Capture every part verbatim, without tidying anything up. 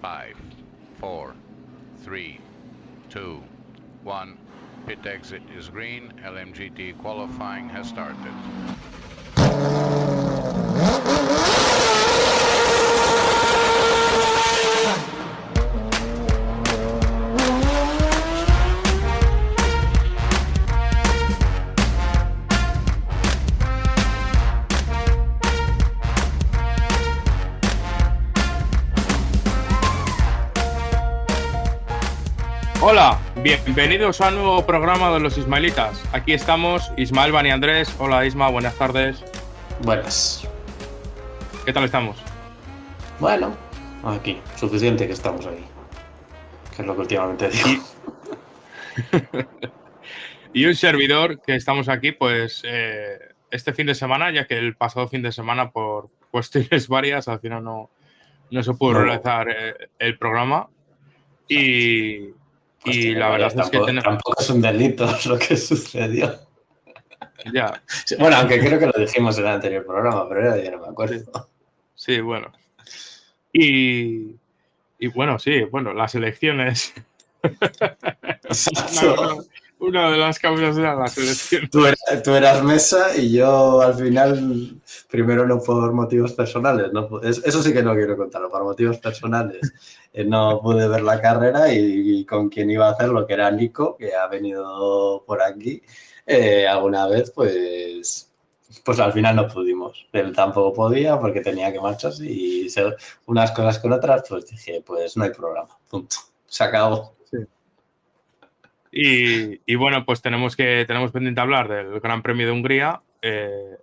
five, four, three, two, one. Pit exit is green. L M G T qualifying has started. Hola, bienvenidos a un nuevo programa de los Ismaelitas. Aquí estamos, Ismael, Van y Andrés. Hola Isma, buenas tardes. Buenas. ¿Qué tal estamos? Bueno, aquí, suficiente que estamos ahí. Que es lo que últimamente digo. Y un servidor que estamos aquí, pues, eh, este fin de semana, ya que el pasado fin de semana, por cuestiones varias, al final no, no se pudo no. realizar eh, el programa. Y... Hostia, y la verdad es que tenemos... tampoco es un delito lo que sucedió. Ya. Bueno, aunque creo que lo dijimos en el anterior programa, pero era ya no me acuerdo. Sí, bueno. Y, y bueno, sí, bueno, las elecciones. Exacto. Una, una de las causas eran las elecciones. Tú eras, tú eras mesa y yo al final, primero no por motivos personales, no, eso sí que no quiero contarlo, por motivos personales. No pude ver la carrera y, y con quien iba a hacerlo, que era Nico, que ha venido por aquí eh, alguna vez, pues pues al final no pudimos. Él tampoco podía porque tenía que marcharse y ser unas cosas con otras, pues dije, pues no hay programa, punto, se acabó. Sí. Y, y bueno, pues tenemos que tenemos pendiente hablar del Gran Premio de Hungría eh,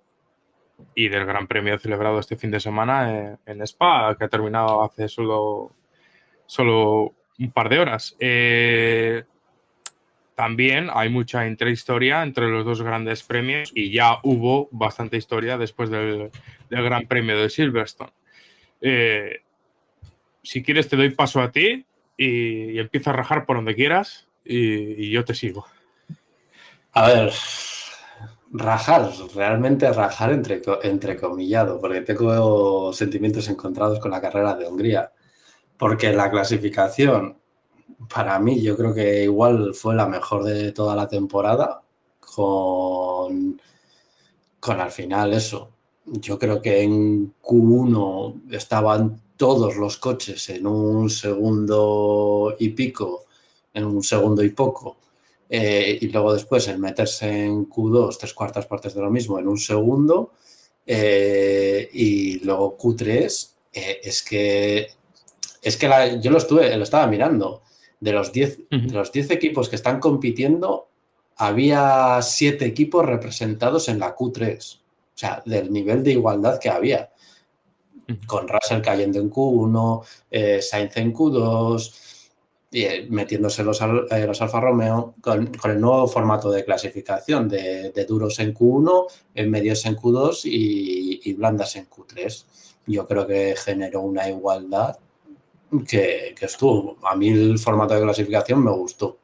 y del Gran Premio celebrado este fin de semana en, en Spa, que ha terminado hace solo... Solo un par de horas. Eh, también hay mucha intrahistoria entre los dos grandes premios y ya hubo bastante historia después del, del Gran Premio de Silverstone. Eh, si quieres te doy paso a ti y, y empieza a rajar por donde quieras y, y yo te sigo. A ver, rajar, realmente rajar entre, entre comillado, porque tengo sentimientos encontrados con la carrera de Hungría. Porque la clasificación, para mí, yo creo que igual fue la mejor de toda la temporada, con, con al final eso. Yo creo que en Q uno estaban todos los coches en un segundo y pico, en un segundo y poco. Eh, y luego después, el meterse en Q dos, tres cuartas partes de lo mismo, en un segundo. Eh, y luego Q tres, eh, es que... Es que la, yo lo estuve, lo estaba mirando. De los diez equipos que están compitiendo, había siete equipos representados en la Q tres. O sea, del nivel de igualdad que había. Con Russell cayendo en Q uno, eh, Sainz en Q dos, eh, metiéndose los, eh, los Alfa Romeo, con, con el nuevo formato de clasificación de, de duros en Q uno, en medios en Q dos y, y blandas en Q tres. Yo creo que generó una igualdad Que, que estuvo. A mí el formato de clasificación me gustó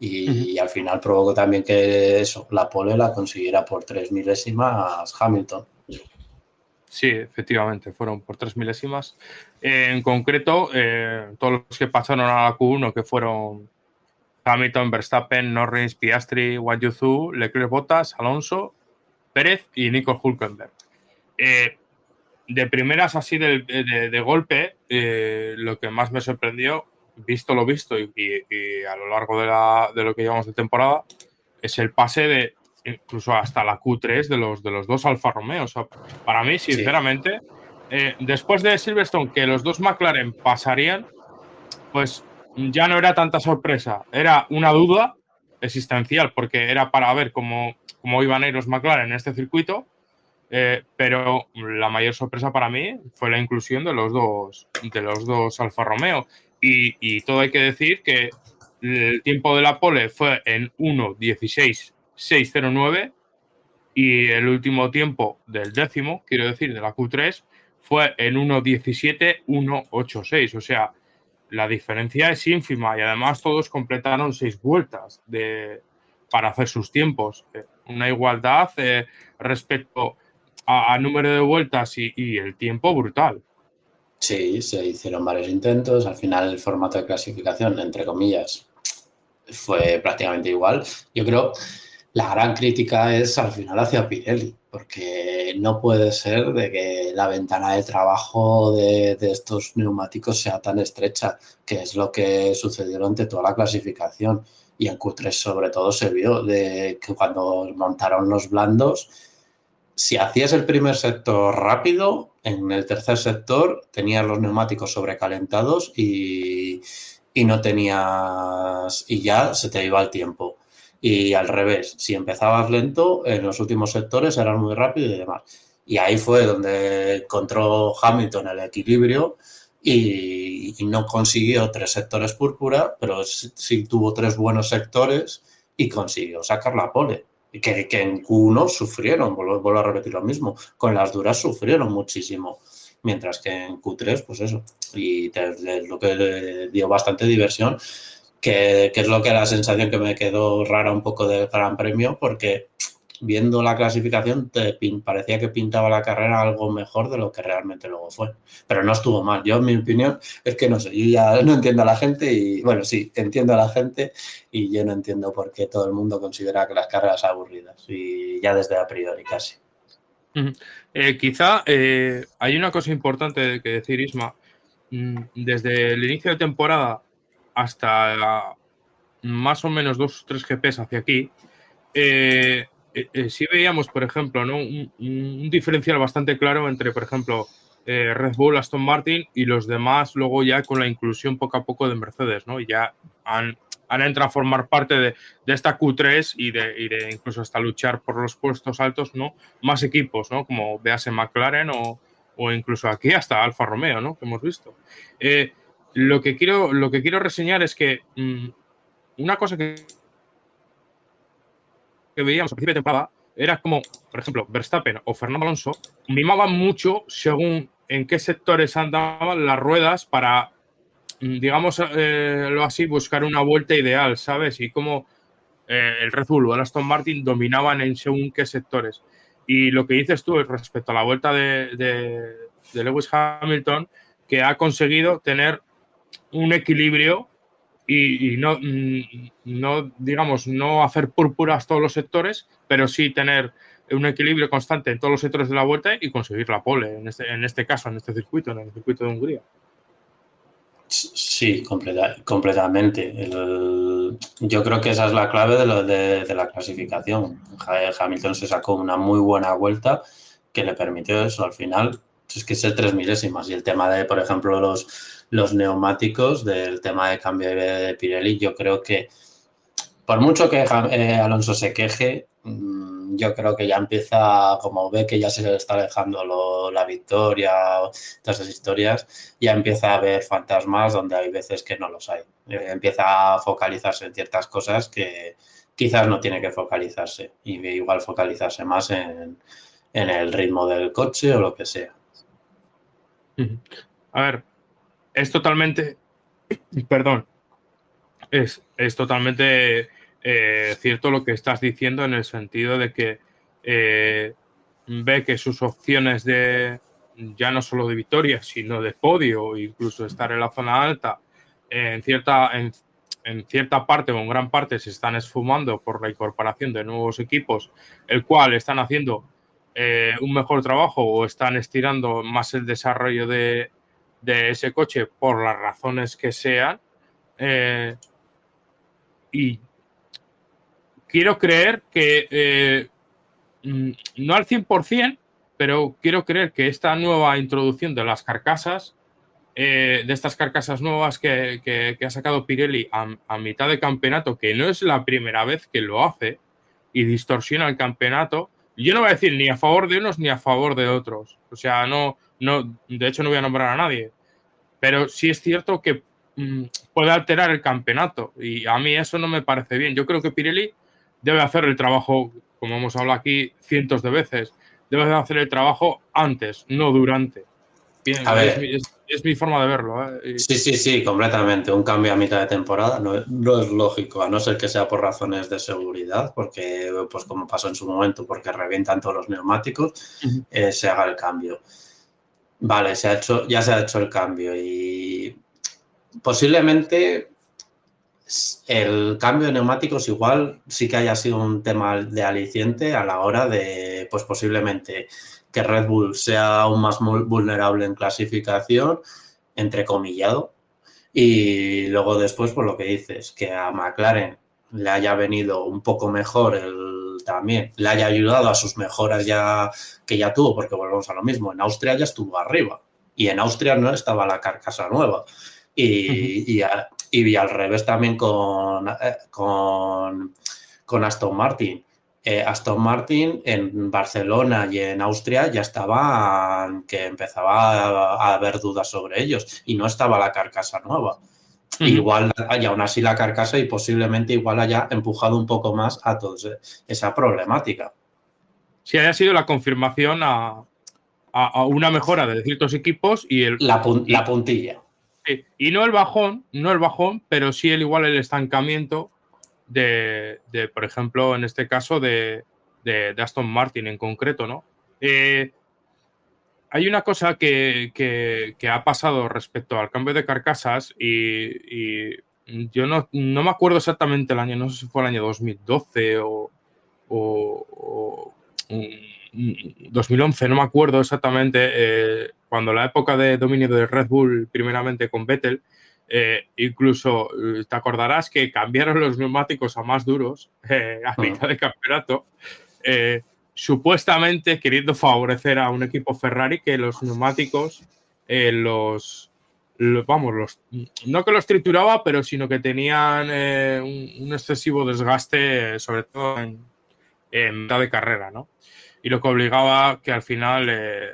y, uh-huh. y al final provocó también que eso, la pole la consiguiera por tres milésimas Hamilton. Sí, efectivamente, fueron por tres milésimas. Eh, en concreto, eh, todos los que pasaron a la Q uno, que fueron Hamilton, Verstappen, Norris, Piastri, Guanyuzú, Leclerc, Bottas, Alonso, Pérez y Nico Hülkenberg. Eh, De primeras, así de, de, de golpe, eh, lo que más me sorprendió, visto lo visto y, y, y a lo largo de, la, de lo que llevamos de temporada, es el pase de incluso hasta la Q tres de los, de los dos Alfa Romeo. O sea, para mí, sinceramente, sí. eh, después de Silverstone, que los dos McLaren pasarían, pues ya no era tanta sorpresa. Era una duda existencial, porque era para ver cómo, cómo iban a ir los McLaren en este circuito. Eh, pero la mayor sorpresa para mí fue la inclusión de los dos de los dos Alfa Romeo y, y todo hay que decir que el tiempo de la pole fue en uno dieciséis seis cero nueve y el último tiempo del décimo, quiero decir, de la Q tres fue en uno diecisiete uno ochenta y seis, o sea, la diferencia es ínfima y además todos completaron seis vueltas de, para hacer sus tiempos, una igualdad eh, respecto a número de vueltas y, y el tiempo brutal. Sí, se hicieron varios intentos. Al final el formato de clasificación, entre comillas, fue prácticamente igual. Yo creo la gran crítica es al final hacia Pirelli, porque no puede ser de que la ventana de trabajo de, de estos neumáticos sea tan estrecha, que es lo que sucedió durante toda la clasificación. Y en Q tres sobre todo se vio de que cuando montaron los blandos, si hacías el primer sector rápido, en el tercer sector tenías los neumáticos sobrecalentados y, y no tenías, y ya se te iba el tiempo. Y al revés, si empezabas lento, en los últimos sectores eras muy rápido y demás. Y ahí fue donde encontró Hamilton el equilibrio y, y no consiguió tres sectores púrpura, pero sí, sí tuvo tres buenos sectores y consiguió sacar la pole. Que, que en Q uno sufrieron, vuelvo, vuelvo a repetir lo mismo, con las duras sufrieron muchísimo, mientras que en Q tres, pues eso, y te, te, lo que le dio bastante diversión, que, que es lo que la sensación que me quedó rara un poco del Gran Premio, porque viendo la clasificación te pin, parecía que pintaba la carrera algo mejor de lo que realmente luego fue, pero no estuvo mal. Yo, en mi opinión, es que no sé, yo ya no entiendo a la gente y, bueno, sí, entiendo a la gente y yo no entiendo por qué todo el mundo considera que las carreras aburridas, y ya desde a priori casi. Uh-huh. Eh, quizá eh, hay una cosa importante que decir, Isma. Desde el inicio de temporada hasta más o menos dos o tres G Pes hacia aquí, eh, Eh, eh, sí veíamos, por ejemplo, ¿no? un, un, un diferencial bastante claro entre, por ejemplo, eh, Red Bull, Aston Martin y los demás, luego ya con la inclusión poco a poco de Mercedes, ¿no? Ya han, han entrado a formar parte de, de esta Q tres y de, y de incluso hasta luchar por los puestos altos, ¿no? Más equipos, ¿no? Como véase McLaren o, o incluso aquí hasta Alfa Romeo, ¿no? Que hemos visto. Eh, lo que quiero, lo que quiero reseñar es que mmm, una cosa que que veíamos al principio de temporada era como, por ejemplo, Verstappen o Fernando Alonso mimaban mucho según en qué sectores andaban las ruedas para, digamos, eh, lo así, buscar una vuelta ideal, ¿sabes? Y como eh, el Red Bull o el Aston Martin dominaban en según qué sectores. Y lo que dices tú es respecto a la vuelta de, de, de Lewis Hamilton, que ha conseguido tener un equilibrio y no, no, digamos, no hacer púrpuras todos los sectores, pero sí tener un equilibrio constante en todos los sectores de la vuelta y conseguir la pole, en este, en este caso, en este circuito, en el circuito de Hungría. Sí, completa, completamente. El, yo creo que esa es la clave de, lo, de, de la clasificación. Hamilton se sacó una muy buena vuelta que le permitió eso al final. Es que es tres milésimas. Y el tema de, por ejemplo, los, los neumáticos, del tema de cambio de Pirelli, yo creo que, por mucho que eh, Alonso se queje, mmm, yo creo que ya empieza, como ve que ya se le está alejando lo, la victoria, todas esas historias, ya empieza a ver fantasmas donde hay veces que no los hay. Eh, empieza a focalizarse en ciertas cosas que quizás no tiene que focalizarse. Y igual focalizarse más en, en el ritmo del coche o lo que sea. A ver, es totalmente, perdón, es, es totalmente eh, cierto lo que estás diciendo, en el sentido de que eh, ve que sus opciones de, ya no solo de victoria, sino de podio, incluso estar en la zona alta, eh, en cierta, en, en cierta parte o en gran parte se están esfumando por la incorporación de nuevos equipos, el cual están haciendo Eh, un mejor trabajo o están estirando más el desarrollo de, de ese coche por las razones que sean. Eh, y quiero creer que, eh, no al cien por ciento, pero quiero creer que esta nueva introducción de las carcasas, eh, de estas carcasas nuevas que, que, que ha sacado Pirelli a, a mitad de campeonato, que no es la primera vez que lo hace y distorsiona el campeonato. Yo no voy a decir ni a favor de unos ni a favor de otros. O sea, no, no, de hecho no voy a nombrar a nadie. Pero sí es cierto que mmm, puede alterar el campeonato y a mí eso no me parece bien. Yo creo que Pirelli debe hacer el trabajo, como hemos hablado aquí cientos de veces, debe hacer el trabajo antes, no durante. Bien, a ver. Es, mi, es, es mi forma de verlo, ¿eh? Y... Sí, sí, sí, completamente. Un cambio a mitad de temporada no, no es lógico, a no ser que sea por razones de seguridad, porque, pues como pasó en su momento, porque revientan todos los neumáticos, uh-huh. eh, se haga el cambio. Vale, se ha hecho, ya se ha hecho el cambio y posiblemente el cambio de neumáticos igual sí que haya sido un tema de aliciente a la hora de, pues posiblemente que Red Bull sea aún más vulnerable en clasificación, entrecomillado, y luego después, pues lo que dices, que a McLaren le haya venido un poco mejor el también, le haya ayudado a sus mejoras ya que ya tuvo, porque volvemos a lo mismo, en Austria ya estuvo arriba y en Austria no estaba la carcasa nueva y, uh-huh. y, a, y al revés también con, eh, con, con Aston Martin. Eh, Aston Martin en Barcelona y en Austria ya estaban, que empezaba a, a haber dudas sobre ellos y no estaba la carcasa nueva. Mm. Igual, y aún así la carcasa y posiblemente igual haya empujado un poco más a toda esa problemática. Si haya sido la confirmación a, a, a una mejora de ciertos equipos y el... La, pun- la puntilla. Sí. Y no el bajón, no el bajón, pero sí el igual el estancamiento de, de por ejemplo, en este caso de, de, de Aston Martin en concreto, ¿no? Eh, Hay una cosa que, que, que ha pasado respecto al cambio de carcasas y, y yo no, no me acuerdo exactamente el año, no sé si fue el año dos mil doce o, o, o dos mil once, no me acuerdo exactamente, eh, cuando la época de dominio de Red Bull, primeramente con Vettel, eh, incluso te acordarás que cambiaron los neumáticos a más duros eh, a mitad uh-huh. de campeonato, eh, supuestamente queriendo favorecer a un equipo Ferrari que los neumáticos, eh, los, los, vamos, los no que los trituraba, pero sino que tenían eh, un, un excesivo desgaste, eh, sobre todo en, en mitad de carrera, ¿no? Y lo que obligaba que al final eh,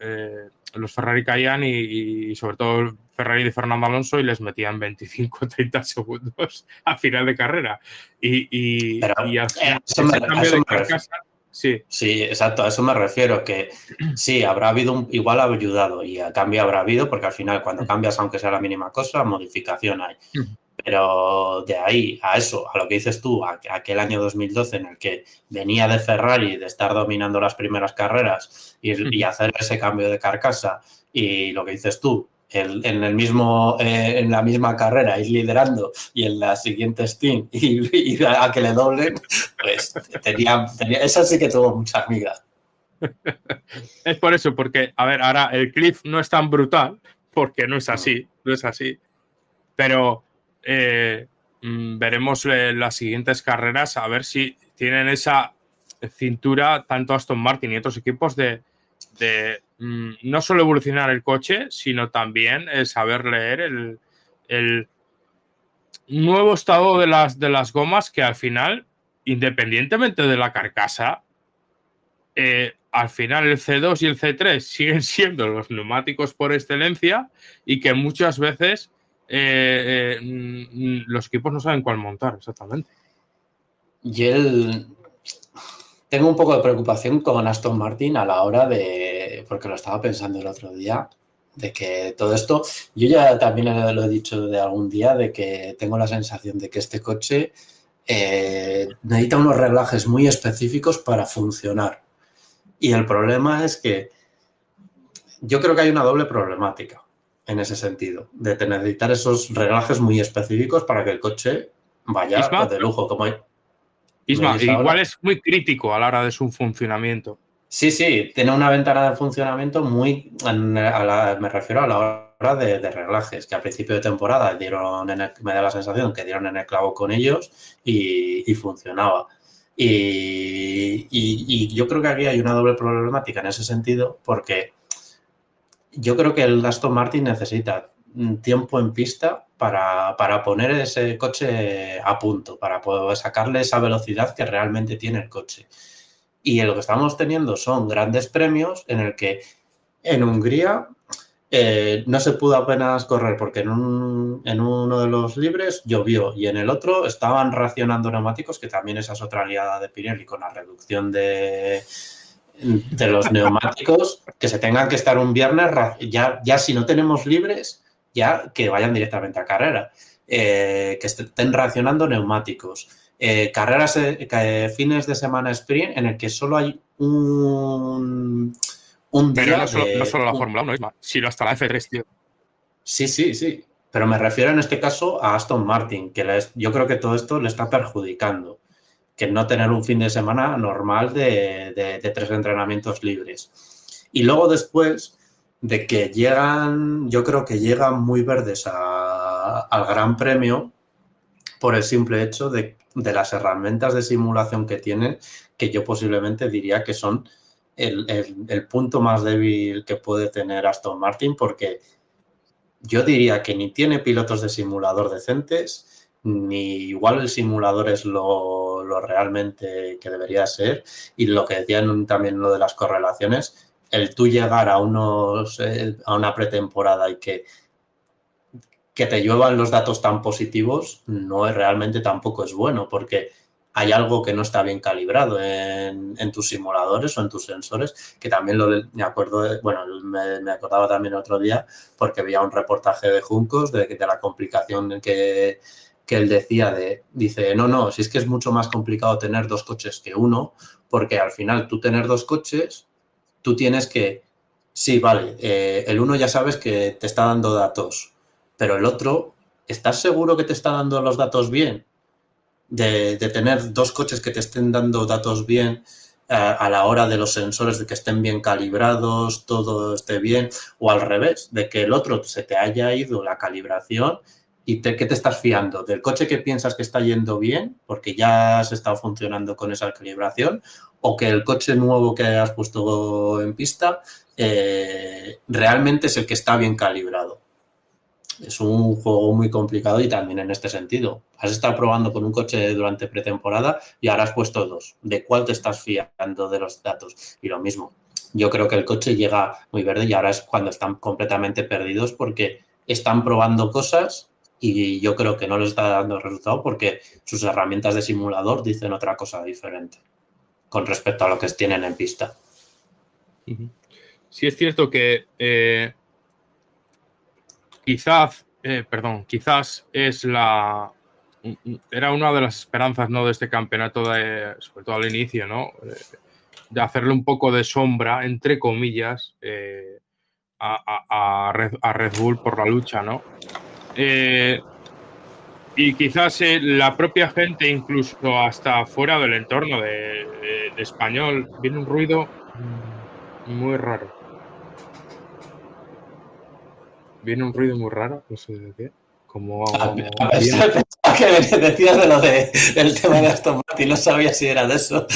eh, los Ferrari caían y, y sobre todo Ferrari de Fernando Alonso y les metían veinticinco a treinta segundos a final de carrera. Y, y, pero, y así, eh, ese me, cambio de carcasa... Sí. sí, exacto, a eso me refiero, que sí, habrá habido, un, igual ha ayudado y a cambio habrá habido, porque al final cuando cambias, aunque sea la mínima cosa, modificación hay. Pero de ahí a eso, a lo que dices tú, a, a aquel año dos mil doce en el que venía de Ferrari de estar dominando las primeras carreras y, y hacer ese cambio de carcasa y lo que dices tú, el, en el mismo eh, en la misma carrera ir liderando y en la siguiente stint ir, ir a, a que le doblen, pues tenía, tenía esa sí que tuvo mucha miga. Es por eso, porque, a ver, ahora el cliff no es tan brutal, porque no es así, no es así, pero eh, veremos las siguientes carreras a ver si tienen esa cintura tanto Aston Martin y otros equipos de... de no solo evolucionar el coche, sino también saber leer el, el nuevo estado de las, de las gomas que al final, independientemente de la carcasa, eh, al final el C dos y el C tres siguen siendo los neumáticos por excelencia y que muchas veces eh, eh, los equipos no saben cuál montar exactamente. Y el... Tengo un poco de preocupación con Aston Martin a la hora de, porque lo estaba pensando el otro día, de que todo esto, yo ya también lo he dicho de algún día, de que tengo la sensación de que este coche eh, necesita unos reglajes muy específicos para funcionar. Y el problema es que yo creo que hay una doble problemática en ese sentido, de necesitar esos reglajes muy específicos para que el coche vaya pues, de lujo, como hay. Isma, igual es muy crítico a la hora de su funcionamiento. Sí, sí, tiene una ventana de funcionamiento muy, a la, me refiero a la hora de, de reglajes, que al principio de temporada dieron en el, me da la sensación que dieron en el clavo con ellos y, y funcionaba. Y, y, y yo creo que aquí hay una doble problemática en ese sentido, porque yo creo que el Aston Martin necesita tiempo en pista para, para poner ese coche a punto, para poder sacarle esa velocidad que realmente tiene el coche. Y lo que estamos teniendo son grandes premios en el que en Hungría eh, no se pudo apenas correr porque en, un, en uno de los libres llovió y en el otro estaban racionando neumáticos, que también esa es otra liada de Pirelli con la reducción de... de los neumáticos, que se tengan que estar un viernes, ya, ya si no tenemos libres, ya que vayan directamente a carrera, eh, que estén racionando neumáticos, eh, carreras, eh, fines de semana sprint en el que solo hay un, un día. Pero no solo, de, no solo la un... Fórmula uno, Isma, sino hasta la F tres, tío. Sí, sí, sí. Pero me refiero en este caso a Aston Martin, que les, yo creo que todo esto le está perjudicando. Que no tener un fin de semana normal de, de, de tres entrenamientos libres. Y luego después de que llegan, yo creo que llegan muy verdes a, al Gran Premio por el simple hecho de, de las herramientas de simulación que tienen, que yo posiblemente diría que son el, el, el punto más débil que puede tener Aston Martin, porque yo diría que ni tiene pilotos de simulador decentes, ni igual el simulador es lo, lo realmente que debería ser. Y lo que decían también lo de las correlaciones, el tú llegar a, unos, a una pretemporada y que, que te lluevan los datos tan positivos no es realmente tampoco es bueno, porque hay algo que no está bien calibrado en, en tus simuladores o en tus sensores, que también lo me acuerdo, de, bueno, me, me acordaba también otro día porque había un reportaje de Juncos de, de la complicación que, que él decía de, dice, no, no, si es que es mucho más complicado tener dos coches que uno, porque al final tú tener dos coches, tú tienes que, sí, vale, eh, el uno ya sabes que te está dando datos, pero el otro, ¿estás seguro que te está dando los datos bien? De, de tener dos coches que te estén dando datos bien eh, a la hora de los sensores, de que estén bien calibrados, todo esté bien, o al revés, de que el otro se te haya ido la calibración y te, que te estás fiando, del coche que piensas que está yendo bien, porque ya has estado funcionando con esa calibración, o que el coche nuevo que has puesto en pista eh, realmente es el que está bien calibrado. Es un juego muy complicado y también en este sentido. Has estado probando con un coche durante pretemporada y ahora has puesto dos. ¿De cuál te estás fiando de los datos? Y lo mismo, yo creo que el coche llega muy verde y ahora es cuando están completamente perdidos porque están probando cosas y yo creo que no les está dando resultado porque sus herramientas de simulador dicen otra cosa diferente con respecto a lo que tienen en pista. Sí, es cierto que... Eh... Quizás, eh, perdón, quizás es la era una de las esperanzas, ¿no?, de este campeonato, de, sobre todo al inicio, ¿no?, de hacerle un poco de sombra, entre comillas, eh, a, a, a, Red, a Red Bull por la lucha, ¿no? Eh, y quizás eh, la propia gente, incluso hasta fuera del entorno de, de, de español, viene un ruido muy raro. Viene un ruido muy raro, no sé de qué. Como a pesar que decías de lo de, del tema de Aston Martin, no sabía si era de eso.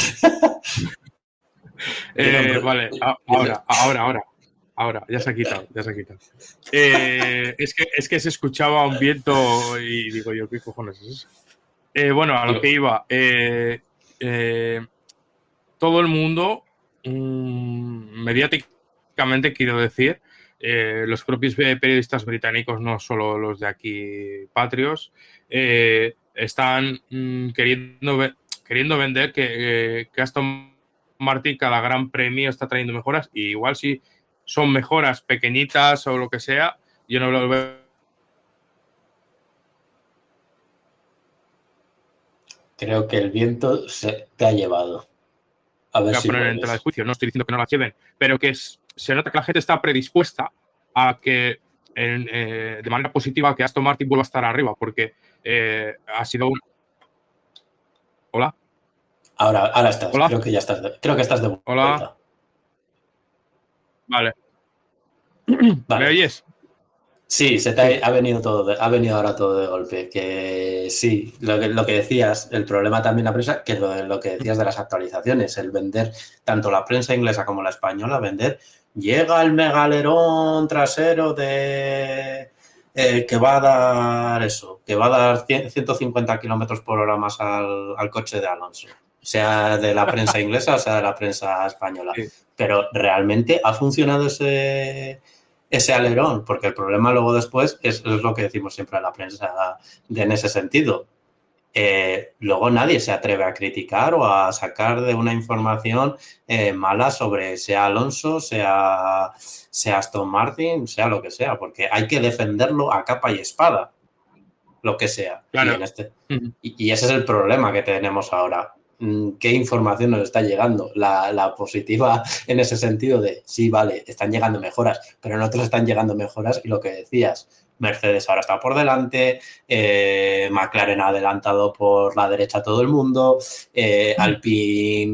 eh, vale, ahora, ahora, ahora, ahora, ya se ha quitado, ya se ha quitado. Eh, es, que, es que se escuchaba un viento y digo yo, ¿qué cojones es eso? Eh, bueno, a lo que iba. Eh, eh, todo el mundo, mmm, mediáticamente quiero decir, Eh, los propios periodistas británicos, no solo los de aquí patrios, eh, están mm, queriendo, ve- queriendo vender que, eh, que Aston Martin cada gran premio está trayendo mejoras, y igual si son mejoras pequeñitas o lo que sea, yo no lo veo. Creo que el viento se te ha llevado. A ver si poner en tela de juicio. No estoy diciendo que no la lleven, pero que es, se nota que la gente está predispuesta a que, en, eh, de manera positiva, que Aston Martin vuelva a estar arriba, porque eh, ha sido un... Hola. Ahora, ahora estás. ¿Hola? Creo que ya estás. De, creo que estás de vuelta. Hola. Vale. Vale. ¿Me oyes? Sí, se te ha, ha venido todo, de, ha venido ahora todo de golpe. Que sí, lo que, lo que decías, el problema también la prensa, que es lo, lo que decías de las actualizaciones, el vender, tanto la prensa inglesa como la española, vender, llega el megalerón trasero de eh, que va a dar eso, que va a dar cien, ciento cincuenta kilómetros por hora más al, al coche de Alonso, sea de la prensa inglesa o sea de la prensa española. Sí. Pero realmente ha funcionado ese... ese alerón, porque el problema luego después es, es lo que decimos siempre a la prensa de, en ese sentido. Eh, luego nadie se atreve a criticar o a sacar de una información eh, mala sobre sea Alonso, sea, sea Aston Martin, sea lo que sea, porque hay que defenderlo a capa y espada, lo que sea. Claro. Y, en este, y, y ese es el problema que tenemos ahora. qué información nos está llegando, la, la positiva en ese sentido de, sí, vale, están llegando mejoras, pero en otros están llegando mejoras y lo que decías, Mercedes ahora está por delante, eh, McLaren ha adelantado por la derecha a todo el mundo, eh, Alpine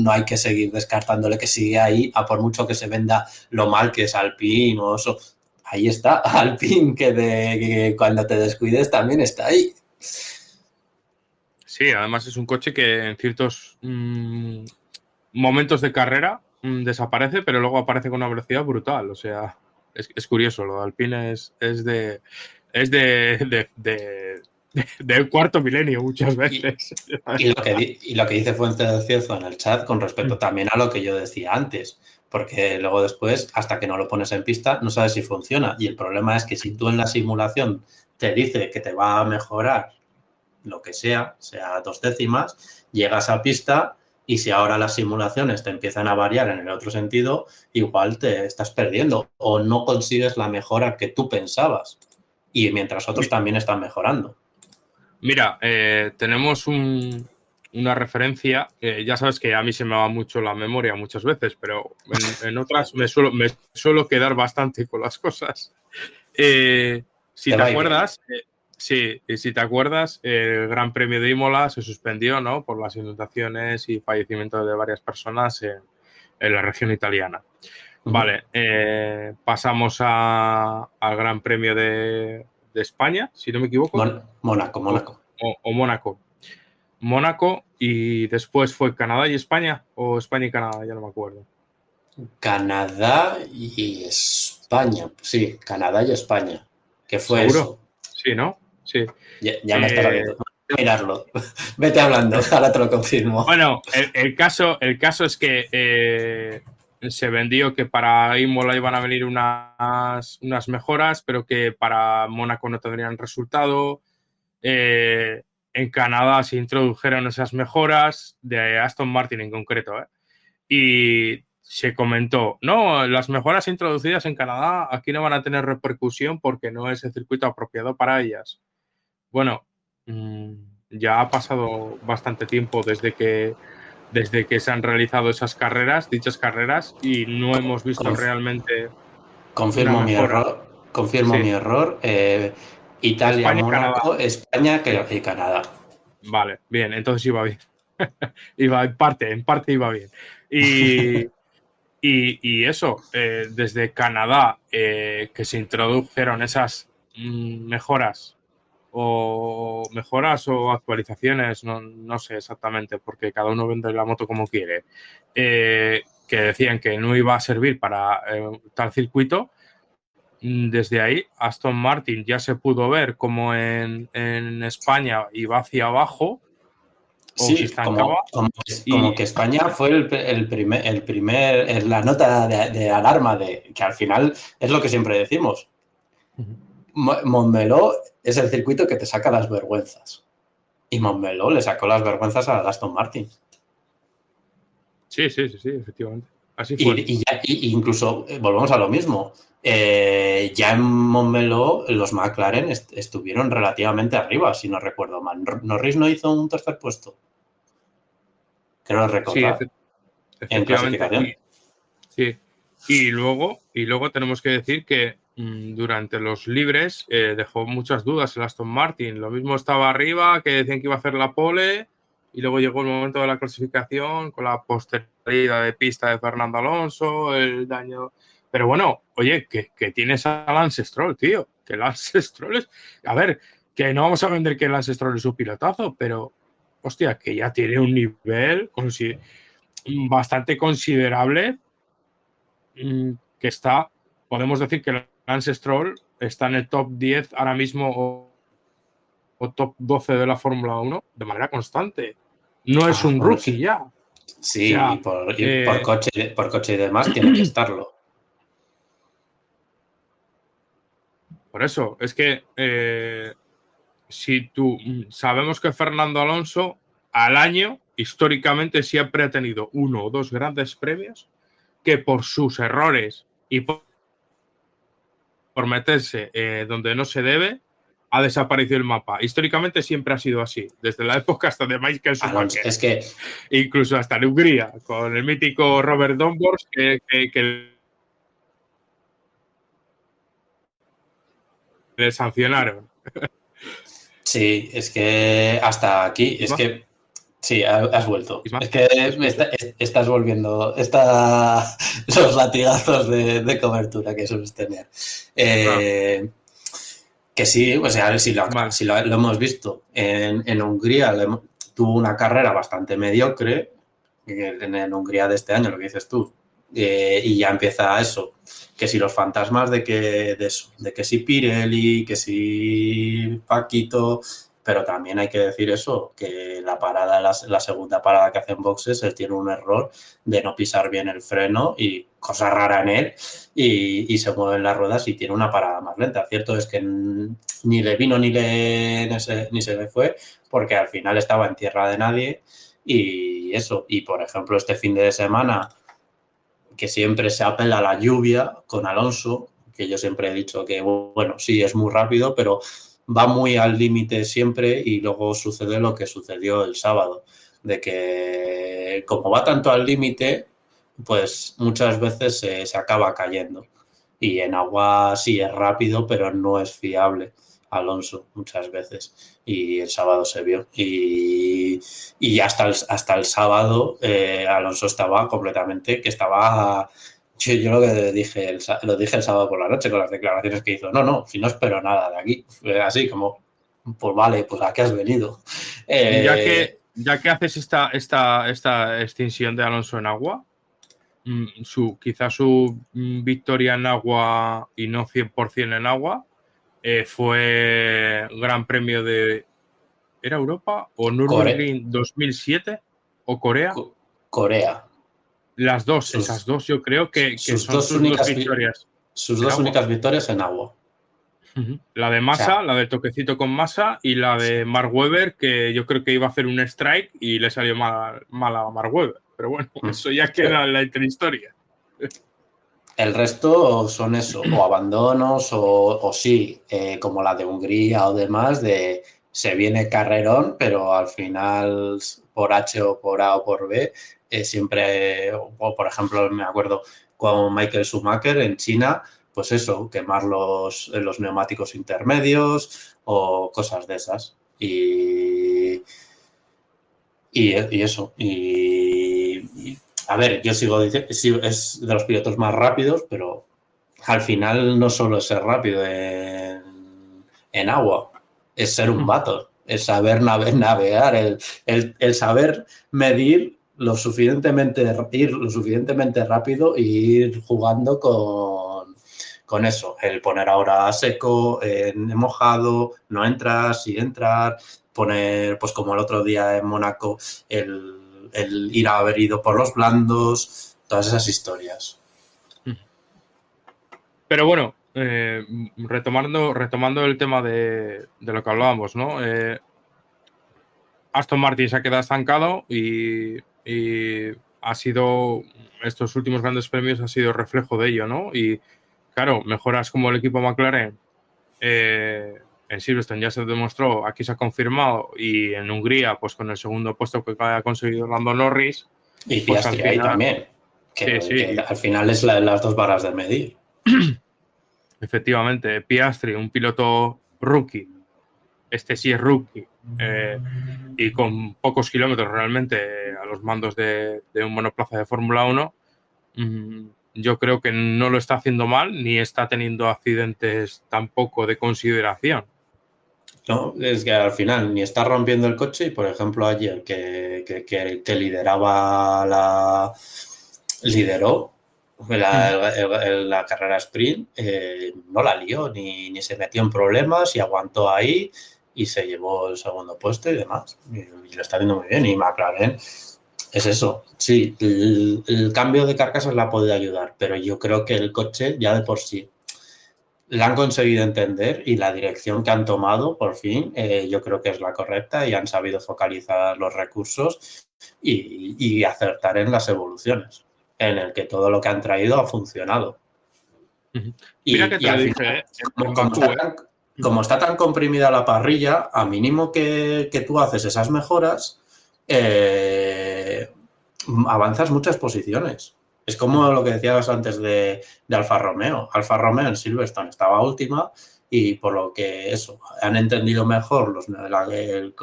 no hay que seguir descartándole que sigue ahí, a por mucho que se venda lo mal que es Alpine o eso, ahí está Alpine que, de, que cuando te descuides también está ahí. Sí, además es un coche que en ciertos mmm, momentos de carrera mmm, desaparece, pero luego aparece con una velocidad brutal, o sea... Es, es curioso, lo de Alpine es, es de es de, de, de, de, de cuarto milenio muchas veces. Y, y, lo que, y lo que dice Fuentes Cierzo en el chat con respecto también a lo que yo decía antes, porque luego después, hasta que no lo pones en pista, no sabes si funciona. Y el problema es que si tú en la simulación te dice que te va a mejorar lo que sea, sea dos décimas, llegas a pista... Y si ahora las simulaciones te empiezan a variar en el otro sentido, igual te estás perdiendo o no consigues la mejora que tú pensabas. Y mientras otros también están mejorando. Mira, eh, tenemos un, una referencia. Eh, ya sabes que a mí se me va mucho la memoria muchas veces, pero en, en otras me suelo, me suelo quedar bastante con las cosas. Eh, si te, te acuerdas... Eh, Sí, y si te acuerdas, el Gran Premio de Imola se suspendió, ¿no?, por las inundaciones y fallecimientos de varias personas en, en la región italiana. Vale, eh, pasamos a, al Gran Premio de, de España, si no me equivoco. Mon- Mónaco, Mónaco. O, o Mónaco. Mónaco y después fue Canadá y España, o España y Canadá, ya no me acuerdo. Canadá y España, sí, Canadá y España. ¿Qué fue ¿Seguro? Eso? Sí, ¿no? Sí. Ya, ya me estás eh, viendo. Mirarlo. Vete hablando, ahora te lo confirmo. Bueno, el, el, caso, el caso es que eh, se vendió que para Imola iban a venir unas, unas mejoras, pero que para Mónaco no tendrían resultado. Eh, en Canadá se introdujeron esas mejoras, de Aston Martin en concreto, ¿eh? Y se comentó, no, las mejoras introducidas en Canadá aquí no van a tener repercusión porque no es el circuito apropiado para ellas. Bueno, ya ha pasado bastante tiempo desde que, desde que se han realizado esas carreras, dichas carreras, y no hemos visto Conf- realmente... Confirmo mi error, confirmo sí. mi error. Eh, Italia, España, Mónaco, Canadá. España y Canadá. Vale, bien, entonces iba bien. iba en parte, en parte iba bien. Y... Y, y eso, eh, desde Canadá, eh, que se introdujeron esas mm, mejoras o mejoras o actualizaciones, no, no sé exactamente, porque cada uno vende la moto como quiere, eh, que decían que no iba a servir para eh, tal circuito, desde ahí Aston Martin ya se pudo ver como en, en España iba hacia abajo. Sí, como, como, y... como que España fue el, el primer, el primer, la nota de, de alarma de que al final es lo que siempre decimos. Uh-huh. Montmeló es el circuito que te saca las vergüenzas y Montmeló le sacó las vergüenzas a Aston Martin. Sí, sí, sí, sí, efectivamente. Así fue. Y, y, ya, y incluso volvemos a lo mismo. Eh, ya en Montmeló los McLaren est- estuvieron relativamente arriba, si no recuerdo mal. Norris no hizo un tercer puesto. Creo recordar. Sí, efe- en clasificación. Sí. Y luego, y luego tenemos que decir que mm, durante los libres eh, dejó muchas dudas el Aston Martin. Lo mismo estaba arriba, que decían que iba a hacer la pole, y luego llegó el momento de la clasificación con la posterioridad de pista de Fernando Alonso, el daño... Pero bueno, oye, que, que tienes a Lance Stroll, tío, que Lance Stroll es... A ver, que no vamos a vender que Lance Stroll es un pilotazo, pero, hostia, que ya tiene un nivel consi- bastante considerable que está... Podemos decir que Lance Stroll está en el top diez ahora mismo o, o top doce de la Fórmula uno de manera constante. No es ah, un rookie sí. ya. Sí, o sea, y por, y eh... por, coche, por coche y demás tiene que estarlo. Por eso, es que eh, si tú sabemos que Fernando Alonso al año históricamente siempre ha tenido uno o dos grandes premios que por sus errores y por, por meterse eh, donde no se debe ha desaparecido el mapa. Históricamente siempre ha sido así, desde la época hasta de Michael Schumacher. Es que... Incluso hasta en Hungría, con el mítico Robert Downforce que, que, que le sancionaron. Sí, es que hasta aquí, es ¿Más? que... Sí, has vuelto. Es que está, estás volviendo. Está los latigazos de, de cobertura que sueles tener. Eh, no. Que sí, o sea, a ver si lo, si lo, lo hemos visto. En, en Hungría le, tuvo una carrera bastante mediocre. En, en Hungría de este año, lo que dices tú. Eh, y ya empieza eso. Que si los fantasmas de que de eso, de que si Pirelli, que si Paquito... Pero también hay que decir eso, que la parada, la, la segunda parada que hace en boxes, él tiene un error de no pisar bien el freno y cosa rara en él, y, y se mueven las ruedas y tiene una parada más lenta. Cierto es que ni le vino ni, le, ni, se, ni se le fue, porque al final estaba en tierra de nadie y eso. Y, por ejemplo, este fin de semana, que siempre se apela a la lluvia con Alonso, que yo siempre he dicho que, bueno, sí, es muy rápido, pero... va muy al límite siempre y luego sucede lo que sucedió el sábado, de que como va tanto al límite, pues muchas veces se, se acaba cayendo. Y en agua sí es rápido, pero no es fiable Alonso muchas veces. Y el sábado se vio. Y, y hasta, el, hasta el sábado eh, Alonso estaba completamente, que estaba... Yo, yo lo que dije el, lo dije el sábado por la noche con las declaraciones que hizo. No, no, si no espero nada de aquí. Así como, pues vale, pues ¿a qué has venido? Eh, ya, que, ya que haces esta, esta, esta extinción de Alonso en agua, su, quizás su victoria en agua y no cien por ciento en agua eh, fue Gran Premio de... ¿Era Europa? ¿O Nürburgring dos mil siete? ¿O Corea? Co- Corea. Las dos, sus, esas dos, yo creo que, que sus son dos sus únicas dos victorias. Sus dos agua. únicas victorias en agua. Uh-huh. La de Massa, o sea, la del toquecito con Massa y la de Mark Webber, que yo creo que iba a hacer un strike y le salió mal, mal a Mark Webber. Pero bueno, uh-huh. eso ya queda en la intrahistoria. El resto son eso, o abandonos o, o sí, eh, como la de Hungría o demás, de se viene carrerón, pero al final por H o por A o por B... Eh, siempre, eh, o por ejemplo, me acuerdo con Michael Schumacher en China, pues eso, quemar los, los neumáticos intermedios o cosas de esas. Y, y, y eso. Y, y a ver, yo sigo diciendo, es de los pilotos más rápidos, pero al final no solo es ser rápido en, en agua, es ser un vato, es saber nave, navegar, el, el, el saber medir. Lo suficientemente, ir lo suficientemente rápido e ir jugando con, con eso. El poner ahora seco, eh, mojado, no entrar, sí entrar. Poner, pues como el otro día en Mónaco, el, el ir a haber ido por los blandos. Todas esas historias. Pero bueno, eh, retomando, retomando el tema de, de lo que hablábamos, ¿no? Eh, Aston Martin se ha quedado estancado y... y ha sido, estos últimos grandes premios ha sido reflejo de ello, ¿no? Y claro, mejoras como el equipo McLaren eh, en Silverstone ya se demostró, aquí se ha confirmado, y en Hungría, pues con el segundo puesto que ha conseguido Lando Norris. Y pues, Piastri ahí también, que, sí, que sí. al final es la, las dos varas de medir. Efectivamente, Piastri, un piloto rookie, este sí es rookie, eh, y con pocos kilómetros realmente a los mandos de, de un monoplaza de Fórmula uno, yo creo que no lo está haciendo mal ni está teniendo accidentes tampoco de consideración. No, es que al final ni está rompiendo el coche y, por ejemplo, ayer que, que, que, que lideraba la... lideró La, el, el, la carrera sprint, eh, no la lió, ni, ni se metió en problemas y aguantó ahí y se llevó el segundo puesto y demás. Y, y lo está viendo muy bien. Y McLaren es eso. Sí, el, el cambio de carcasas la puede ayudar, pero yo creo que el coche ya de por sí la han conseguido entender y la dirección que han tomado, por fin, eh, yo creo que es la correcta y han sabido focalizar los recursos y, y acertar en las evoluciones, en el que todo lo que han traído ha funcionado. Uh-huh. Mira y, que te y lo dije, final, eh, como, como, Bakú, está, eh. como está tan comprimida la parrilla, a mínimo que, que tú haces esas mejoras, eh, avanzas muchas posiciones. Es como lo que decías antes de, de Alfa Romeo. Alfa Romeo en Silverstone estaba última y por lo que eso, han entendido mejor los, la, el,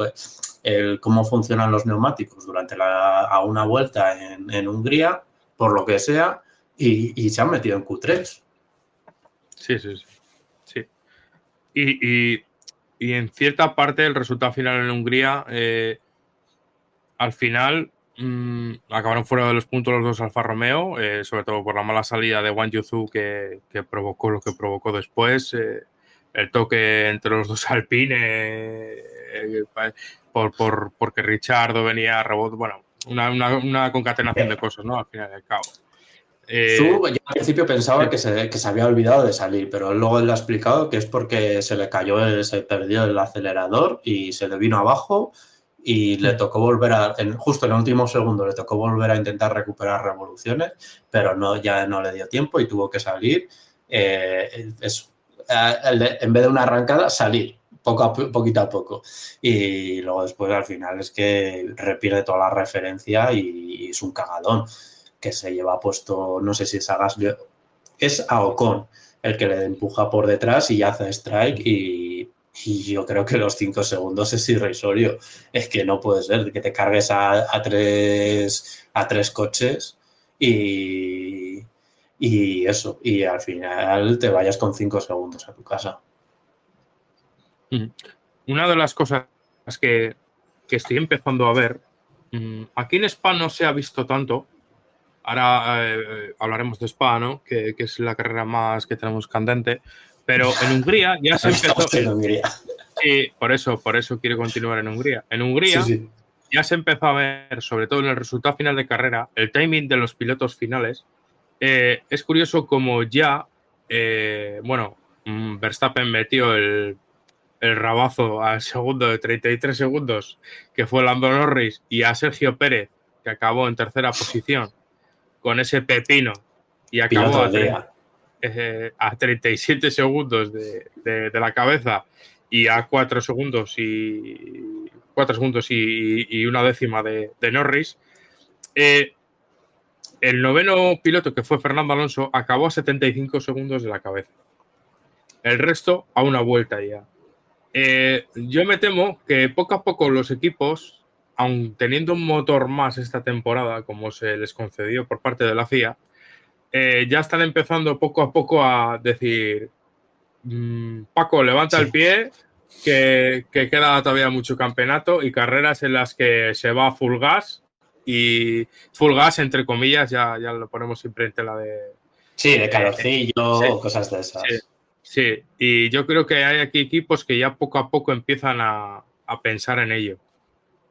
el, cómo funcionan los neumáticos durante la, a una vuelta en, en Hungría, por lo que sea, y, y se han metido en Q tres. Sí, sí, sí. sí. Y, y, y en cierta parte el resultado final en Hungría, eh, al final mmm, acabaron fuera de los puntos los dos Alfa Romeo, eh, sobre todo por la mala salida de Wang Yuzu que, que provocó lo que provocó después, eh, el toque entre los dos Alpine, eh, eh, por, por, porque Ricciardo venía a rebote, bueno, una, una, una concatenación de cosas, ¿no? Al final del cabo. Eh, Su, yo al principio pensaba que se, que se había olvidado de salir, pero luego él lo ha explicado que es porque se le cayó, se perdió el acelerador y se le vino abajo y le tocó volver a, en, justo en el último segundo le tocó volver a intentar recuperar revoluciones, pero no, ya no le dio tiempo y tuvo que salir, eh, eso, en vez de una arrancada, salir poco a, poquito a poco, y luego después al final es que repierde toda la referencia y, y es un cagadón que se lleva puesto, no sé si es a Gasly, es a Ocon el que le empuja por detrás y hace strike y, y yo creo que los cinco segundos es irrisorio. Es que no puede ser que te cargues a, a, tres, a tres coches y, y eso, y al final te vayas con cinco segundos a tu casa. Una de las cosas que, que estoy empezando a ver, aquí en Spa no se ha visto tanto. Ahora eh, hablaremos de Spa, ¿no? Que, que es la carrera más que tenemos candente. Pero en Hungría ya se empezó... en Hungría. Sí, por eso, por eso quiero continuar en Hungría. En Hungría sí, sí. ya se empezó a ver, sobre todo en el resultado final de carrera, el timing de los pilotos finales. Eh, es curioso como ya, eh, bueno, Verstappen metió el, el rabazo al segundo de treinta y tres segundos, que fue Lando Norris, y a Sergio Pérez, que acabó en tercera posición, con ese pepino y acabó a, eh, a treinta y siete segundos de, de, de la cabeza y a cuatro segundos y cuatro segundos y, y una décima de, de Norris. Eh, el noveno piloto, que fue Fernando Alonso, acabó a setenta y cinco segundos de la cabeza. El resto a una vuelta ya. Eh, yo me temo que poco a poco los equipos, aun teniendo un motor más esta temporada, como se les concedió por parte de la F I A, eh, ya están empezando poco a poco a decir, mmm, Paco, levanta sí. el pie, que, que queda todavía mucho campeonato y carreras en las que se va full gas, y full gas, entre comillas, ya, ya lo ponemos siempre en tela de... Sí, de calorcillo, eh, sí, cosas de esas. Sí, sí, y yo creo que hay aquí equipos que ya poco a poco empiezan a, a pensar en ello.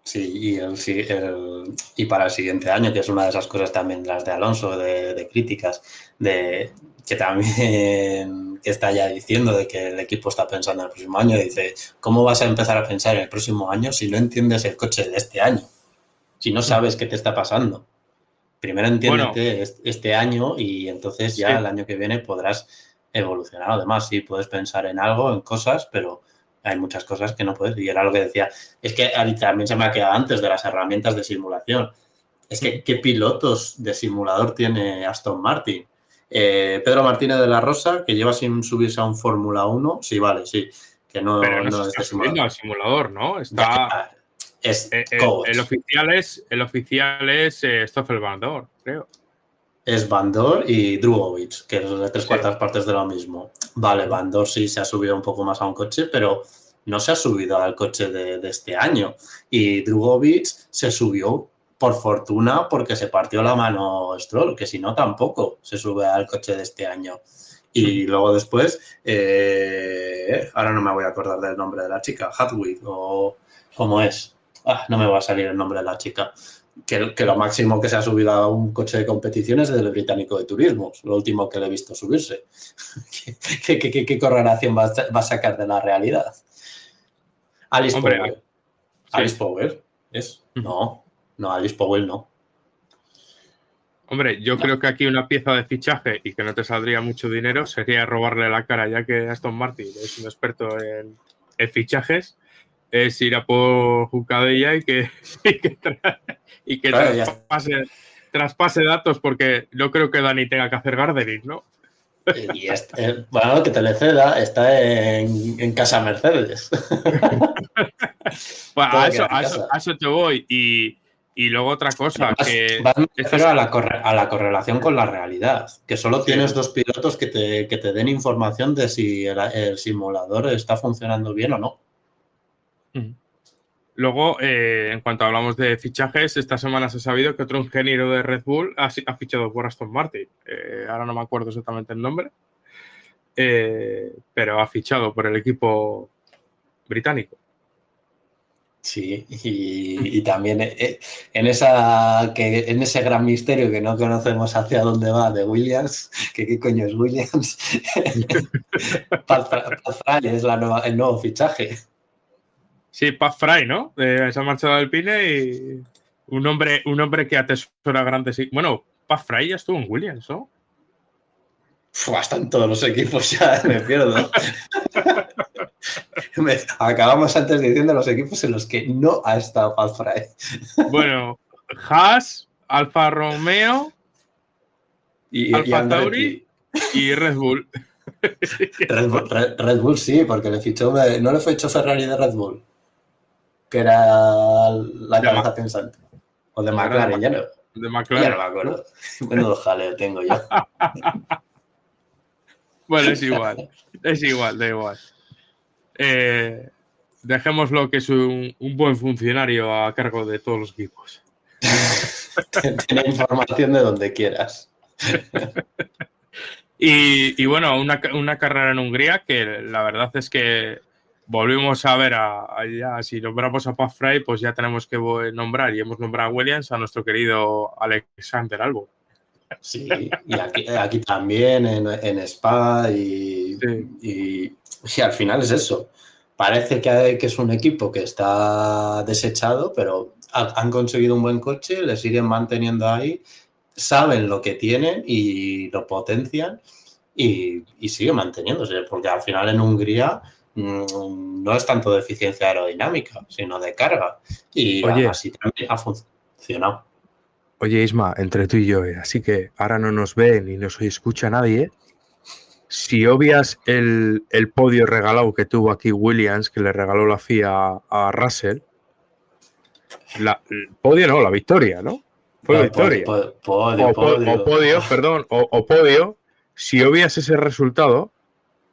Sí, y, el, el, y para el siguiente año, que es una de esas cosas también, las de Alonso, de, de críticas, de que también que está ya diciendo de que el equipo está pensando en el próximo año. Dice, ¿cómo vas a empezar a pensar en el próximo año si no entiendes el coche de este año? Si no sabes qué te está pasando. Primero entiéndete bueno, este año y entonces ya sí. el año que viene podrás evolucionar. Además, sí, puedes pensar en algo, en cosas, pero... hay muchas cosas que no puedes, y era lo que decía. Es que también se me ha quedado antes de las herramientas de simulación. Es que, ¿qué pilotos de simulador tiene Aston Martin? Eh, Pedro Martínez de la Rosa, que lleva sin subirse a un Fórmula uno, sí, vale, sí. Que no, pero no, no está este simulador. simulador, ¿no? Está... Es eh, eh, el oficial es, el oficial es eh, Stoffel Van Dorn, creo. Es Van Dorn y Drugovic, que son de tres cuartas sí. partes de lo mismo. Vale, Van Dorn sí se ha subido un poco más a un coche, pero no se ha subido al coche de, de este año. Y Drugovic se subió por fortuna porque se partió la mano Stroll, que si no tampoco se sube al coche de este año. Y luego después, eh, ahora no me voy a acordar del nombre de la chica, Hadwig o cómo es. Ah, no me va a salir el nombre de la chica. Que, que lo máximo que se ha subido a un coche de competición es del británico de turismo, lo último que le he visto subirse. ¿Qué, qué, qué, qué correlación va a, va a sacar de la realidad? Alice Hombre, Powell. ¿Sí? Alice Powell, ¿es? No, no, Alice Powell no. Hombre, yo creo que aquí una pieza de fichaje y que no te saldría mucho dinero sería robarle la cara, ya que Aston Martin es un experto en, en fichajes, es ir a por Jucadella y que, y que, tra- y que claro, traspase, traspase datos, porque no creo que Dani tenga que hacer gardening, ¿no? Y este, bueno, que te le ceda, está en, en casa Mercedes. Bueno, a eso, a, eso, a eso te voy. Y, y luego otra cosa. Además, que es a la, corre, a la correlación con la realidad, que solo sí. tienes dos pilotos que te, que te den información de si el, el simulador está funcionando bien o no. Luego, eh, en cuanto hablamos de fichajes, esta semana se ha sabido que otro ingeniero de Red Bull ha, ha fichado por Aston Martin. Eh, ahora no me acuerdo exactamente el nombre, eh, pero ha fichado por el equipo británico. Sí, y, y también eh, en esa que en ese gran misterio que no conocemos hacia dónde va de Williams, que qué coño es Williams, Pat Fry es la nueva, el nuevo fichaje. Sí, Pat Fry, ¿no? Eh, se ha marchado del Alpine y un hombre, un hombre que atesora grandes... Bueno, Pat Fry ya estuvo en Williams, ¿no? Fua, están todos los equipos ya, me pierdo. me, acabamos antes diciendo los equipos en los que no ha estado Pat Fry. Bueno, Haas, Alfa Romeo, y, Alfa y Tauri y Red Bull. Red Bull, Red, Red Bull sí, porque le fichó... ¿No le fue hecho Ferrari de Red Bull? Que era la cabeza ya, pensante. O de McLaren, ya no. De McLaren. Ya no me acuerdo. Menudo jaleo tengo yo. Bueno, es igual. Es igual, da igual. Eh, dejémoslo que es un, un buen funcionario a cargo de todos los equipos. Tiene información de donde quieras. Y, y bueno, una, una carrera en Hungría que la verdad es que volvimos a ver, a, a ya, si nombramos a Pat Fry, pues ya tenemos que nombrar, y hemos nombrado a Williams, a nuestro querido Alexander Albon. Sí, y aquí, aquí también, en, en Spa, y, sí. y sí, al final es eso. Parece que, hay, que es un equipo que está desechado, pero ha, han conseguido un buen coche, le siguen manteniendo ahí, saben lo que tienen y lo potencian y, y sigue manteniéndose, porque al final en Hungría... no es tanto de eficiencia aerodinámica, sino de carga. Y oye, así también ha funcionado. Oye, Isma, entre tú y yo, eh, así que ahora no nos ve ni nos escucha nadie. Eh. Si obvias el, el podio regalado que tuvo aquí Williams, que le regaló la F I A a, a Russell, la, el podio no, la victoria, ¿no? Fue no, victoria. Podio, podio, o, podio. O, o podio, perdón, o, o podio. Si obvias ese resultado...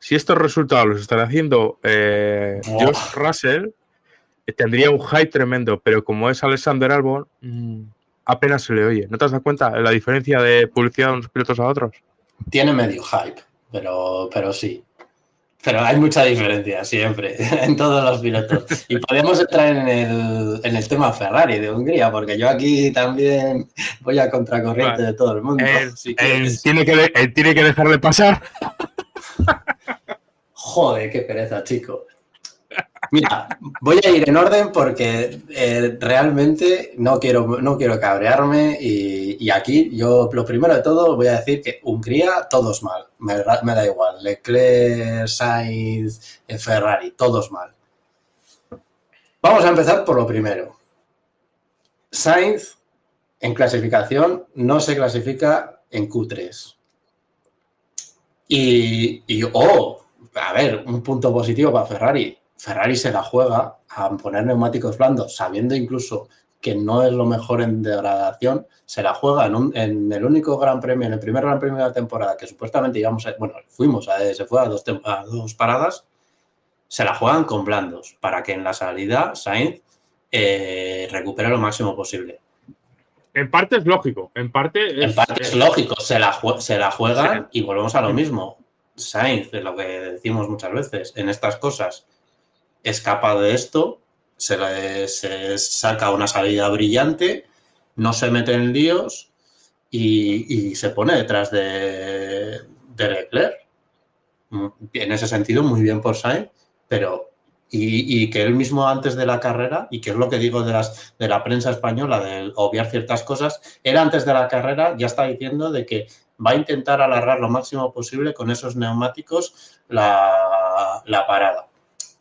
Si estos resultados los estará haciendo eh, Josh Russell, tendría un hype tremendo, pero como es Alexander Albon, apenas se le oye. ¿No te has dado cuenta la diferencia de publicidad de unos pilotos a otros? Tiene medio hype, pero, pero sí. Pero hay mucha diferencia siempre, en todos los pilotos. Y podemos entrar en el, en el tema Ferrari de Hungría, porque yo aquí también voy a contracorriente bueno, de todo el mundo. Él, sí, él, que... Tiene que de, él tiene que dejarle pasar. Joder, qué pereza, chico. Mira, voy a ir en orden porque eh, realmente no quiero, no quiero cabrearme y, y aquí yo lo primero de todo voy a decir que Hungría, todos mal, me, me da igual, Leclerc, Sainz, Ferrari, todos mal. Vamos a empezar por lo primero. Sainz, en clasificación, no se clasifica en Q tres. Y, y oh... A ver, un punto positivo para Ferrari. Ferrari se la juega a poner neumáticos blandos, sabiendo incluso que no es lo mejor en degradación. Se la juega en, un, en el único gran premio, en el primer gran premio de la temporada, que supuestamente íbamos a, bueno, fuimos a, se fue a dos, tem- a dos paradas, se la juegan con blandos para que en la salida Sainz eh, recupere lo máximo posible. En parte es lógico. En parte es, en parte es lógico. Se la, jue- se la juegan y volvemos a lo mismo. Sainz, de lo que decimos muchas veces, en estas cosas, escapa de esto, se, le, se saca una salida brillante, no se mete en líos y, y se pone detrás de, de Leclerc. En ese sentido, muy bien por Sainz, pero Y, y que él mismo antes de la carrera, y que es lo que digo de las de la prensa española, de obviar ciertas cosas, él antes de la carrera ya está diciendo de que va a intentar alargar lo máximo posible con esos neumáticos la, la parada.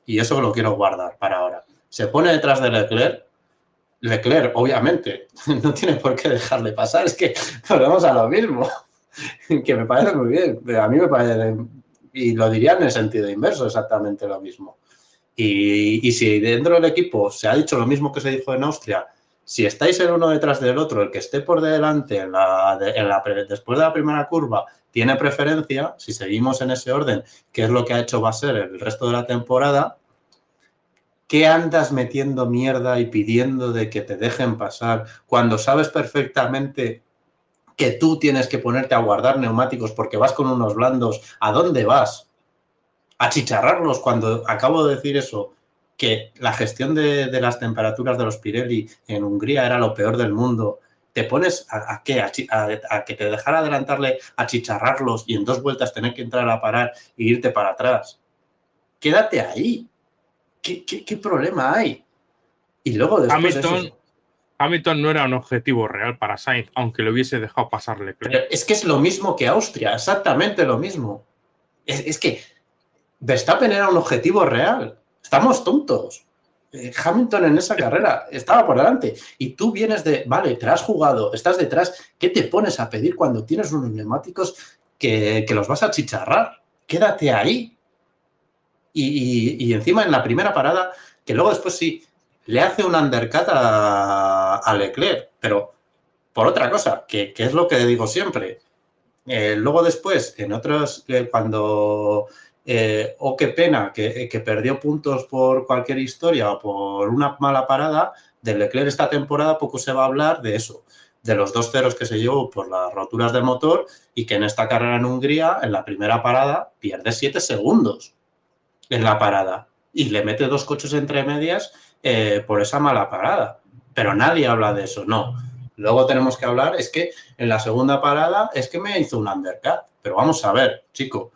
Y eso lo quiero guardar para ahora. Se pone detrás de Leclerc. Leclerc, obviamente, no tiene por qué dejarle pasar. Es que volvemos a lo mismo, que me parece muy bien. Pero a mí me parece, y lo diría en el sentido inverso, exactamente lo mismo. Y, y si dentro del equipo se ha dicho lo mismo que se dijo en Austria, si estáis el uno detrás del otro, el que esté por delante en la, en la, después de la primera curva tiene preferencia, si seguimos en ese orden, que es lo que ha hecho Vasser el resto de la temporada, ¿qué andas metiendo mierda y pidiendo de que te dejen pasar cuando sabes perfectamente que tú tienes que ponerte a guardar neumáticos porque vas con unos blandos? ¿A dónde vas? A chicharrarlos, cuando acabo de decir eso, que la gestión de, de las temperaturas de los Pirelli en Hungría era lo peor del mundo. ¿Te pones a, a qué? A, a, a que te dejara adelantarle, a chicharrarlos y en dos vueltas tener que entrar a parar e irte para atrás? Quédate ahí. ¿Qué, qué, qué problema hay? Y luego después Hamilton, eso... Hamilton no era un objetivo real para Sainz, aunque lo hubiese dejado pasarle. Pero es que es lo mismo que Austria, exactamente lo mismo. Es, es que... Verstappen era un objetivo real. Estamos tontos. Eh, Hamilton en esa carrera estaba por delante. Y tú vienes de... Vale, te has jugado, estás detrás. ¿Qué te pones a pedir cuando tienes unos neumáticos que, que los vas a chicharrar? Quédate ahí. Y, y, y encima en la primera parada, que luego después sí, le hace un undercut a, a Leclerc. Pero por otra cosa, que, que es lo que digo siempre. Eh, luego después, en otros... Eh, cuando... Eh, o oh, qué pena que, que perdió puntos por cualquier historia o por una mala parada, de Leclerc esta temporada poco se va a hablar de eso, de los dos ceros que se llevó por las roturas del motor y que en esta carrera en Hungría, en la primera parada, pierde siete segundos en la parada y le mete dos coches entre medias eh, por esa mala parada. Pero nadie habla de eso, no. Luego tenemos que hablar, es que en la segunda parada es que me hizo un undercut, pero vamos a ver, chico.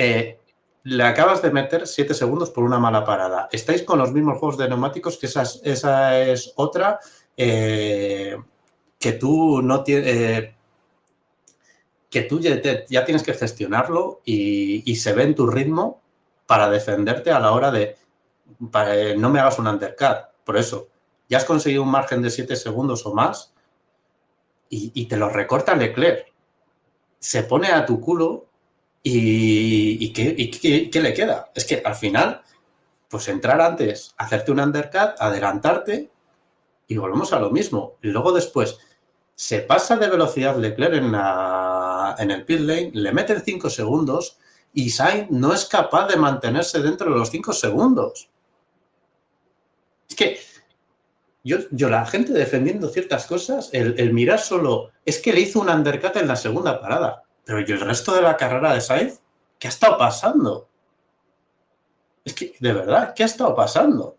Eh, le acabas de meter siete segundos por una mala parada. Estáis con los mismos juegos de neumáticos, que esa es, esa es otra eh, que tú no tienes, eh, que tú ya, te, ya tienes que gestionarlo y, y se ve en tu ritmo para defenderte a la hora de para, eh, no me hagas un undercut. Por eso, ya has conseguido un margen de siete segundos o más y, y te lo recorta Leclerc. Se pone a tu culo. ¿Y, y, qué, y qué, qué le queda? Es que al final, pues entrar antes, hacerte un undercut, adelantarte y volvemos a lo mismo. Y luego después se pasa de velocidad Leclerc en, la, en el pit lane, le meten cinco segundos y Sainz no es capaz de mantenerse dentro de los cinco segundos. Es que yo, yo la gente defendiendo ciertas cosas, el, el mirar solo, es que le hizo un undercut en la segunda parada. Pero ¿y el resto de la carrera de Sainz? ¿Qué ha estado pasando? Es que, de verdad, ¿qué ha estado pasando?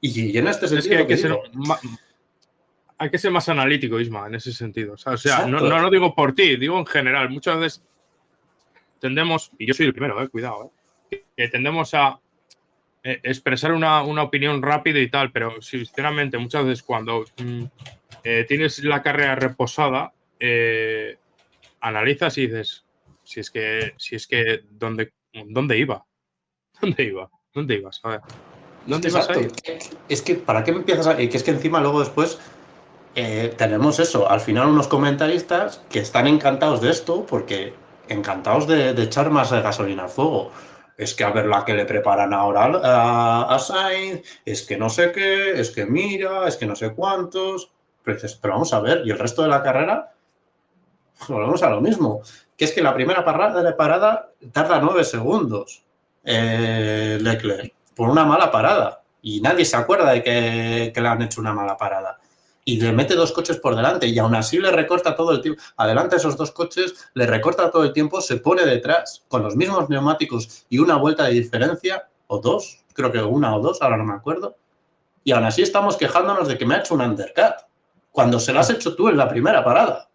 Y, y en este sentido... Es que hay que, ser más, hay que ser más analítico, Isma, en ese sentido. O sea, o sea no, no lo digo por ti, digo en general. Muchas veces tendemos, y yo soy el primero, eh, cuidado, eh, que tendemos a eh, expresar una, una opinión rápida y tal, pero sinceramente muchas veces cuando mm, eh, tienes la carrera reposada... Eh, analizas y dices, si es que, si es que, ¿dónde, dónde iba? ¿Dónde iba? ¿Dónde ibas? A ver, ¿dónde ibas a ir? Es que, ¿para qué empiezas a...? Que es que encima luego después eh, tenemos eso, al final unos comentaristas que están encantados de esto, porque encantados de, de echar más gasolina al fuego. Es que a ver la que le preparan ahora a, a, a Sainz, es que no sé qué, es que mira, es que no sé cuántos. Pero dices, pero vamos a ver, ¿y el resto de la carrera? Volvemos a lo mismo, que es que la primera parada, la parada tarda nueve segundos eh, Leclerc por una mala parada y nadie se acuerda de que, que le han hecho una mala parada y le mete dos coches por delante y aún así le recorta todo el tiempo, adelanta esos dos coches, le recorta todo el tiempo, se pone detrás con los mismos neumáticos y una vuelta de diferencia o dos, creo que una o dos, ahora no me acuerdo, y aún así estamos quejándonos de que me ha hecho un undercut cuando se lo has hecho tú en la primera parada.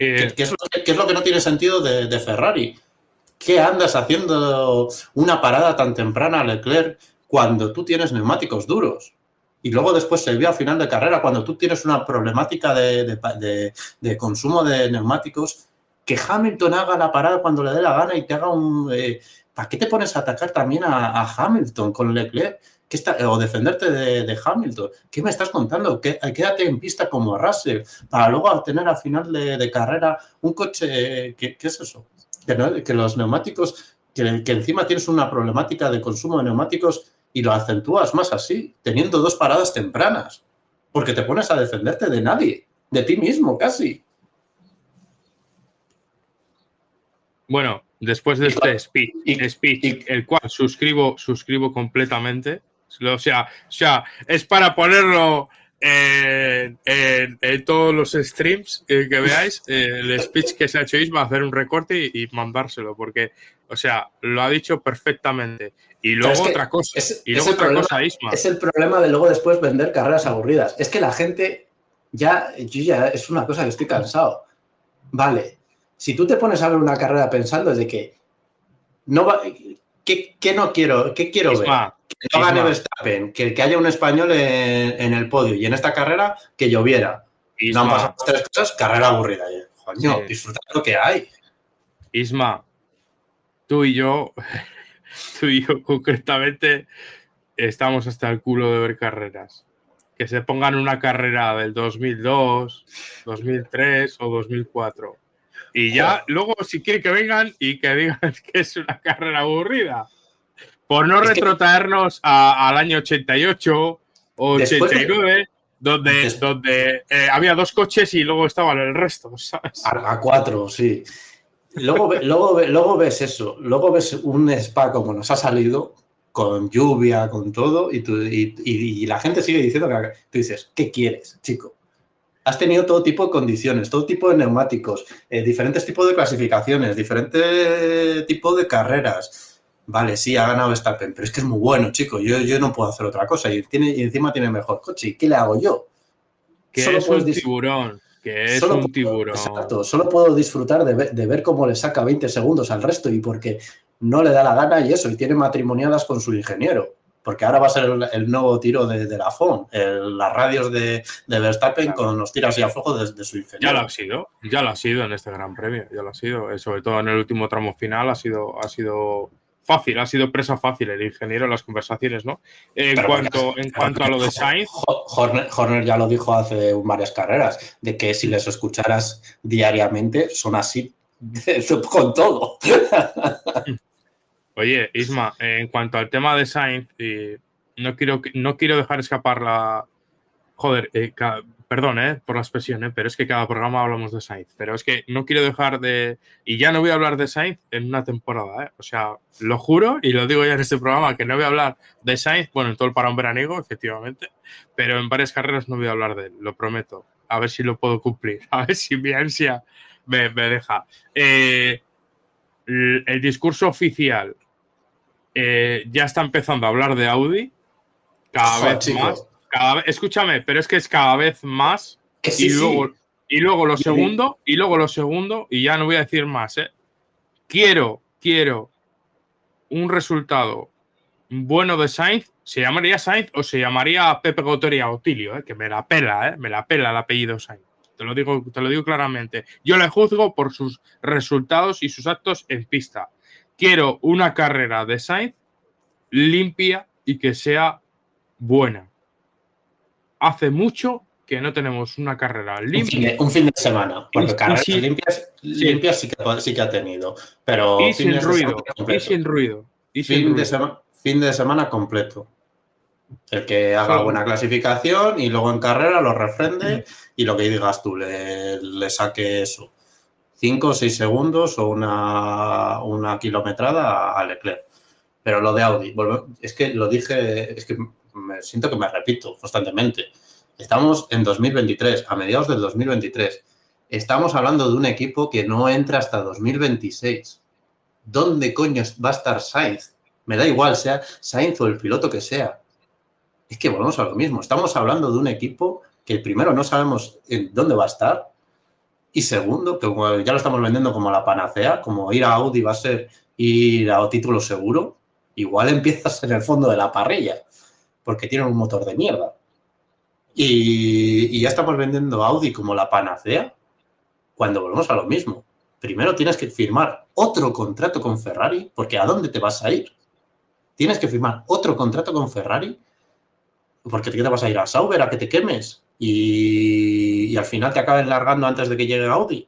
Eh, que, que, es lo que, que es lo que no tiene sentido de, de Ferrari. ¿qué andas haciendo una parada tan temprana a Leclerc cuando tú tienes neumáticos duros? Y luego después se vio al final de carrera, cuando tú tienes una problemática de, de, de, de consumo de neumáticos, que Hamilton haga la parada cuando le dé la gana y te haga un... Eh, ¿Para qué te pones a atacar también a, a Hamilton con Leclerc? ¿Qué está, o defenderte de, de Hamilton? ¿Qué me estás contando? ¿Qué, quédate en pista como Russell para luego tener al final de, de carrera un coche... ¿Qué, qué es eso? Que, no, que los neumáticos... Que, que encima tienes una problemática de consumo de neumáticos y lo acentúas más así, teniendo dos paradas tempranas, porque te pones a defenderte de nadie, de ti mismo casi. Bueno, después de este speech, y, speech y, el cual suscribo, suscribo completamente, o sea, o sea, es para ponerlo en, en, en todos los streams que, que veáis, el speech que se ha hecho Isma, hacer un recorte y, y mandárselo, porque, o sea, lo ha dicho perfectamente. Y luego o sea, es que otra cosa, es, y luego otra problema, cosa, Isma. Es el problema de luego después vender carreras aburridas. Es que la gente ya, yo ya es una cosa que estoy cansado. Vale, si tú te pones a ver una carrera pensando de que no va, que, que no quiero, que quiero Isma, ver, que no gane Verstappen, que, que haya un español en, en el podio y en esta carrera que lloviera. Isma. No han pasado tres cosas, carrera aburrida. Coño, sí. Disfrutar lo que hay. Isma, tú y yo... Tú y yo, concretamente, estamos hasta el culo de ver carreras. Que se pongan una carrera del dos mil dos, dos mil tres o dos mil cuatro. Y ya, luego, si quieren que vengan y que digan que es una carrera aburrida. Por no es retrotraernos que... al año ochenta y ocho o ochenta y nueve, de... donde, Después... donde eh, había dos coches y luego estaban el resto, ¿sabes? A cuatro, sí. Luego, luego, luego ves eso, luego ves un Spa como nos ha salido, con lluvia, con todo, y, tú, y, y, y la gente sigue diciendo que tú dices, ¿qué quieres, chico? Has tenido todo tipo de condiciones, todo tipo de neumáticos, eh, diferentes tipos de clasificaciones, diferentes tipos de carreras. Vale, sí, ha ganado Verstappen, pero es que es muy bueno, chico, yo, yo no puedo hacer otra cosa, y, tiene, y encima tiene mejor coche, ¿y qué le hago yo? Que Solo es un dis- tiburón. Que es solo un puedo, tiburón. Exacto, solo puedo disfrutar de ver, de ver cómo le saca veinte segundos al resto y porque no le da la gana y eso, y tiene matrimoniadas con su ingeniero, porque ahora va a ser el, el nuevo tiro de, de la F O M, el, las radios de, de Verstappen claro. Con los tiras y aflojos de, de su ingeniero. Ya lo ha sido, ya lo ha sido en este Gran Premio, ya lo ha sido, sobre todo en el último tramo final ha sido, ha sido fácil, ha sido presa fácil el ingeniero en las conversaciones, ¿no? En pero cuanto en cuanto a lo de Sainz... Horner, Horner ya lo dijo hace varias carreras, de que si les escucharas diariamente son así con todo. Oye, Isma, en cuanto al tema de Sainz, eh, no quiero no quiero dejar escapar la... Joder, eh, ca... perdón eh, por la expresión, eh, pero es que cada programa hablamos de Sainz, pero es que no quiero dejar de... Y ya no voy a hablar de Sainz en una temporada, eh. O sea, lo juro y lo digo ya en este programa, que no voy a hablar de Sainz, bueno, en todo el parón veraniego, efectivamente, pero en varias carreras no voy a hablar de él, lo prometo. A ver si lo puedo cumplir, a ver si mi ansia me, me deja. Eh, el discurso oficial eh, ya está empezando a hablar de Audi cada vez chico. más. Cada vez, escúchame, pero es que es cada vez más que sí, y, luego, sí. y luego lo segundo, y luego lo segundo, y ya no voy a decir más, ¿eh? Quiero, quiero un resultado bueno de Sainz, se llamaría Sainz o se llamaría Pepe Gotoria Autilio, ¿eh? Que me la pela, ¿eh? Me la pela el apellido Sainz, te lo digo, te lo digo claramente. Yo le juzgo por sus resultados y sus actos en pista. Quiero una carrera de Sainz limpia y que sea buena. Hace mucho que no tenemos una carrera limpia. Un fin de, un fin de semana, porque carreras sí, limpias, limpias sí, que, sí que ha tenido. Pero y sin ruido, y sin ruido. Y sin fin, ruido. De sema, fin de semana completo. El que haga claro. buena clasificación y luego en carrera lo refrende sí. y lo que digas tú, le, le saque eso. Cinco o seis segundos o una, una kilometrada a Leclerc. Pero lo de Audi, es que lo dije... Es que, me siento que me repito constantemente. Estamos en dos mil veintitrés, a mediados del dos mil veintitrés. Estamos hablando de un equipo que no entra hasta dos mil veintiséis. ¿Dónde coño va a estar Sainz? Me da igual, sea Sainz o el piloto que sea. Es que volvemos a lo mismo. Estamos hablando de un equipo que primero no sabemos en dónde va a estar y segundo, que ya lo estamos vendiendo como la panacea, como ir a Audi va a ser ir a título seguro, igual empiezas en el fondo de la parrilla, porque tienen un motor de mierda. Y, y ya estamos vendiendo Audi como la panacea, cuando volvemos a lo mismo. Primero tienes que firmar otro contrato con Ferrari, porque ¿a dónde te vas a ir? Tienes que firmar otro contrato con Ferrari, porque te vas a ir a Sauber a que te quemes y, y al final te acabes largando antes de que llegue Audi.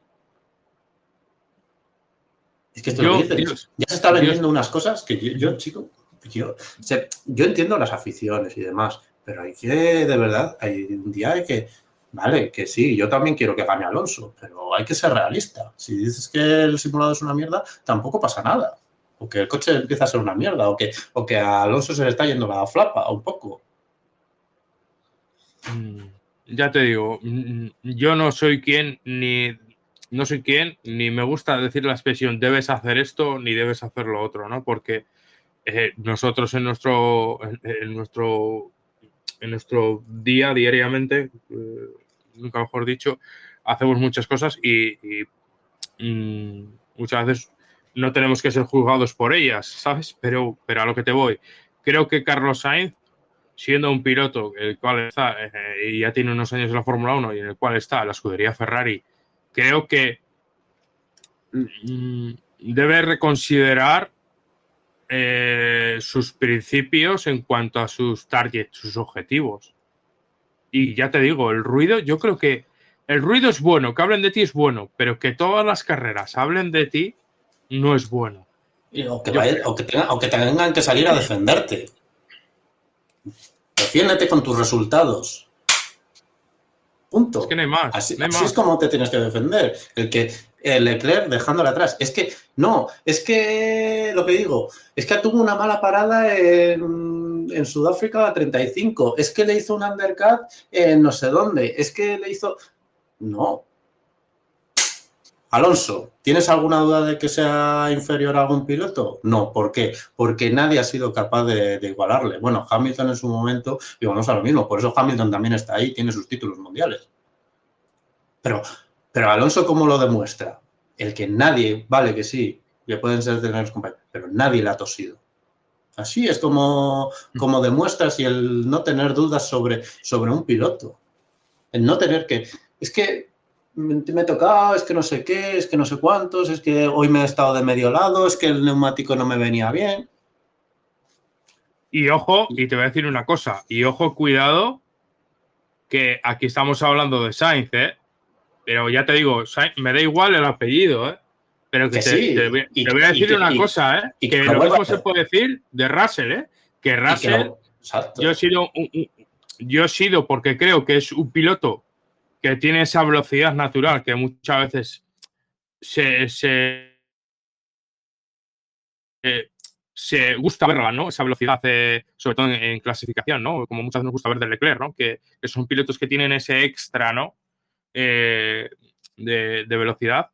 Es que esto yo, lo dices. Dios, ya se está vendiendo Dios. unas cosas que yo, yo chico, yo, o sea, yo entiendo las aficiones y demás, pero hay que, de verdad, hay un día hay que... Vale, que sí, yo también quiero que gane Alonso, pero hay que ser realista. Si dices que el simulado es una mierda, tampoco pasa nada. O que el coche empieza a ser una mierda, o que, o que a Alonso se le está yendo la flapa un poco. Ya te digo, yo no soy quien ni no soy quien ni me gusta decir la expresión debes hacer esto ni debes hacer lo otro, ¿no? Porque eh, nosotros en nuestro en nuestro en nuestro día diariamente, eh, nunca mejor dicho, hacemos muchas cosas y, y mm, muchas veces no tenemos que ser juzgados por ellas, ¿sabes? Pero, pero a lo que te voy, creo que Carlos Sainz, siendo un piloto el cual está eh, y ya tiene unos años en la Fórmula uno y en el cual está la escudería Ferrari, creo que mm, debe reconsiderar Eh, sus principios en cuanto a sus targets, sus objetivos. Y ya te digo, el ruido, yo creo que el ruido es bueno, que hablen de ti es bueno, pero que todas las carreras hablen de ti no es bueno. O que, vaya, o que, tenga, o que tengan que salir a defenderte. Defiéndete con tus resultados. Punto. Es que no hay más. Así, no hay así más. Es como te tienes que defender. El que el Leclerc dejándole atrás. Es que, no, es que lo que digo, es que tuvo una mala parada en, en Sudáfrica a treinta y cinco. Es que le hizo un undercut en no sé dónde. Es que le hizo... No. Alonso, ¿tienes alguna duda de que sea inferior a algún piloto? No, ¿por qué? Porque nadie ha sido capaz de, de igualarle. Bueno, Hamilton en su momento, y vamos a lo mismo, por eso Hamilton también está ahí, tiene sus títulos mundiales. Pero, pero Alonso, ¿cómo lo demuestra? El que nadie, vale que sí, le pueden ser de los compañeros, pero nadie le ha tosido. Así es como, como demuestras y el no tener dudas sobre, sobre un piloto. El no tener que... Es que... me he tocado, es que no sé qué, es que no sé cuántos, es que hoy me he estado de medio lado, es que el neumático no me venía bien. Y ojo, y te voy a decir una cosa, y ojo, cuidado, que aquí estamos hablando de Sainz, ¿eh? Pero ya te digo, Sainz, me da igual el apellido, ¿eh? Pero que, que te, sí. te, voy, y, te voy a decir y, una y, cosa, ¿eh? Y que, que lo mismo a... se puede decir de Russell, ¿eh? Que Russell, que lo... yo he sido, un, un, yo he sido porque creo que es un piloto que tiene esa velocidad natural que muchas veces se, se, eh, se gusta verla, ¿no? Esa velocidad, eh, sobre todo en, en clasificación, ¿no? Como muchas veces nos gusta ver de Leclerc, ¿no? Que, que son pilotos que tienen ese extra, ¿no? Eh, de, de velocidad,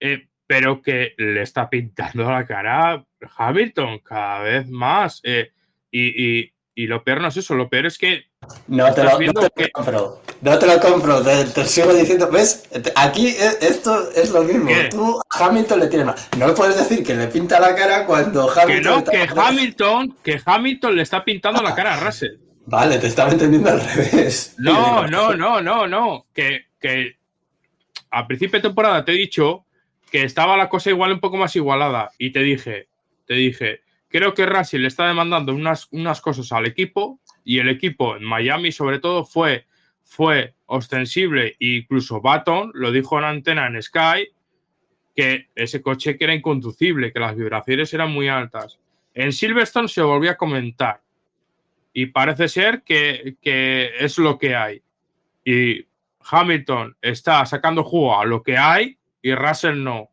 eh, pero que le está pintando la cara a Hamilton cada vez más. Eh, y, y, y lo peor no es eso, lo peor es que... No te, lo, no te lo que... compro, no te lo compro, te, te sigo diciendo, ¿ves? Aquí es, esto es lo mismo, ¿qué? Tú a Hamilton le tienes más, no le puedes decir que le pinta la cara cuando Hamilton... Que no, que Hamilton, que Hamilton le está pintando la cara a Russell. Vale, te estaba entendiendo al revés. No, no, no, no, no, que, que a principio de temporada te he dicho que estaba la cosa igual un poco más igualada y te dije, te dije, creo que Russell le está demandando unas, unas cosas al equipo. Y el equipo en Miami, sobre todo, fue, fue ostensible. E incluso Button lo dijo en antena en Sky, que ese coche que era inconducible, que las vibraciones eran muy altas. En Silverstone se volvió a comentar. Y parece ser que, que es lo que hay. Y Hamilton está sacando jugo a lo que hay y Russell no.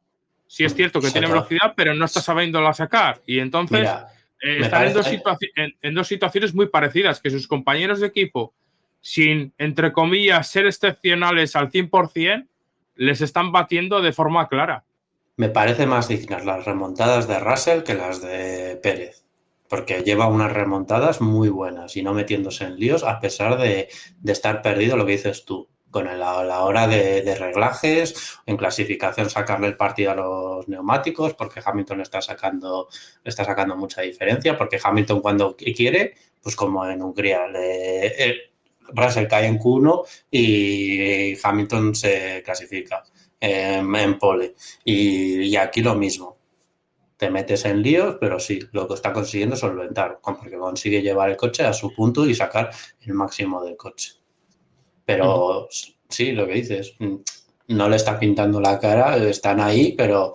Sí es cierto que Saca. tiene velocidad, pero no está sabiéndola sacar. Y entonces... Mira. Eh, están en dos, situaci- en, en dos situaciones muy parecidas, que sus compañeros de equipo, sin, entre comillas, ser excepcionales al cien por ciento, les están batiendo de forma clara. Me parece más dignas las remontadas de Russell que las de Pérez, porque lleva unas remontadas muy buenas y no metiéndose en líos a pesar de, de estar perdido, lo que dices tú. con el, la hora de, de reglajes, en clasificación sacarle el partido a los neumáticos, porque Hamilton está sacando está sacando mucha diferencia, porque Hamilton cuando quiere, pues como en Hungría, le, eh, Russell cae en Q uno y Hamilton se clasifica eh, en pole. Y, y aquí lo mismo. Te metes en líos, pero sí, lo que está consiguiendo es solventar, porque consigue llevar el coche a su punto y sacar el máximo del coche. Pero uh-huh. sí, lo que dices, no le está pintando la cara, están ahí, pero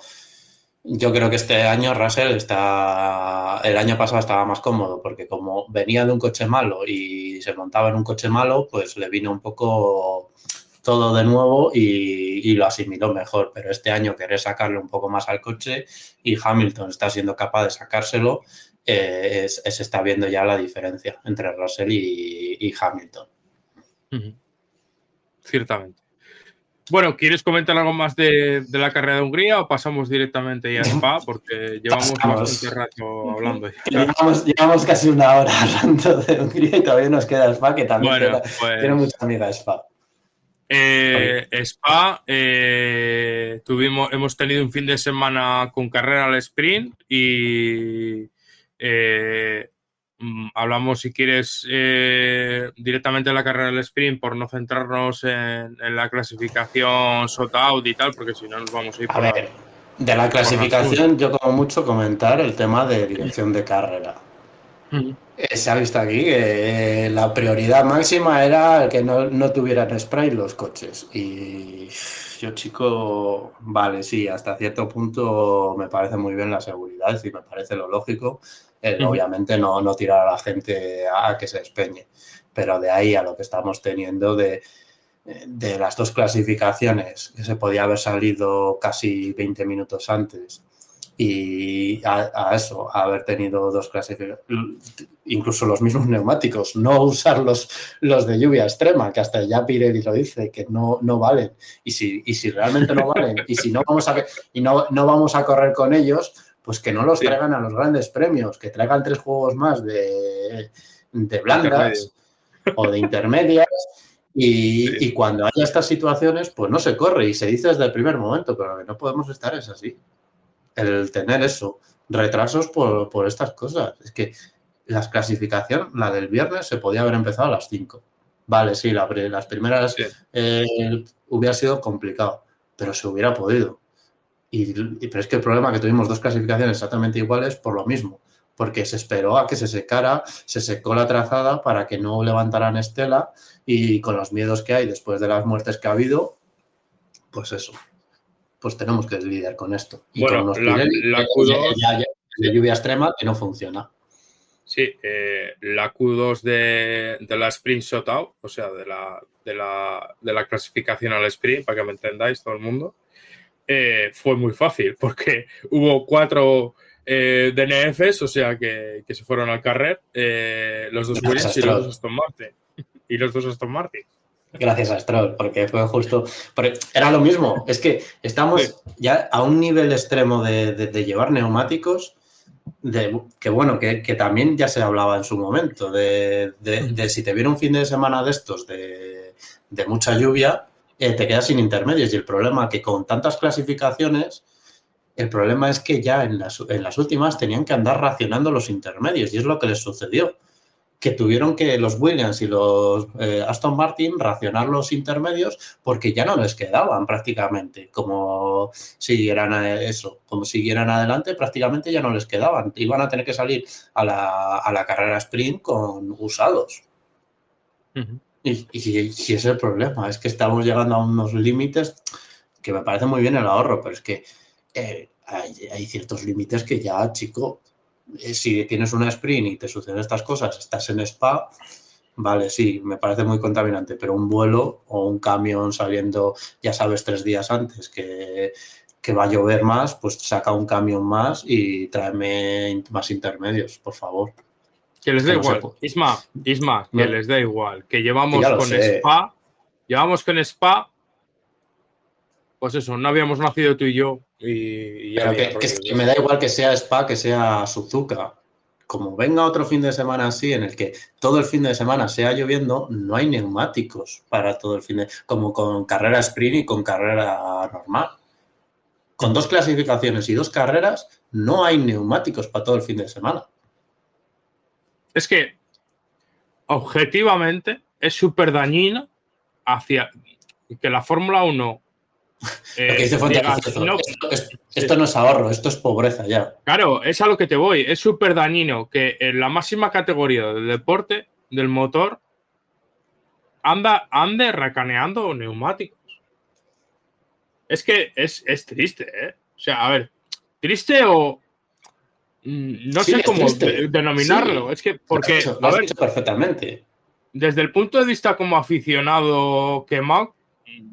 yo creo que este año Russell está... El año pasado estaba más cómodo, porque como venía de un coche malo y se montaba en un coche malo, pues le vino un poco... todo de nuevo y, y lo asimiló mejor, pero este año querer sacarle un poco más al coche y Hamilton está siendo capaz de sacárselo, eh, es, es, está viendo ya la diferencia entre Russell y, y Hamilton. Uh-huh. Ciertamente. Bueno, ¿quieres comentar algo más de, de la carrera de Hungría o pasamos directamente ya a Spa? Porque llevamos bastante rato hablando ya. Llevamos, llevamos casi una hora hablando de Hungría y todavía nos queda Spa, que también bueno, queda, pues... tiene mucha amiga Spa. Eh, Spa, eh, tuvimos, hemos tenido un fin de semana con carrera al sprint y eh, hablamos, si quieres, eh, directamente de la carrera al sprint por no centrarnos en, en la clasificación Sota Audi y tal, porque si no nos vamos a ir a por ver, la, de la clasificación yo como mucho comentar el tema de dirección de carrera. Uh-huh. Se ha visto aquí que eh, la prioridad máxima era que no, no tuvieran spray los coches. Y yo, chico, vale, sí, hasta cierto punto me parece muy bien la seguridad y me parece lo lógico. El, uh-huh. Obviamente no, no tirar a la gente a que se despeñe. Pero de ahí a lo que estamos teniendo de, de las dos clasificaciones, que se podía haber salido casi veinte minutos antes. Y a, a eso, a haber tenido dos clasificaciones, incluso los mismos neumáticos, no usar los, los de lluvia extrema, que hasta ya Pirelli lo dice, que no, no valen. Y si, y si realmente no valen, y si no vamos a y no, no vamos a correr con ellos, pues que no los sí. traigan a los grandes premios, que traigan tres juegos más de, de blandas o de intermedias. Y, sí. y cuando haya estas situaciones, pues no se corre y se dice desde el primer momento, pero lo que no podemos estar es así. El tener eso, retrasos por, por estas cosas. Es que la clasificación, la del viernes, se podía haber empezado a las cinco. Vale, sí, la, las primeras sí. eh, hubiera sido complicado, pero se hubiera podido. Y, y, pero es que el problema es que tuvimos dos clasificaciones exactamente iguales por lo mismo, porque se esperó a que se secara, se secó la trazada para que no levantaran estela y con los miedos que hay después de las muertes que ha habido, pues eso. Pues tenemos que lidiar con esto. Y bueno, con los la, Pirelli, la Q dos ya, ya, de lluvia extrema que no funciona. Sí, eh, la Q dos de, de la sprint shutout, o sea, de la, de la, de la clasificación al sprint, para que me entendáis todo el mundo, eh, fue muy fácil porque hubo cuatro eh, D N Fs, o sea, que, que se fueron al carrer, eh, los dos Williams y los dos Aston Martin. Y los dos Aston Martin. Gracias a Stroll, porque fue justo... Porque era lo mismo, es que estamos sí. ya a un nivel extremo de, de, de llevar neumáticos, de, que bueno, que, que también ya se hablaba en su momento, de, de, de si te viene un fin de semana de estos de, de mucha lluvia, eh, te quedas sin intermedios. Y el problema es que con tantas clasificaciones, el problema es que ya en las, en las últimas tenían que andar racionando los intermedios y es lo que les sucedió. Que tuvieron que los Williams y los eh, Aston Martin racionar los intermedios porque ya no les quedaban prácticamente, como siguieran eso, como siguieran adelante prácticamente ya no les quedaban, iban a tener que salir a la, a la carrera sprint con usados. Uh-huh. Y, y, y ese es el problema, es que estamos llegando a unos límites que me parece muy bien el ahorro, pero es que eh, hay, hay ciertos límites que ya, chico... Si tienes una sprint y te suceden estas cosas, estás en Spa, vale, sí, me parece muy contaminante, pero un vuelo o un camión saliendo, ya sabes, tres días antes que, que va a llover más, pues saca un camión más y tráeme más intermedios, por favor. Que les da que igual, no Isma, Isma, que ¿no? les da igual, que llevamos que con sé. Spa, llevamos con Spa, pues eso, no habíamos nacido tú y yo. Y, y pero que, que, que me da igual que sea Spa, que sea Suzuka, como venga otro fin de semana así, en el que todo el fin de semana sea lloviendo, no hay neumáticos para todo el fin de... como con carrera sprint y con carrera normal. Con dos clasificaciones y dos carreras, no hay neumáticos para todo el fin de semana. Es que, objetivamente, es súper dañino hacia que la Fórmula uno... Eh, lo que dice Fuente, digas, esto, no, esto, esto, esto no es ahorro, esto es pobreza ya. Claro, es a lo que te voy. Es súper dañino que en la máxima categoría del deporte, del motor, anda, ande racaneando neumáticos. Es que es, es triste, ¿eh? O sea, a ver, triste o... No sí, sé cómo de, denominarlo. Sí, es que porque... Lo has hecho, lo has a ver, hecho perfectamente. Desde el punto de vista como aficionado quemado,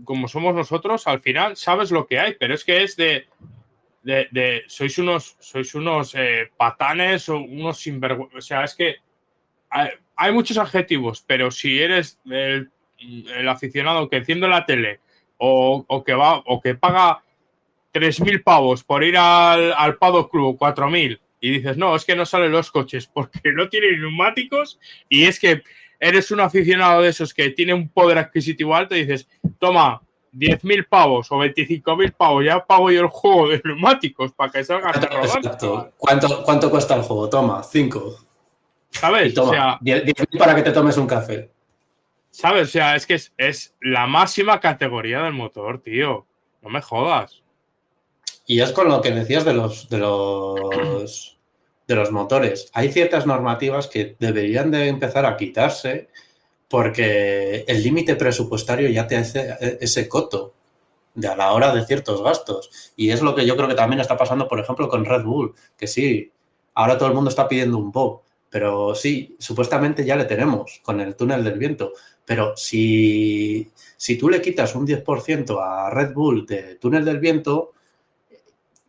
como somos nosotros, al final sabes lo que hay, pero es que es de... de, de sois unos, sois unos eh, patanes o unos sinvergüenza. O sea, es que hay, hay muchos adjetivos, pero si eres el, el aficionado que enciende la tele o, o, que, va, o que paga tres mil pavos por ir al, al Paddock Club, cuatro mil, y dices, no, es que no salen los coches porque no tienen neumáticos, y es que... eres un aficionado de esos que tiene un poder adquisitivo alto y dices, toma, diez mil pavos o veinticinco mil pavos, ya pago yo el juego de neumáticos para que salgan a robar. ¿Cuánto, ¿Cuánto cuesta el juego? Toma, cinco. ¿Sabes? Y toma, o sea, diez mil para que te tomes un café. ¿Sabes? O sea, es que es, es la máxima categoría del motor, tío. No me jodas. Y es con lo que decías de los... de los... de los motores. Hay ciertas normativas que deberían de empezar a quitarse porque el límite presupuestario ya te hace ese coto de a la hora de ciertos gastos. Y es lo que yo creo que también está pasando, por ejemplo, con Red Bull, que sí, ahora todo el mundo está pidiendo un P O P, pero sí, supuestamente ya le tenemos con el túnel del viento. Pero si, si tú le quitas un diez por ciento a Red Bull de túnel del viento,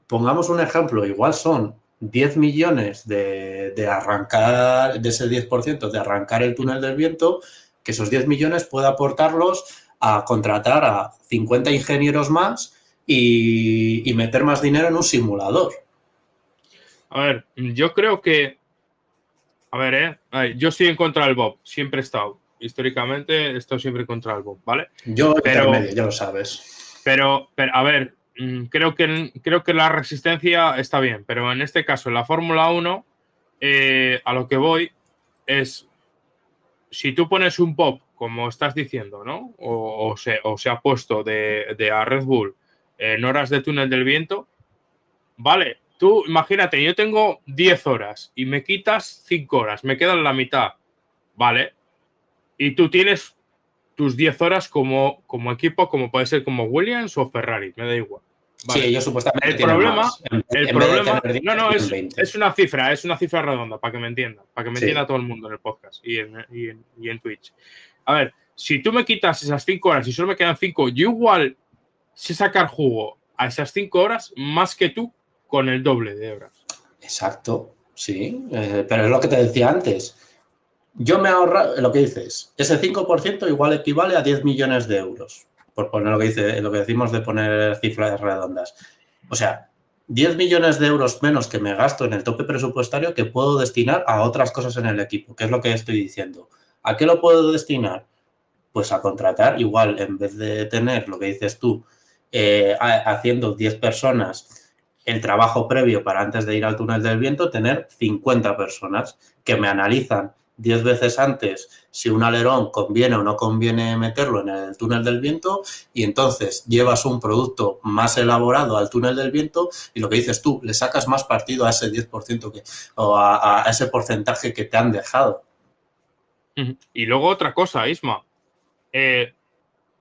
pongamos un ejemplo, igual son diez millones de, de arrancar, de ese diez por ciento de arrancar el túnel del viento, que esos diez millones pueda aportarlos a contratar a cincuenta ingenieros más y, y meter más dinero en un simulador. A ver, yo creo que... A ver, eh, a ver, yo estoy en contra del Bob, siempre he estado. Históricamente he estado siempre contra el Bob, ¿vale? Yo pero, intermedio, ya lo sabes. Pero, pero a ver... Creo que, creo que la resistencia está bien, pero en este caso, en la Fórmula uno, eh, a lo que voy es, si tú pones un P O P, como estás diciendo, ¿no? O, o, se, o se ha puesto de, de a Red Bull en horas de túnel del viento, vale, tú imagínate, yo tengo diez horas y me quitas cinco horas, me quedan la mitad, vale, y tú tienes tus diez horas como, como equipo, como puede ser como Williams o Ferrari, me da igual. Vale. Sí, ellos supuestamente el problema, más. En, el en problema, diez, no, no, es, es una cifra, es una cifra redonda, para que me entienda, para que me sí. entienda todo el mundo en el podcast y en, y, en, y en Twitch. A ver, si tú me quitas esas cinco horas y solo me quedan cinco, yo igual sé sacar jugo a esas cinco horas más que tú con el doble de horas. Exacto, sí, eh, pero es lo que te decía antes. Yo me ahorro, lo que dices, ese cinco por ciento igual equivale a diez millones de euros, por poner lo que dice, lo que decimos de poner cifras redondas. O sea, diez millones de euros menos que me gasto en el tope presupuestario que puedo destinar a otras cosas en el equipo, que es lo que estoy diciendo. ¿A qué lo puedo destinar? Pues a contratar, igual, en vez de tener, lo que dices tú, eh, haciendo diez personas... el trabajo previo para antes de ir al túnel del viento, tener cincuenta personas que me analizan diez veces antes si un alerón conviene o no conviene meterlo en el túnel del viento, y entonces llevas un producto más elaborado al túnel del viento y lo que dices tú, le sacas más partido a ese diez por ciento que, o a, a ese porcentaje que te han dejado. Y luego otra cosa, Isma. Eh,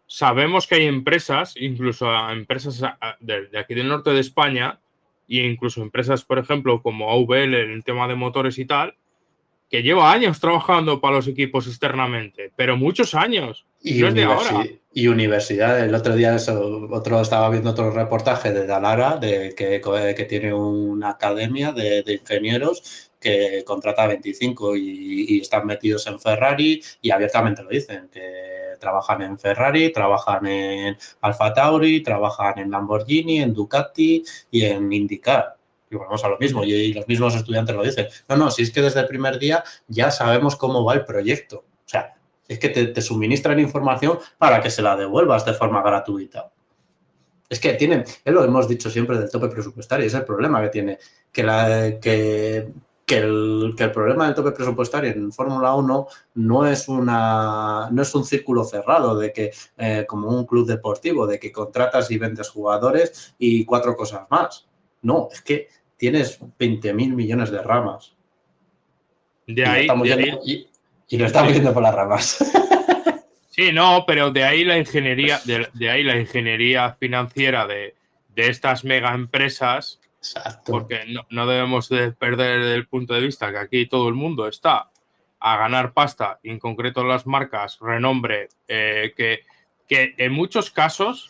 sabemos que hay empresas, incluso empresas de, de aquí del norte de España, e incluso empresas, por ejemplo, como A V L en el tema de motores y tal, que lleva años trabajando para los equipos externamente, pero muchos años. Y, no es de ahora. Y universidad. El otro día eso, otro estaba viendo otro reportaje de Dalara, de, que, que tiene una academia de, de ingenieros que contrata veinticinco y, y están metidos en Ferrari y abiertamente lo dicen, que trabajan en Ferrari, trabajan en Alfa Tauri, trabajan en Lamborghini, en Ducati y en IndyCar. y volvemos a lo mismo, y, y los mismos estudiantes lo dicen, no, no, si es que desde el primer día ya sabemos cómo va el proyecto, o sea, es que te, te suministran información para que se la devuelvas de forma gratuita. Es que tienen, es lo que hemos dicho siempre del tope presupuestario, es el problema que tiene, que la que... Que el, que el problema del tope presupuestario en Fórmula uno no es una no es un círculo cerrado de que eh, como un club deportivo, de que contratas y vendes jugadores y cuatro cosas más. No, es que tienes veinte mil millones de ramas. De ahí, y, estamos de yendo, ahí. Y, y lo estamos viendo por las ramas. Sí, no, pero de ahí la ingeniería, de, de ahí la ingeniería financiera de, de estas mega empresas. Exacto. Porque no, no debemos de perder el punto de vista que aquí todo el mundo está a ganar pasta, en concreto las marcas, renombre, eh, que, que en muchos casos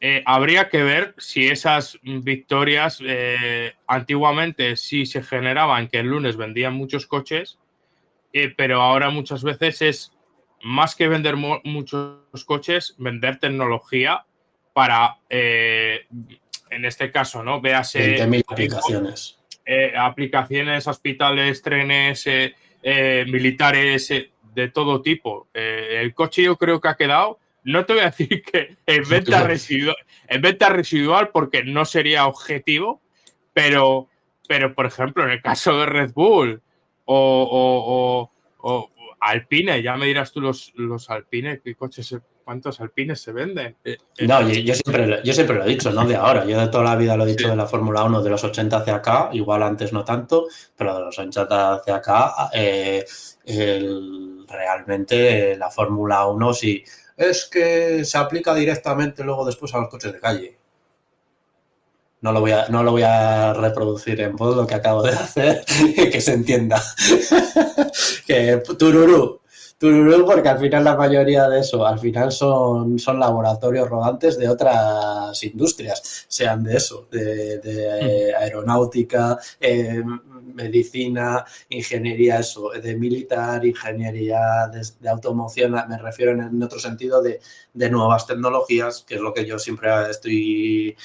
eh, habría que ver si esas victorias eh, antiguamente sí se generaban, que el lunes vendían muchos coches, eh, pero ahora muchas veces es más que vender mo- muchos coches, vender tecnología para... Eh, en este caso, ¿no? Véase... veinte mil aplicaciones. Eh, aplicaciones, hospitales, trenes, eh, eh, militares, eh, de todo tipo. Eh, el coche yo creo que ha quedado, no te voy a decir que en venta residual, en venta residual porque no sería objetivo, pero, pero por ejemplo, en el caso de Red Bull o, o, o, o Alpine, ya me dirás tú los, los Alpine, qué coches... ¿Cuántos Alpines se venden? Eh, no, yo, yo, siempre, yo siempre lo he dicho, no de ahora. Yo de toda la vida lo he dicho, sí. De la Fórmula uno, de los ochenta hacia acá, igual antes no tanto, pero de los ochenta hacia acá, eh, el, realmente eh, la Fórmula uno sí. Es que se aplica directamente luego después a los coches de calle. No lo voy a, no lo voy a reproducir en voz lo que acabo de hacer, que se entienda. Que tururú. Porque al final la mayoría de eso, al final son, son laboratorios rodantes de otras industrias, sean de eso, de, de aeronáutica, eh, medicina, ingeniería, eso, de militar, ingeniería de, de automoción, me refiero en, en otro sentido de, de nuevas tecnologías, que es lo que yo siempre estoy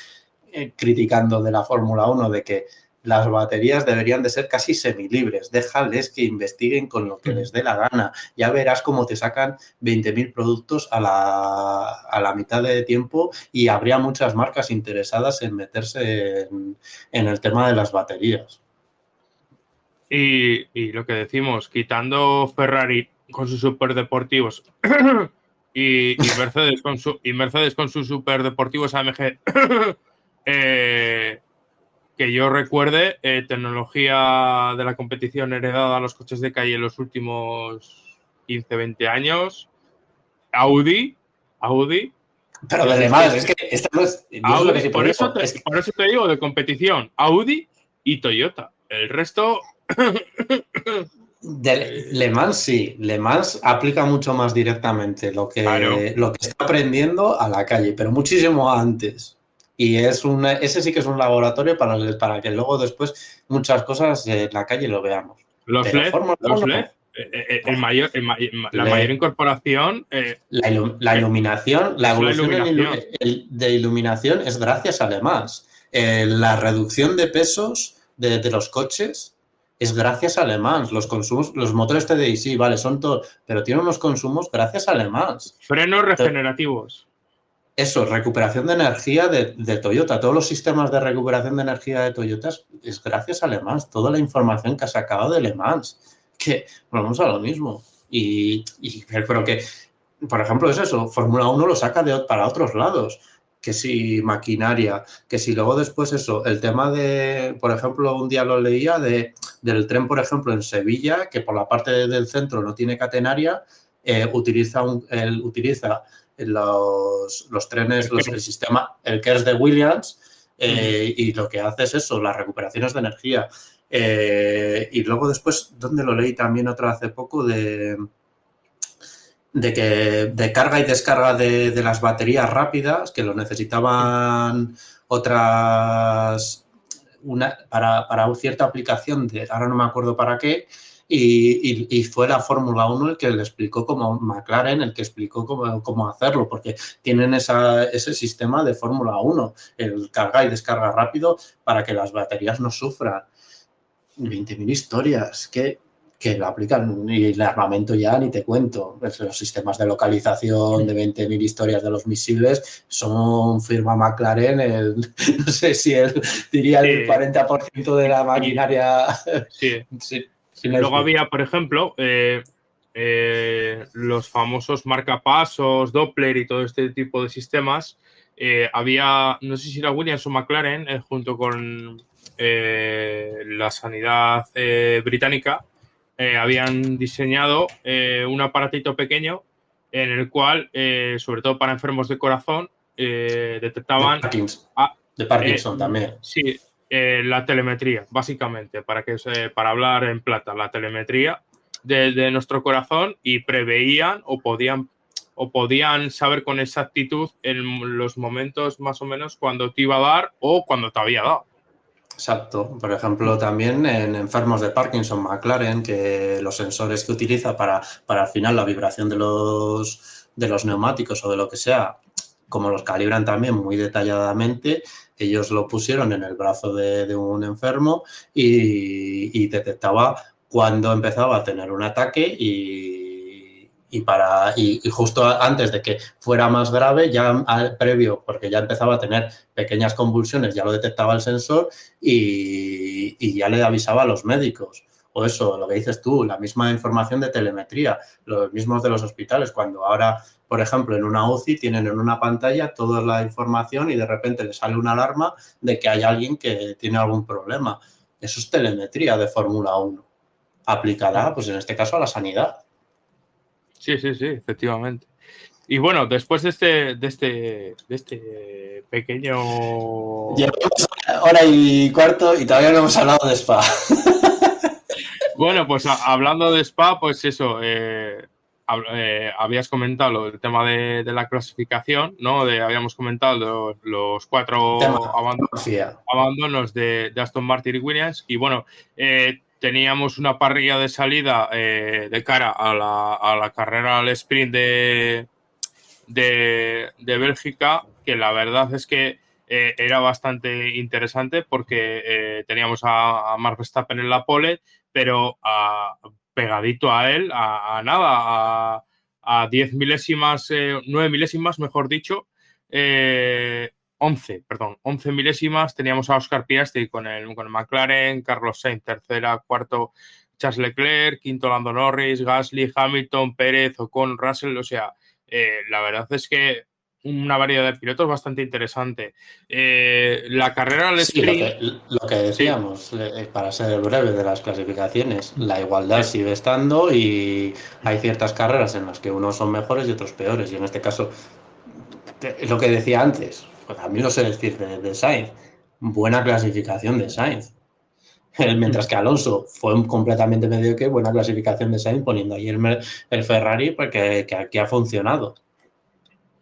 criticando de la Fórmula uno, de que las baterías deberían de ser casi semilibres. Déjales que investiguen con lo que les dé la gana. Ya verás cómo te sacan veinte mil productos a la, a la mitad de tiempo y habría muchas marcas interesadas en meterse en, en el tema de las baterías. Y, y lo que decimos, quitando Ferrari con sus superdeportivos y, y, Mercedes con su, y Mercedes con sus superdeportivos A M G... eh, que yo recuerde, eh, tecnología de la competición heredada a los coches de calle en los últimos quince, veinte años. Audi, Audi. Pero de demás, es que esta no es... Audi, por, eso te, es que... por eso te digo, de competición, Audi y Toyota. El resto... De Le Mans sí, Le Mans aplica mucho más directamente lo que, claro. lo que está aprendiendo a la calle, pero muchísimo antes. Y es una, ese sí que es un laboratorio para, para que luego después muchas cosas en la calle lo veamos. Los Pero L E D, los L E D, eh, el mayor, el, el, la L E D. Mayor incorporación... Eh, la, ilu, la iluminación, la evolución la iluminación. El, el, de iluminación es gracias a Le Mans. Eh, la reducción de pesos de, de los coches... Es gracias a Le Mans. Los consumos, los motores T D I, sí, vale, son todos... Pero tiene unos consumos gracias a Le Mans. Frenos regenerativos. Eso, recuperación de energía de, de Toyota. Todos los sistemas de recuperación de energía de Toyota es, es gracias a Le Mans. Toda la información que ha sacado de Le Mans. Que volvemos a lo mismo. Y, y, pero que, por ejemplo, es eso. Fórmula uno lo saca de, para otros lados. Que si maquinaria, que si luego después eso, el tema de, por ejemplo, un día lo leía de, del tren, por ejemplo, en Sevilla, que por la parte del centro no tiene catenaria, eh, utiliza un, el, utiliza Los, los trenes, los, el sistema, el que es de Williams, eh, y lo que hace es eso, las recuperaciones de energía. Eh, y luego después, donde lo leí también otra hace poco, de, de que de carga y descarga de, de las baterías rápidas, que lo necesitaban otras, una, para, para cierta aplicación, de ahora no me acuerdo para qué, Y, y, y fue la Fórmula uno el que le explicó cómo, McLaren, el que explicó cómo, cómo hacerlo, porque tienen esa, ese sistema de Fórmula uno, el carga y descarga rápido para que las baterías no sufran. veinte mil historias que, que lo aplican, y el armamento ya ni te cuento. Los sistemas de localización de veinte mil historias de los misiles son firma McLaren, el, no sé si él diría el sí. cuarenta por ciento de la maquinaria. Sí, sí. Luego había, por ejemplo, eh, eh, los famosos marcapasos, Doppler y todo este tipo de sistemas. Eh, había, no sé si era Williams o McLaren, eh, junto con eh, la sanidad eh, británica, eh, habían diseñado eh, un aparatito pequeño en el cual, eh, sobre todo para enfermos de corazón, eh, detectaban... De Parkinson, ah, de Parkinson eh, también. Sí. Eh, la telemetría, básicamente, para que se, para hablar en plata, la telemetría de, de nuestro corazón, y preveían o podían o podían saber con exactitud en los momentos más o menos cuando te iba a dar o cuando te había dado. Exacto. Por ejemplo, también en enfermos de Parkinson, McLaren, que los sensores que utiliza para, para al final la vibración de los, de los neumáticos o de lo que sea, como los calibran también muy detalladamente, ellos lo pusieron en el brazo de, de un enfermo y, y detectaba cuando empezaba a tener un ataque y, y, para, y, y justo antes de que fuera más grave, ya al previo, porque ya empezaba a tener pequeñas convulsiones, ya lo detectaba el sensor y, y ya le avisaba a los médicos. O eso, lo que dices tú, la misma información de telemetría, los mismos de los hospitales, cuando ahora, por ejemplo, en una U C I tienen en una pantalla toda la información y de repente le sale una alarma de que hay alguien que tiene algún problema. Eso es telemetría de Fórmula uno, aplicada, pues en este caso, a la sanidad. Sí, sí, sí, efectivamente. Y bueno, después de este, de este, de este pequeño... Llevamos hora y cuarto y todavía no hemos hablado de Spa. Bueno, pues hablando de Spa, pues eso, eh, eh, habías comentado el tema de, de la clasificación, ¿no? De, habíamos comentado los, los cuatro abandonos, abandonos de, de Aston Martin y Williams. Y bueno, eh, teníamos una parrilla de salida eh, de cara a la, a la carrera, al sprint de, de, de Bélgica, que la verdad es que eh, era bastante interesante porque eh, teníamos a, a Max Verstappen en la pole, pero a, pegadito a él, a, a nada, a diez milésimas, eh, nueve milésimas, mejor dicho, eh, once, perdón, once milésimas. Teníamos a Oscar Piastri con el, con el McLaren, Carlos Sainz tercera, cuarto Charles Leclerc, quinto Lando Norris, Gasly, Hamilton, Pérez, Ocon, Russell. O sea, eh, la verdad es que una variedad de pilotos bastante interesante. Eh, la carrera al sprint... Sí, lo, que, lo que decíamos, sí. eh, para ser breve, de las clasificaciones, la igualdad sí. sigue estando y hay ciertas carreras en las que unos son mejores y otros peores. Y en este caso, lo que decía antes, pues a mí lo sé decir de, de Sainz, buena clasificación de Sainz. Mientras que Alonso fue un completamente mediocre, buena clasificación de Sainz, poniendo ahí el, el Ferrari, porque que aquí ha funcionado.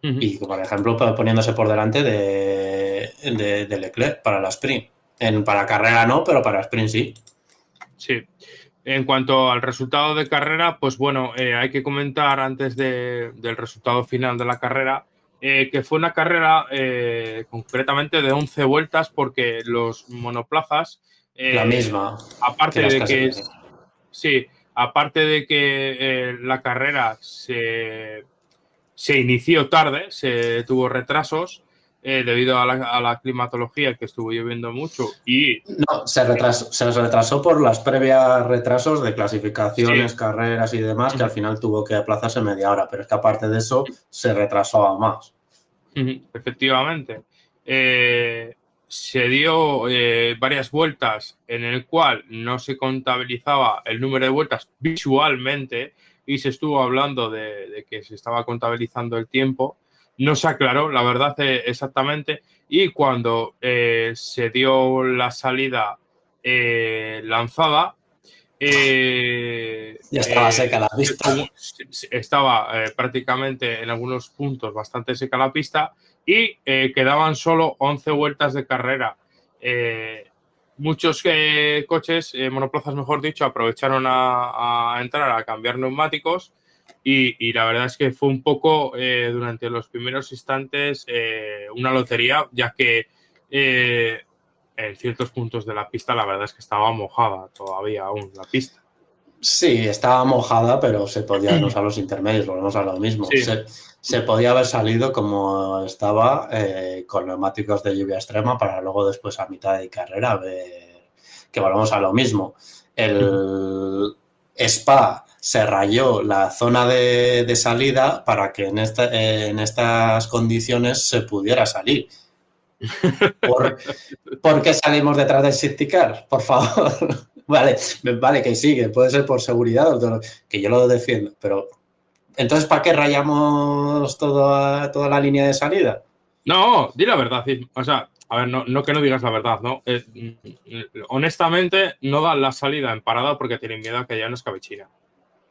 Y, por ejemplo, poniéndose por delante de, de, de Leclerc para la sprint. En, para carrera no, pero para sprint sí. Sí. En cuanto al resultado de carrera, pues bueno, eh, hay que comentar antes de, del resultado final de la carrera, eh, que fue una carrera eh, concretamente de once vueltas porque los monoplazas... Eh, la misma. Aparte que de que... Sí, aparte de que eh, la carrera se... Se inició tarde, se tuvo retrasos eh, debido a la, a la climatología, que estuvo lloviendo mucho y... No, se retrasó, se retrasó por las previas retrasos de clasificaciones, sí. carreras y demás, que al final tuvo que aplazarse media hora, pero es que aparte de eso se retrasó aún más. Efectivamente. Eh, se dio eh, varias vueltas en el cual no se contabilizaba el número de vueltas visualmente, y se estuvo hablando de, de que se estaba contabilizando el tiempo. No se aclaró, la verdad, exactamente. Y cuando eh, se dio la salida eh, lanzada... Eh, ya estaba eh, seca la pista. Estaba eh, prácticamente en algunos puntos bastante seca la pista y eh, quedaban solo once vueltas de carrera. Eh, Muchos eh, coches, eh, monoplazas mejor dicho, aprovecharon a, a entrar a cambiar neumáticos y, y la verdad es que fue un poco eh, durante los primeros instantes eh, una lotería, ya que eh, en ciertos puntos de la pista la verdad es que estaba mojada todavía aún la pista. Sí, estaba mojada, pero se podían usar los intermedios, volvemos a lo mismo. Sí. Se, se podía haber salido como estaba, eh, con neumáticos de lluvia extrema, para luego después a mitad de carrera ver que volvemos a lo mismo. El Spa se rayó la zona de, de salida para que en, esta, eh, en estas condiciones se pudiera salir. ¿Por, ¿por qué salimos detrás del safety car? Por favor. Vale, vale, que sí, que puede ser por seguridad, que yo lo defiendo, pero entonces, ¿para qué rayamos toda, toda la línea de salida? No, di la verdad, o sea, a ver, no, no que no digas la verdad, ¿no? Eh, honestamente, no dan la salida en parada porque tienen miedo a que haya una escabechina.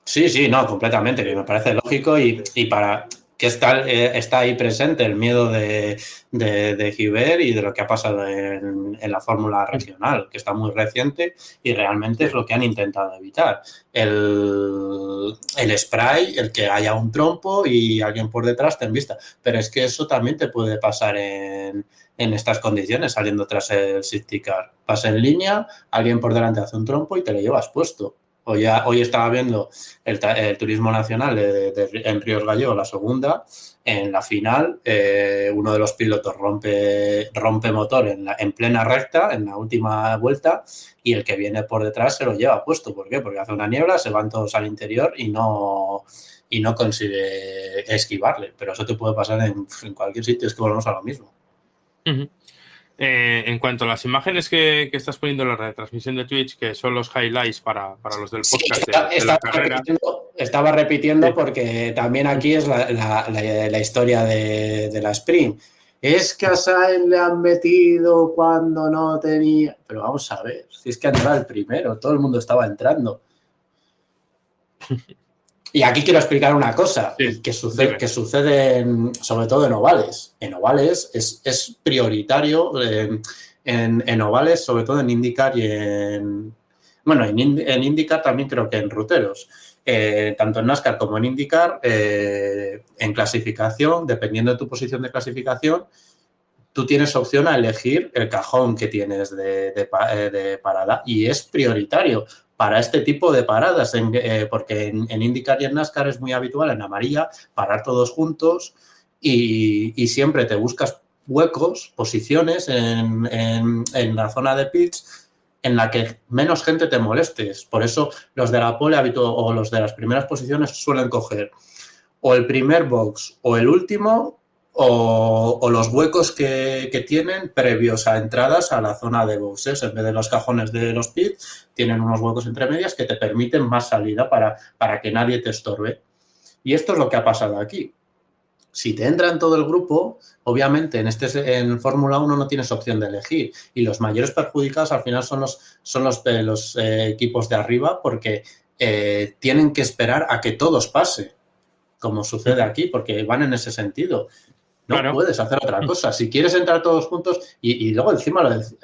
Sí, sí, no, completamente, que me parece lógico y, y para que está, eh, está ahí presente el miedo de, de, de Gilbert y de lo que ha pasado en, en la fórmula regional, que está muy reciente y realmente es lo que han intentado evitar. El, el spray, el que haya un trompo y alguien por detrás te embista. Pero es que eso también te puede pasar en, en estas condiciones, saliendo tras el safety car. Vas en línea, alguien por delante hace un trompo y te lo llevas puesto. Hoy, hoy estaba viendo el, el Turismo Nacional de, de, de, en Ríos Gallegos, la segunda. En la final, eh, uno de los pilotos rompe, rompe motor en, la, en plena recta, en la última vuelta, y el que viene por detrás se lo lleva puesto. ¿Por qué? Porque hace una niebla, se van todos al interior y no, y no consigue esquivarle. Pero eso te puede pasar en, en cualquier sitio, es que volvemos a lo mismo. Uh-huh. Eh, en cuanto a las imágenes que, que estás poniendo en la retransmisión de Twitch, que son los highlights para, para los del podcast, sí, está, de, de la carrera. Repitiendo, estaba repitiendo sí. Porque también aquí es la, la, la, la historia de, de la sprint. Es que a Sainz le han metido cuando no tenía... Pero vamos a ver, si es que entraba el primero, todo el mundo estaba entrando. Y aquí quiero explicar una cosa, sí, que sucede, que sucede en, sobre todo en ovales. En ovales es, es prioritario, eh, en, en ovales, sobre todo en IndyCar y en... Bueno, en, en IndyCar también creo que en ruteros. Eh, tanto en NASCAR como en IndyCar, eh, en clasificación, dependiendo de tu posición de clasificación, tú tienes opción a elegir el cajón que tienes de, de, de parada y es prioritario para este tipo de paradas, en, eh, porque en, en IndyCar y en NASCAR es muy habitual en amarilla parar todos juntos y, y siempre te buscas huecos, posiciones en, en, en la zona de pits en la que menos gente te molestes. Por eso los de la pole habitu- o los de las primeras posiciones suelen coger o el primer box o el último o, o los huecos que, que tienen previos a entradas a la zona de boxes. En vez de los cajones de los pits, tienen unos huecos entre medias que te permiten más salida para, para que nadie te estorbe. Y esto es lo que ha pasado aquí. Si te entra en todo el grupo, obviamente en este en Fórmula uno no tienes opción de elegir. Y los mayores perjudicados al final son los, son los, los eh, equipos de arriba porque eh, tienen que esperar a que todos pase, como sucede aquí, porque van en ese sentido. No claro. Puedes hacer otra cosa. Si quieres entrar todos juntos... Y, y luego encima lo decía,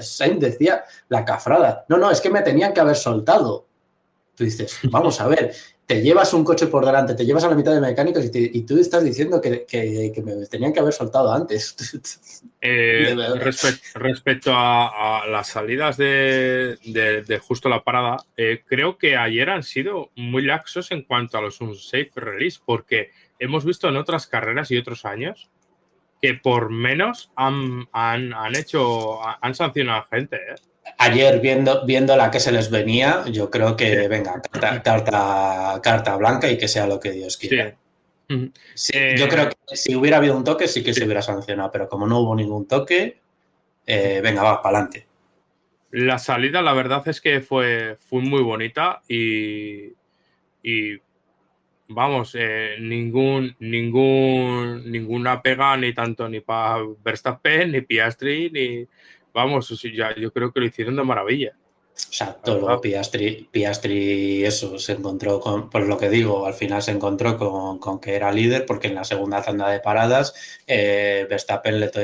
Sainz decía la cafrada. No, no, es que me tenían que haber soltado. Tú dices, vamos a ver, te llevas un coche por delante, te llevas a la mitad de mecánicos y, te, y tú estás diciendo que, que, que me tenían que haber soltado antes. Eh, respect, respecto a, a las salidas de, de, de justo la parada, eh, creo que ayer han sido muy laxos en cuanto a los unsafe release porque... Hemos visto en otras carreras y otros años que por menos han, han, han hecho, han sancionado a gente. ¿eh? Ayer, viendo, viendo la que se les venía, yo creo que, venga, carta, carta, carta blanca y que sea lo que Dios quiera. Sí. Sí, eh, yo creo que si hubiera habido un toque, sí que sí. Se hubiera sancionado, pero como no hubo ningún toque, eh, venga, va, para adelante. La salida, la verdad es que fue, fue muy bonita y... y Vamos, eh, ningún, ningún, ninguna pega ni tanto ni para Verstappen, ni Piastri, ni... Vamos, yo creo que lo hicieron de maravilla. Exacto, luego Piastri, Piastri eso, se encontró con, por lo que digo, al final se encontró con, con que era líder, porque en la segunda tanda de paradas eh, Verstappen le, to,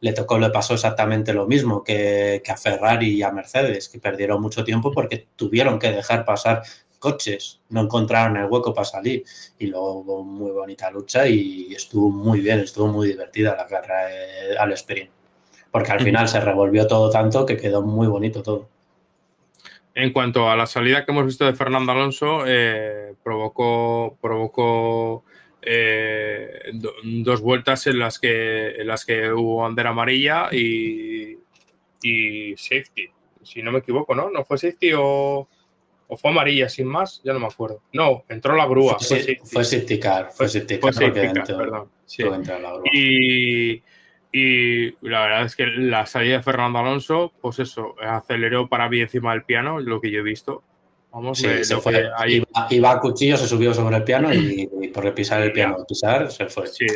le tocó, le pasó exactamente lo mismo que, que a Ferrari y a Mercedes, que perdieron mucho tiempo porque tuvieron que dejar pasar coches, no encontraron el hueco para salir, y luego hubo muy bonita lucha y estuvo muy bien, estuvo muy divertida la carrera eh, al sprint, porque al final se revolvió todo tanto que quedó muy bonito todo. En cuanto a la salida que hemos visto de Fernando Alonso, eh, provocó, provocó eh, do, dos vueltas en las que, en las que hubo bandera amarilla y, y safety, si no me equivoco, ¿no? ¿No fue safety o, o fue amarilla sin más? Ya no me acuerdo. No, entró la grúa. Fue, fue, safety. fue safety car, fue safety car. Fue safety car, perdón. Sí. Y... Y la verdad es que la salida de Fernando Alonso, pues eso, aceleró para mí encima del piano, lo que yo he visto. Vamos, sí, de, se fue. Ahí... Iba, iba a cuchillo, se subió sobre el piano y, y por pisar el piano, pisar, se fue. Sí,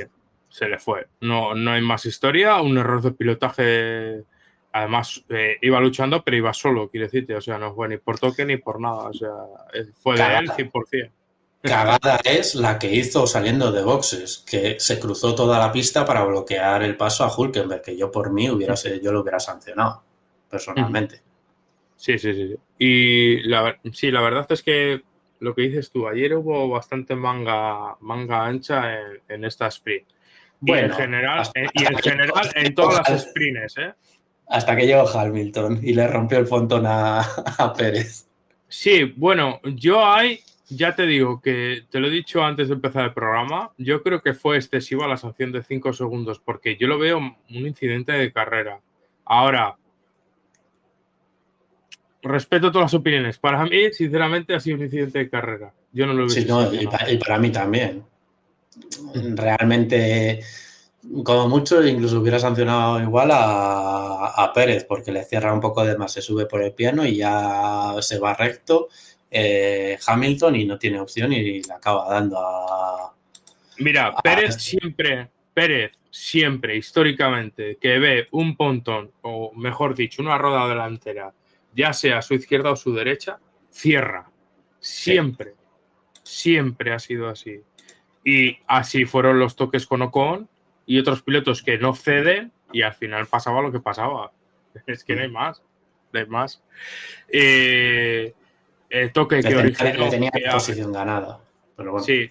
se le fue. No, no hay más historia, un error de pilotaje. Además, eh, iba luchando, pero iba solo, quiero decirte. O sea, no fue ni por toque ni por nada. O sea, fue de él cien por ciento. Cagada es la que hizo saliendo de boxes, que se cruzó toda la pista para bloquear el paso a Hülkenberg, que yo por mí hubiera yo lo hubiera sancionado, personalmente. Sí, sí, sí. Y la, sí, la verdad es que lo que dices tú, ayer hubo bastante manga, manga ancha en, en esta sprint. Bueno, y en general, hasta, en, y en, general en todas las sprints, ¿eh? Hasta que llegó Hamilton y le rompió el pontón a, a Pérez. Sí, bueno, yo hay... Ya te digo que, te lo he dicho antes de empezar el programa, yo creo que fue excesiva la sanción de cinco segundos, porque yo lo veo un incidente de carrera. Ahora, respeto todas las opiniones. Para mí, sinceramente, ha sido un incidente de carrera. Yo no lo veo. Sí, no, y, para, y para mí también. Realmente, como mucho, incluso hubiera sancionado igual a, a Pérez, porque le cierra un poco de más, se sube por el piano y ya se va recto. Eh, Hamilton y no tiene opción y la acaba dando a... Mira, a... Pérez siempre, Pérez siempre, históricamente, que ve un pontón, o mejor dicho, una rueda delantera, ya sea a su izquierda o su derecha, cierra. Siempre, sí. Siempre ha sido así. Y así fueron los toques con Ocon y otros pilotos que no ceden y al final pasaba lo que pasaba. Es que no hay más, no hay más. Eh... El toque que originó tenía que, posición ganada, pero bueno. Sí,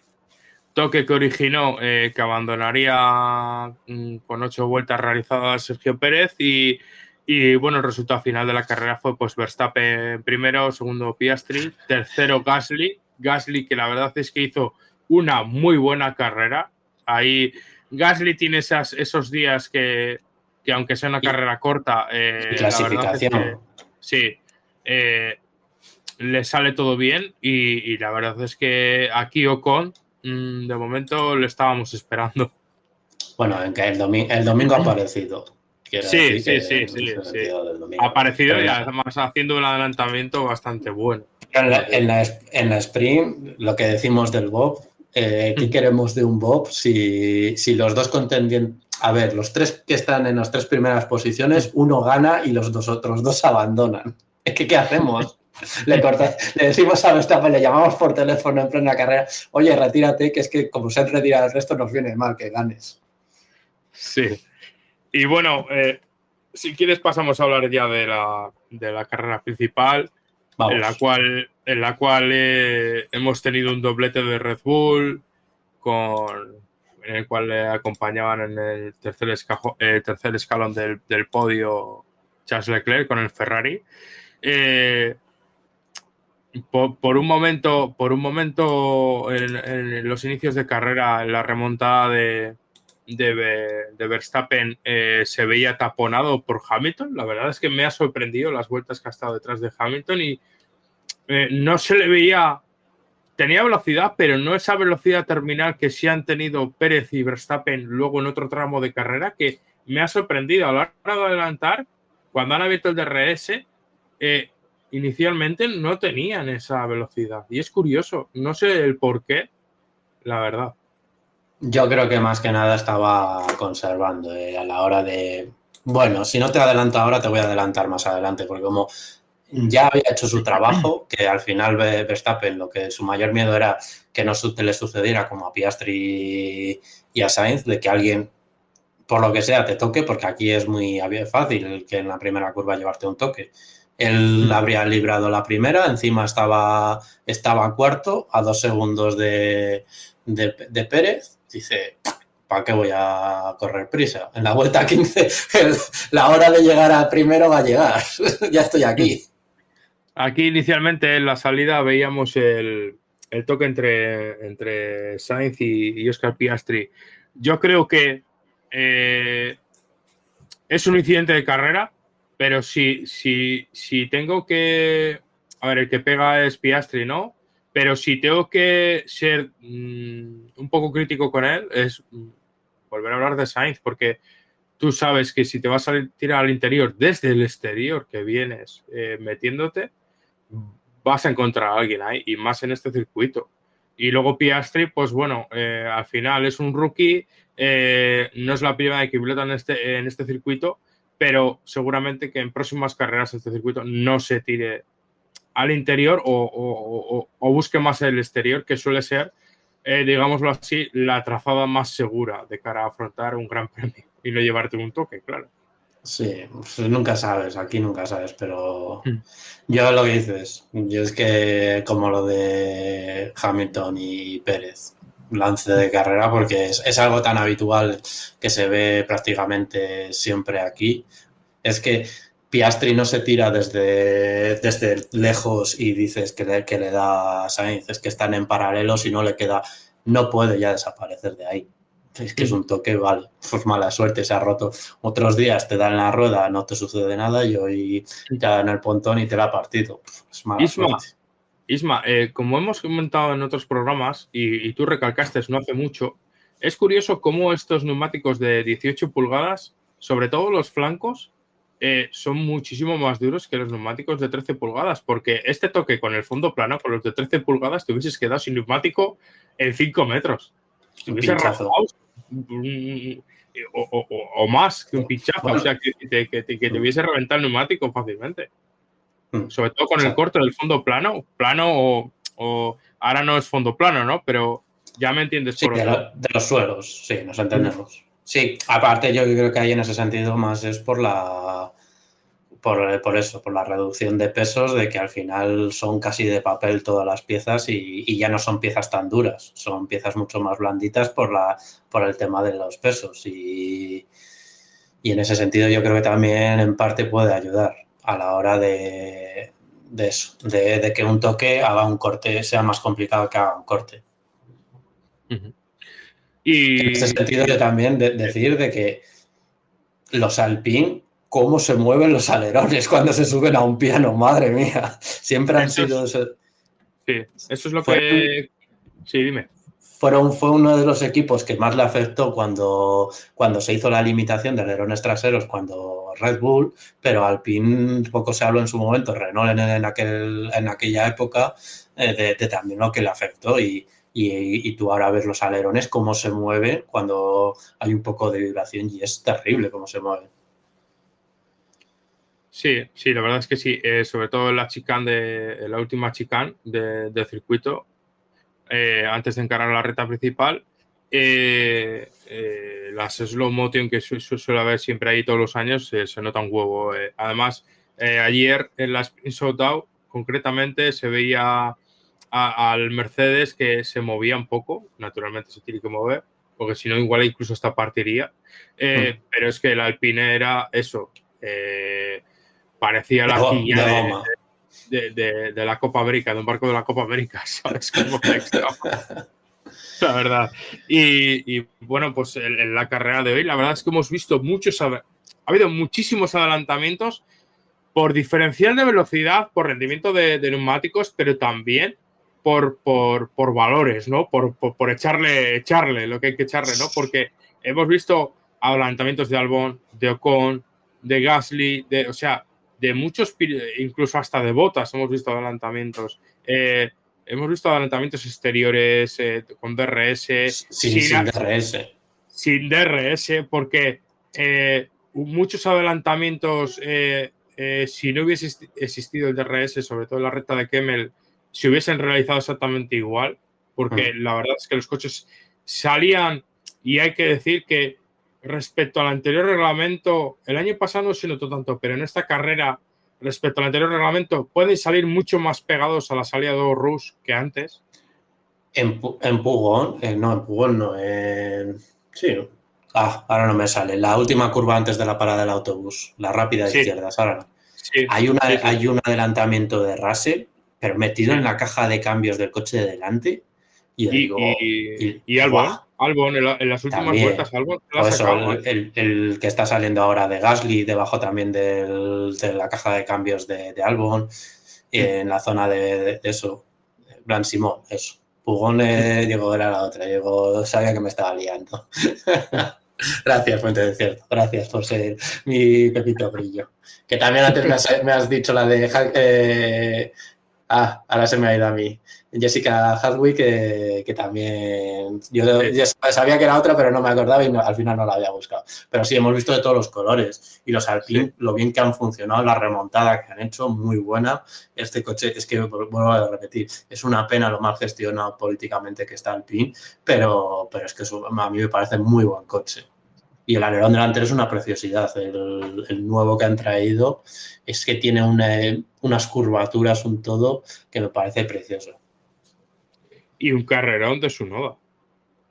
toque que originó eh, que abandonaría mmm, con ocho vueltas realizadas Sergio Pérez y, y bueno, el resultado final de la carrera fue pues Verstappen primero, segundo Piastri, tercero Gasly, Gasly que la verdad es que hizo una muy buena carrera. Ahí Gasly tiene esas, esos días que, que aunque sea una y, carrera corta, eh, y clasificación. La verdad es que, sí. Eh, le sale todo bien y, y la verdad es que aquí Ocon, mmm, de momento, le estábamos esperando. Bueno, en que el, domi- el domingo ha aparecido. Sí, sí, sí, sí. sí. Ha aparecido y además haciendo un adelantamiento bastante bueno. En la, en la, en la sprint, lo que decimos del Bob, eh, ¿qué queremos de un Bob? Si, si los dos contendientes... A ver, los tres que están en las tres primeras posiciones, uno gana y los dos otros dos abandonan. ¿Qué, qué hacemos? Le, corta, le decimos a Verstappen, le llamamos por teléfono en plena carrera, oye, retírate, que es que como se han retirado el resto nos viene mal que ganes. Sí. Y bueno, eh, si quieres pasamos a hablar ya de la, de la carrera principal, vamos. en la cual, en la cual eh, hemos tenido un doblete de Red Bull, con, en el cual le acompañaban en el tercer, escajo, eh, tercer escalón del, del podio Charles Leclerc con el Ferrari. Eh... Por, por un momento, por un momento en, en los inicios de carrera, en la remontada de, de, de Verstappen, eh, se veía taponado por Hamilton. La verdad es que me ha sorprendido las vueltas que ha estado detrás de Hamilton y eh, no se le veía... Tenía velocidad, pero no esa velocidad terminal que sí han tenido Pérez y Verstappen luego en otro tramo de carrera, que me ha sorprendido. A la hora de adelantar, cuando han abierto el D R S... Eh, inicialmente no tenían esa velocidad y es curioso, no sé el por qué, la verdad. Yo creo que más que nada estaba conservando eh, a la hora de, bueno, si no te adelanto ahora te voy a adelantar más adelante, porque como ya había hecho su trabajo, que al final Verstappen, lo que su mayor miedo era que no le sucediera como a Piastri y a Sainz, de que alguien, por lo que sea, te toque, porque aquí es muy fácil que en la primera curva llevarte un toque. Él habría librado la primera, encima estaba, estaba cuarto, a dos segundos de, de, de Pérez, dice... ¿Para qué voy a correr prisa? En la vuelta quince, el, la hora de llegar a primero va a llegar. Ya estoy aquí. Aquí inicialmente en la salida veíamos el, el toque entre, entre Sainz y, y Oscar Piastri. Yo creo que eh, es un incidente de carrera, pero si, si, si tengo que... A ver, el que pega es Piastri, ¿no? Pero si tengo que ser mmm, un poco crítico con él, es mmm, volver a hablar de Sainz, porque tú sabes que si te vas a tirar al interior desde el exterior que vienes eh, metiéndote, vas a encontrar a alguien ahí, y más en este circuito. Y luego Piastri, pues bueno, eh, al final es un rookie, eh, no es la primera vez que pilota en este, en este circuito, pero seguramente que en próximas carreras este circuito no se tire al interior o, o, o, o busque más el exterior, que suele ser, eh, digámoslo así, la trazada más segura de cara a afrontar un gran premio y no llevarte un toque, claro. Sí, pues nunca sabes, aquí nunca sabes, pero mm. yo lo que dices, yo es que como lo de Hamilton y Pérez, lance de carrera, porque es, es algo tan habitual que se ve prácticamente siempre aquí, es que Piastri no se tira desde, desde lejos y dices que le, que le da a Sainz, es que están en paralelo, si no le queda, no puede ya desaparecer de ahí. Es que es un toque, vale, pues mala suerte, se ha roto. Otros días te dan la rueda, no te sucede nada y hoy te dan el pontón y te la ha partido. Es mala Isma, suerte. Isma, eh, como hemos comentado en otros programas y, y tú recalcaste no hace mucho, es curioso cómo estos neumáticos de dieciocho pulgadas, sobre todo los flancos, Eh, son muchísimo más duros que los neumáticos de trece pulgadas, porque este toque con el fondo plano, con los de trece pulgadas, te hubieses quedado sin neumático en cinco metros. Te hubieses rasgado o, o, o más que un pinchazo, bueno, o sea, que, que, que, que te hubiese reventado el neumático fácilmente. Sobre todo con el corte del fondo plano, plano o, o ahora no es fondo plano, ¿no? Pero ya me entiendes. Sí, por de, lo, de los suelos, sí, nos entendemos. Sí, aparte yo creo que ahí en ese sentido más es por la por, por eso, por la reducción de pesos, de que al final son casi de papel todas las piezas y, y ya no son piezas tan duras, son piezas mucho más blanditas por la por el tema de los pesos y, y en ese sentido yo creo que también en parte puede ayudar a la hora de, de eso, de, de que un toque haga un corte, sea más complicado que haga un corte. Uh-huh. Y... En ese sentido yo también de decir de que los Alpine, cómo se mueven los alerones cuando se suben a un piano, madre mía, siempre han eso sido... Es... Sí, eso es lo fue... que... Sí, dime. Fueron, fue uno de los equipos que más le afectó cuando, cuando se hizo la limitación de alerones traseros, cuando Red Bull, pero Alpine, poco se habló en su momento, Renault en, en, aquel, en aquella época, eh, de, de también lo que le afectó y... Y, y tú ahora ves los alerones, cómo se mueven cuando hay un poco de vibración y es terrible cómo se mueven. Sí, sí, la verdad es que sí. Eh, sobre todo en la chicane, de, en la última chicane de, de circuito, eh, antes de encarar la recta principal, eh, eh, las slow motion que su, su, suele haber siempre ahí todos los años, eh, se nota un huevo. Eh. Además, eh, ayer en la sprint shootout, concretamente, se veía... A, al Mercedes que se movía un poco, naturalmente se tiene que mover, porque si no igual incluso hasta partiría, eh, mm. pero es que el Alpine era eso, eh, parecía la quilla no, no, de, de, de, de la Copa América, de un barco de la Copa América, ¿sabes? Como la verdad. Y, y bueno, pues en, en la carrera de hoy, la verdad es que hemos visto muchos, ha habido muchísimos adelantamientos por diferencial de velocidad, por rendimiento de, de neumáticos, pero también Por, por, por valores, ¿no? Por, por, por echarle, echarle lo que hay que echarle, ¿no? Porque hemos visto adelantamientos de Albon, de Ocon, de Gasly, de, o sea, de muchos, incluso hasta de Botas hemos visto adelantamientos. Eh, hemos visto adelantamientos exteriores, eh, con D R S. Sí, sin, sin D R S. Sin D R S, porque eh, muchos adelantamientos eh, eh, si no hubiese existido el D R S, sobre todo en la recta de Kemmel, se hubiesen realizado exactamente igual, porque uh-huh. la verdad es que los coches salían, y hay que decir que respecto al anterior reglamento, el año pasado no se notó tanto, pero en esta carrera, respecto al anterior reglamento, pueden salir mucho más pegados a la salida de Rush que antes. En, en Pugón, eh, no, en Pugón no, en... sí, ¿no? Ah, ahora no me sale. La última curva antes de la parada del autobús, la rápida de sí. izquierdas, ahora no. Sí. Hay, una, sí, sí. hay un adelantamiento de Russell, pero metido sí. en la caja de cambios del coche de delante. Y, y, digo, y, y, y Albon, Albon, en, la, en las últimas también. Vueltas, Albon. Por eso, sacado, el, el, el que está saliendo ahora de Gasly, debajo también del, de la caja de cambios de, de Albon, sí. en la zona de, de, de eso, Blanc Simón, eso. Pugón, eh, digo, era la otra, digo, sabía que me estaba liando. Gracias, Fuente de Cierto, gracias por ser mi Pepito Brillo. Que también antes me has, me has dicho la de... Eh, ah, ahora se me ha ido a mí. Jessica Hadwick, eh, que también... Yo, yo sabía que era otra, pero no me acordaba y no, al final no la había buscado. Pero sí, hemos visto de todos los colores. Y los Alpine, sí. lo bien que han funcionado, la remontada que han hecho, muy buena. Este coche, es que, vuelvo a repetir, es una pena lo mal gestionado políticamente que está Alpine, pero, pero es que eso, a mí me parece muy buen coche. Y el alerón delantero es una preciosidad. El, el nuevo que han traído es que tiene una, unas curvaturas, un todo, que me parece precioso. Y un carrerón de Tsunoda.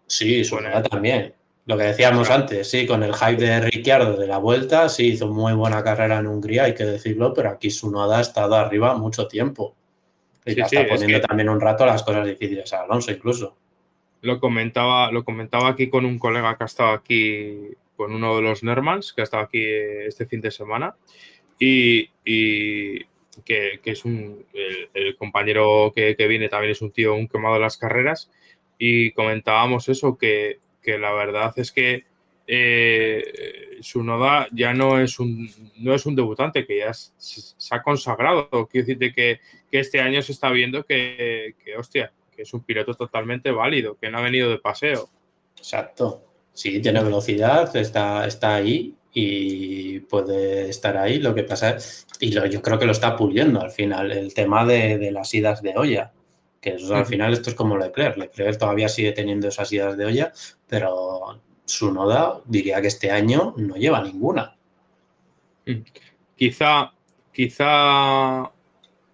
Sí, Tsunoda también. Lo que decíamos claro. antes, sí, con el hype de Ricciardo de la Vuelta, sí, hizo muy buena carrera en Hungría, hay que decirlo, pero aquí Tsunoda ha estado arriba mucho tiempo. Y sí, ya está sí, poniendo es que... también un rato las cosas difíciles a Alonso incluso. Lo comentaba, lo comentaba aquí con un colega que ha estado aquí, con uno de los Nermans, que ha estado aquí este fin de semana, y... y... Que, que es un el, el compañero que, que viene también es un tío, un quemado de las carreras, y comentábamos eso, que, que la verdad es que eh, Tsunoda ya no es un no es un debutante, que ya es, se ha consagrado. Quiero decirte que, que este año se está viendo que, que, hostia, que es un piloto totalmente válido, que no ha venido de paseo. Exacto. Sí, tiene velocidad, está, está ahí. Y puede estar ahí, lo que pasa es, y lo, yo creo que lo está puliendo al final, el tema de, de las idas de olla, que eso, al final esto es como Leclerc, Leclerc todavía sigue teniendo esas idas de olla, pero Tsunoda diría que este año no lleva ninguna. Quizá, quizá,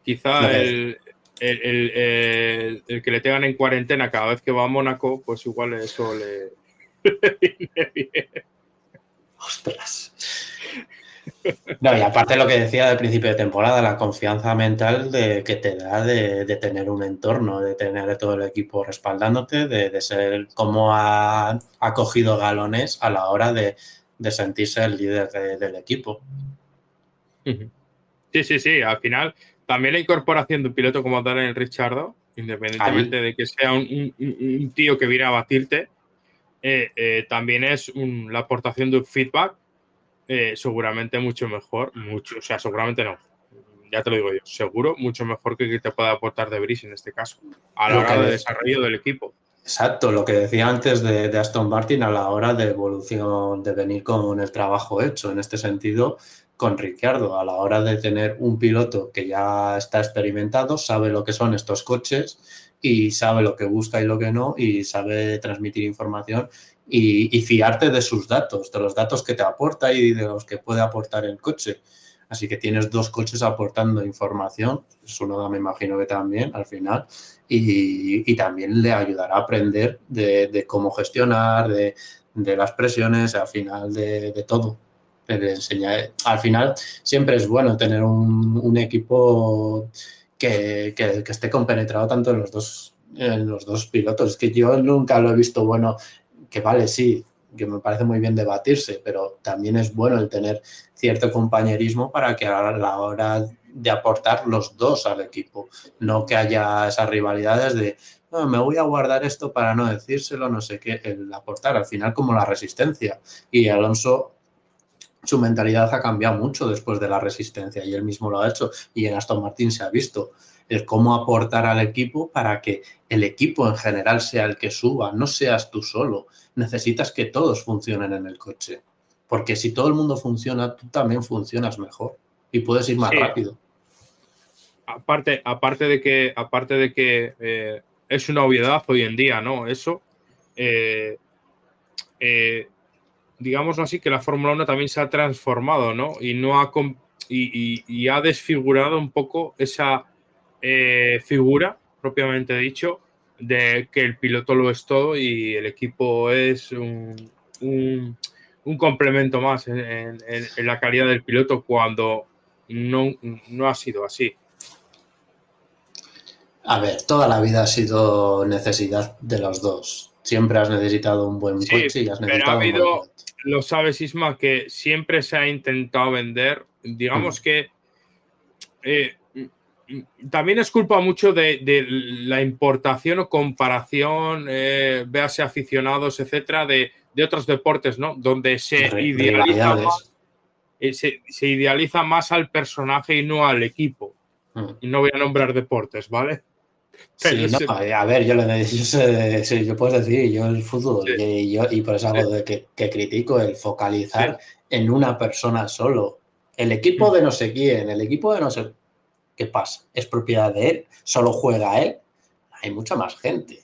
quizá el, el, el, el, el que le tengan en cuarentena cada vez que va a Mónaco, pues igual eso le, le viene bien. ¡Ostras! No, y aparte lo que decía del principio de temporada, la confianza mental de, que te da de, de tener un entorno, de tener todo el equipo respaldándote, de, de ser como ha, ha cogido galones a la hora de, de sentirse el líder de, del equipo. Sí, sí, sí. Al final, también la incorporación de un piloto como Daniel Ricciardo, independientemente Ahí. de que sea un, un, un tío que viene a batirte, Eh, eh, también es un, la aportación de un feedback eh, seguramente mucho mejor, mucho, o sea, seguramente no, ya te lo digo yo, seguro, mucho mejor que que te pueda aportar de Brice en este caso, a la hora de desarrollo del equipo. Exacto, lo que decía antes de, de Aston Martin a la hora de evolución, de venir con el trabajo hecho, en este sentido, con Ricciardo, a la hora de tener un piloto que ya está experimentado, sabe lo que son estos coches, y sabe lo que busca y lo que no, y sabe transmitir información y, y fiarte de sus datos, de los datos que te aporta y de los que puede aportar el coche. Así que tienes dos coches aportando información, Tsunoda me imagino que también al final, y, y también le ayudará a aprender de, de cómo gestionar, de, de las presiones, al final de, de todo. Le enseñaré. Al final siempre es bueno tener un, un equipo... Que, que, que esté compenetrado tanto en los dos en los dos pilotos. Es que yo nunca lo he visto bueno, que vale, sí, que me parece muy bien debatirse, pero también es bueno el tener cierto compañerismo para que a la hora de aportar los dos al equipo, no que haya esas rivalidades de, no, me voy a guardar esto para no decírselo, no sé qué, el aportar, al final como la resistencia. Y Alonso... Su mentalidad ha cambiado mucho después de la resistencia y él mismo lo ha hecho, y en Aston Martin se ha visto el cómo aportar al equipo para que el equipo en general sea el que suba, no seas tú solo, necesitas que todos funcionen en el coche, porque si todo el mundo funciona, tú también funcionas mejor. y puedes ir más sí. rápido. Aparte, aparte de que, aparte de que eh, es una obviedad hoy en día, ¿no? Eso, eh, eh, digamos así, que la Fórmula uno también se ha transformado, ¿no? Y, no ha, y, y, y ha desfigurado un poco esa eh, figura, propiamente dicho, de que el piloto lo es todo y el equipo es un, un, un complemento más en, en, en la calidad del piloto, cuando no, no ha sido así. A ver, toda la vida ha sido necesidad de los dos. Siempre has necesitado un buen coche sí, y has necesitado. Pero ha habido, un buen lo sabes, Isma, que siempre se ha intentado vender. Digamos mm. que eh, también es culpa mucho de, de la importación o comparación, eh, véase aficionados, etcétera, de, de otros deportes, ¿no? Donde se Re- idealiza más, eh, se, se idealiza más al personaje y no al equipo. Mm. Y no voy a nombrar deportes, ¿vale? Sí, no, a ver, yo, le, yo, sé, sí, yo puedo decir, yo el fútbol, sí. y, yo, y por eso algo de que, que critico el focalizar sí. en una persona solo. El equipo de no sé quién, el equipo de no sé qué pasa, es propiedad de él, solo juega él, hay mucha más gente.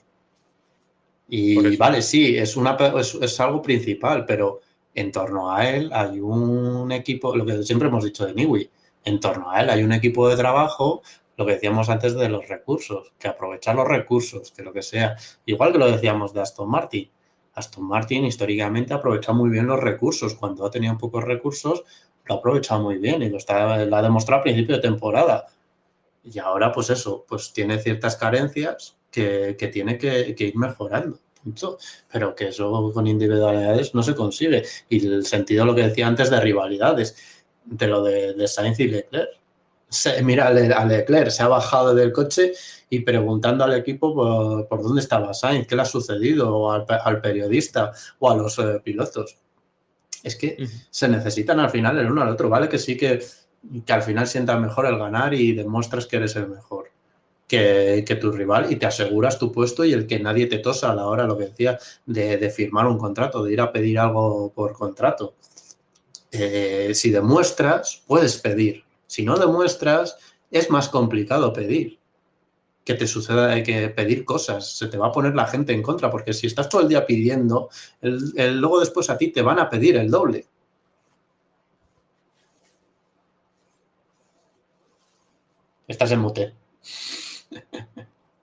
Y vale, sí, es, una, es, es algo principal, pero en torno a él hay un equipo, lo que siempre hemos dicho de Niwi, en torno a él hay un equipo de trabajo. Lo que decíamos antes de los recursos, que aprovechar los recursos, que lo que sea. Igual que lo decíamos de Aston Martin. Aston Martin históricamente ha aprovechado muy bien los recursos. Cuando ha tenido pocos recursos, lo ha aprovechado muy bien y lo, está, lo ha demostrado a principio de temporada. Y ahora, pues eso, pues tiene ciertas carencias que, que tiene que, que ir mejorando. Punto. Pero que eso con individualidades no se consigue. Y el sentido, lo que decía antes, de rivalidades, de lo de, de Sainz y Leclerc. Se, mira, Le, a Leclerc se ha bajado del coche y preguntando al equipo por, por dónde estaba Sainz, qué le ha sucedido, o al, al periodista o a los eh, pilotos. Es que uh-huh. se necesitan al final el uno al otro, ¿vale? Que sí que, que al final sientas mejor el ganar y demuestras que eres el mejor que, que tu rival y te aseguras tu puesto y el que nadie te tosa a la hora, lo que decía, de, de firmar un contrato, de ir a pedir algo por contrato. Eh, si demuestras, puedes pedir. Si no demuestras, es más complicado pedir. Que te suceda que pedir cosas. Se te va a poner la gente en contra, porque si estás todo el día pidiendo, el, el, luego después a ti te van a pedir el doble. Estás en mute.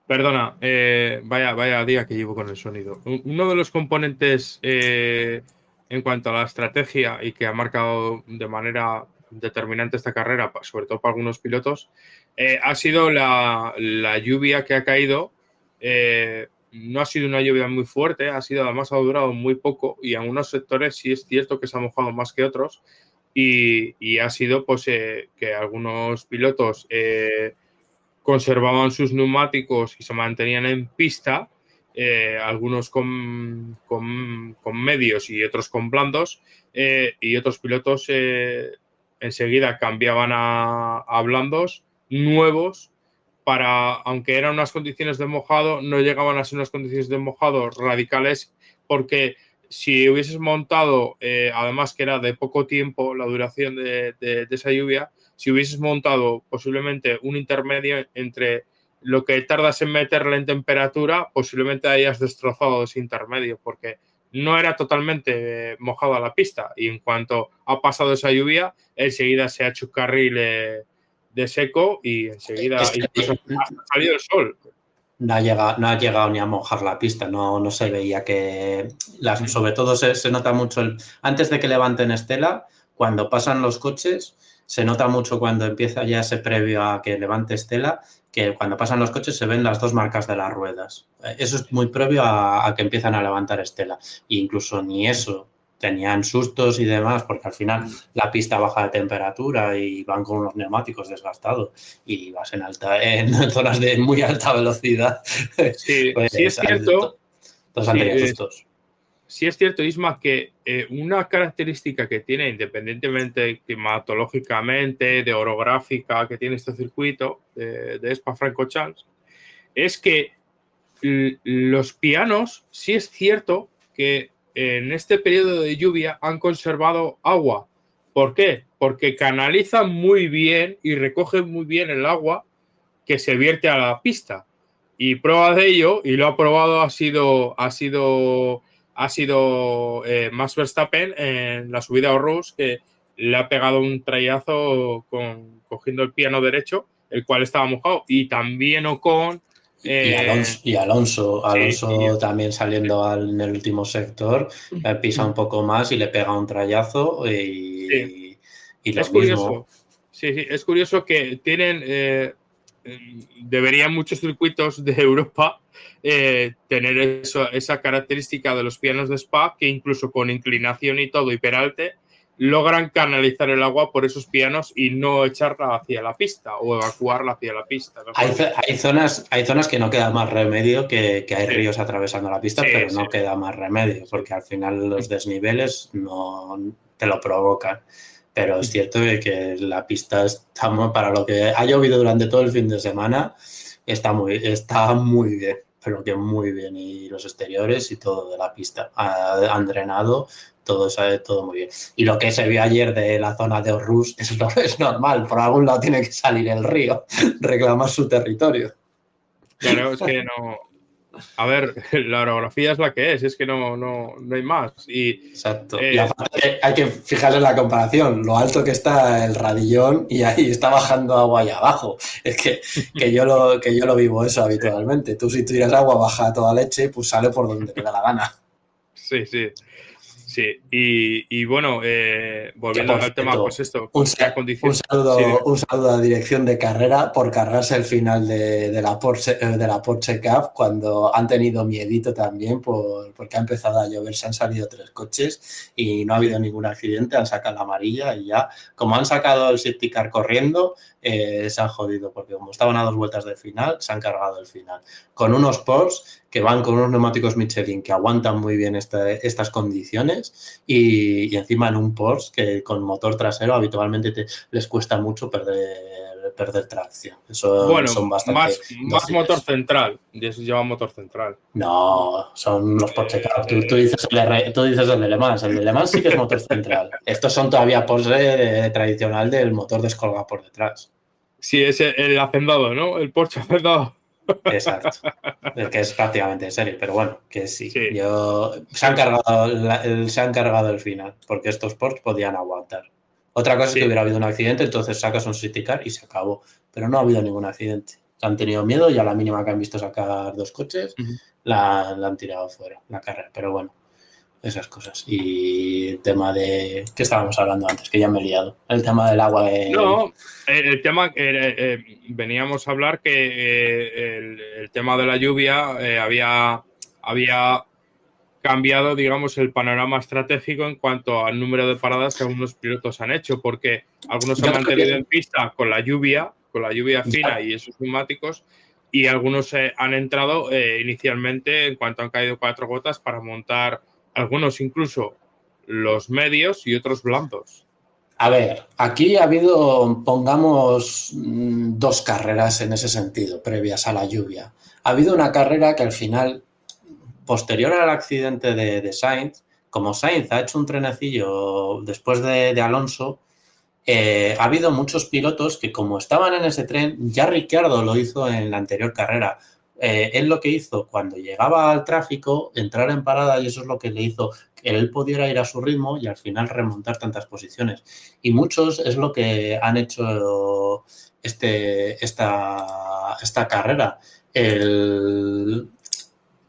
Perdona, eh, vaya, vaya día que llevo con el sonido. Uno de los componentes eh, en cuanto a la estrategia y que ha marcado de manera determinante esta carrera, sobre todo para algunos pilotos, eh, ha sido la, la lluvia que ha caído. Eh, no ha sido una lluvia muy fuerte, ha sido, además ha durado muy poco y en unos sectores sí es cierto que se ha mojado más que otros y, y ha sido pues eh, que algunos pilotos eh, conservaban sus neumáticos y se mantenían en pista, eh, algunos con, con, con medios y otros con blandos, eh, y otros pilotos eh, enseguida cambiaban a, a blandos nuevos para, aunque eran unas condiciones de mojado, no llegaban a ser unas condiciones de mojado radicales, porque si hubieses montado, eh, además que era de poco tiempo la duración de, de, de esa lluvia, si hubieses montado posiblemente un intermedio entre lo que tardas en meterla en temperatura, posiblemente hayas destrozado ese intermedio, porque no era totalmente mojada la pista y en cuanto ha pasado esa lluvia, enseguida se ha hecho un carril eh, de seco y enseguida es que, incluso, ha salido el sol. No ha llegado, no ha llegado ni a mojar la pista, no, no se veía que... Las, sobre todo se, se nota mucho, el, antes de que levanten estela, cuando pasan los coches, se nota mucho cuando empieza ya ese previo a que levante estela, que cuando pasan los coches se ven las dos marcas de las ruedas. Eso es muy previo a, a que empiezan a levantar estela. E incluso ni eso, tenían sustos y demás, porque al final la pista baja de temperatura y van con unos neumáticos desgastados y vas en alta, en zonas de muy alta velocidad. Sí, pues, sí es cierto. Dos anteriores sí, sustos. Sí es cierto, Isma, que eh, una característica que tiene, independientemente climatológicamente, de orográfica que tiene este circuito de, de Spa-Francorchamps, es que l- los pianos, sí es cierto que en este periodo de lluvia han conservado agua, ¿Por qué? Porque canaliza muy bien y recoge muy bien el agua que se vierte a la pista. Y prueba de ello, y lo ha probado, ha sido, ha sido, ha sido eh, Max Verstappen en la subida a Roush, que le ha pegado un trayazo con, cogiendo el piano derecho, el cual estaba mojado. Y también Ocon. Eh, y Alonso, y Alonso, Alonso sí, sí, también saliendo sí. al, en el último sector, eh, pisa un poco más y le pega un trayazo. Y, sí. y, y lo es mismo. Curioso. Sí, sí, es curioso que tienen. Eh, deberían muchos circuitos de Europa eh, tener eso, esa característica de los pianos de Spa, que incluso con inclinación y todo y peralte logran canalizar el agua por esos pianos y no echarla hacia la pista o evacuarla hacia la pista. ¿No? Hay, hay, zonas, hay zonas que no queda más remedio, que, que hay sí. ríos atravesando la pista, sí, pero sí. no queda más remedio, porque al final los desniveles no te lo provocan. Pero es cierto que la pista está muy, para lo que ha llovido durante todo el fin de semana, está muy, está muy bien, pero que muy bien. Y los exteriores y todo de la pista han drenado, todo sabe, todo muy bien. Y lo que se vio ayer de la zona de Roush es, es normal, por algún lado tiene que salir el río, reclamar su territorio. Claro, es que no... A ver, la orografía es la que es, es que no, no, no hay más. Y, Exacto. Eh, y aparte, hay que fijarse en la comparación, lo alto que está el Radillón y ahí está bajando agua ahí abajo. Es que, que, yo, lo, que yo lo vivo eso habitualmente. Tú si tiras agua, baja toda leche, pues sale por donde te da la gana. Sí, sí. Sí, y, y bueno, eh, volviendo al cierto, tema, pues esto. Un, un, saludo, sí, un saludo a la dirección de carrera por cargarse el final de, de, la, Porsche, de la Porsche Cup, cuando han tenido miedito también por, porque ha empezado a llover, se han salido tres coches y no ha habido ningún accidente, han sacado la amarilla y ya, como han sacado el safety car corriendo, eh, se han jodido, porque como estaban a dos vueltas del final, se han cargado el final. Con unos Porsche que van con unos neumáticos Michelin que aguantan muy bien esta, estas condiciones y, y encima en un Porsche que con motor trasero habitualmente te, les cuesta mucho perder, perder tracción. Eso, bueno, son bastante más, más motor central, y eso lleva motor central. No, son los Porsche. Eh, tú, tú, dices el, tú dices el de Le Mans, el de Le Mans sí que es motor central. Estos son todavía Porsche eh, tradicional del motor descolgado por detrás. Sí, es el, el hacendado, ¿no? El Porsche hacendado. Exacto, que es prácticamente en serio, pero bueno, que sí, sí. Yo, se, han cargado la, el, se han cargado el final, porque estos Porsche podían aguantar. Otra cosa sí. es que hubiera habido un accidente, entonces sacas un safety car y se acabó, pero no ha habido ningún accidente. Han tenido miedo y a la mínima que han visto sacar dos coches, uh-huh. la, la han tirado fuera, la carrera, pero bueno, esas cosas. Y el tema de... ¿Qué estábamos hablando antes? Que ya me he liado. El tema del agua... De... No, el, el tema... Eh, eh, veníamos a hablar que eh, el, el tema de la lluvia eh, había, había cambiado, digamos, el panorama estratégico en cuanto al número de paradas que algunos pilotos han hecho, porque algunos se han mantenido que... en pista con la lluvia, con la lluvia fina ya. y esos neumáticos, y algunos eh, han entrado eh, inicialmente, en cuanto han caído cuatro gotas, para montar... Algunos incluso los medios y otros blandos. A ver, aquí ha habido, pongamos, dos carreras en ese sentido, previas a la lluvia. Ha habido una carrera que al final, posterior al accidente de, de Sainz, como Sainz ha hecho un trenecillo después de, de Alonso, eh, ha habido muchos pilotos que como estaban en ese tren, ya Ricciardo lo hizo en la anterior carrera. Eh, él lo que hizo cuando llegaba al tráfico, entrar en parada, y eso es lo que le hizo que él pudiera ir a su ritmo y al final remontar tantas posiciones. Y muchos es lo que han hecho este, esta, esta carrera. El,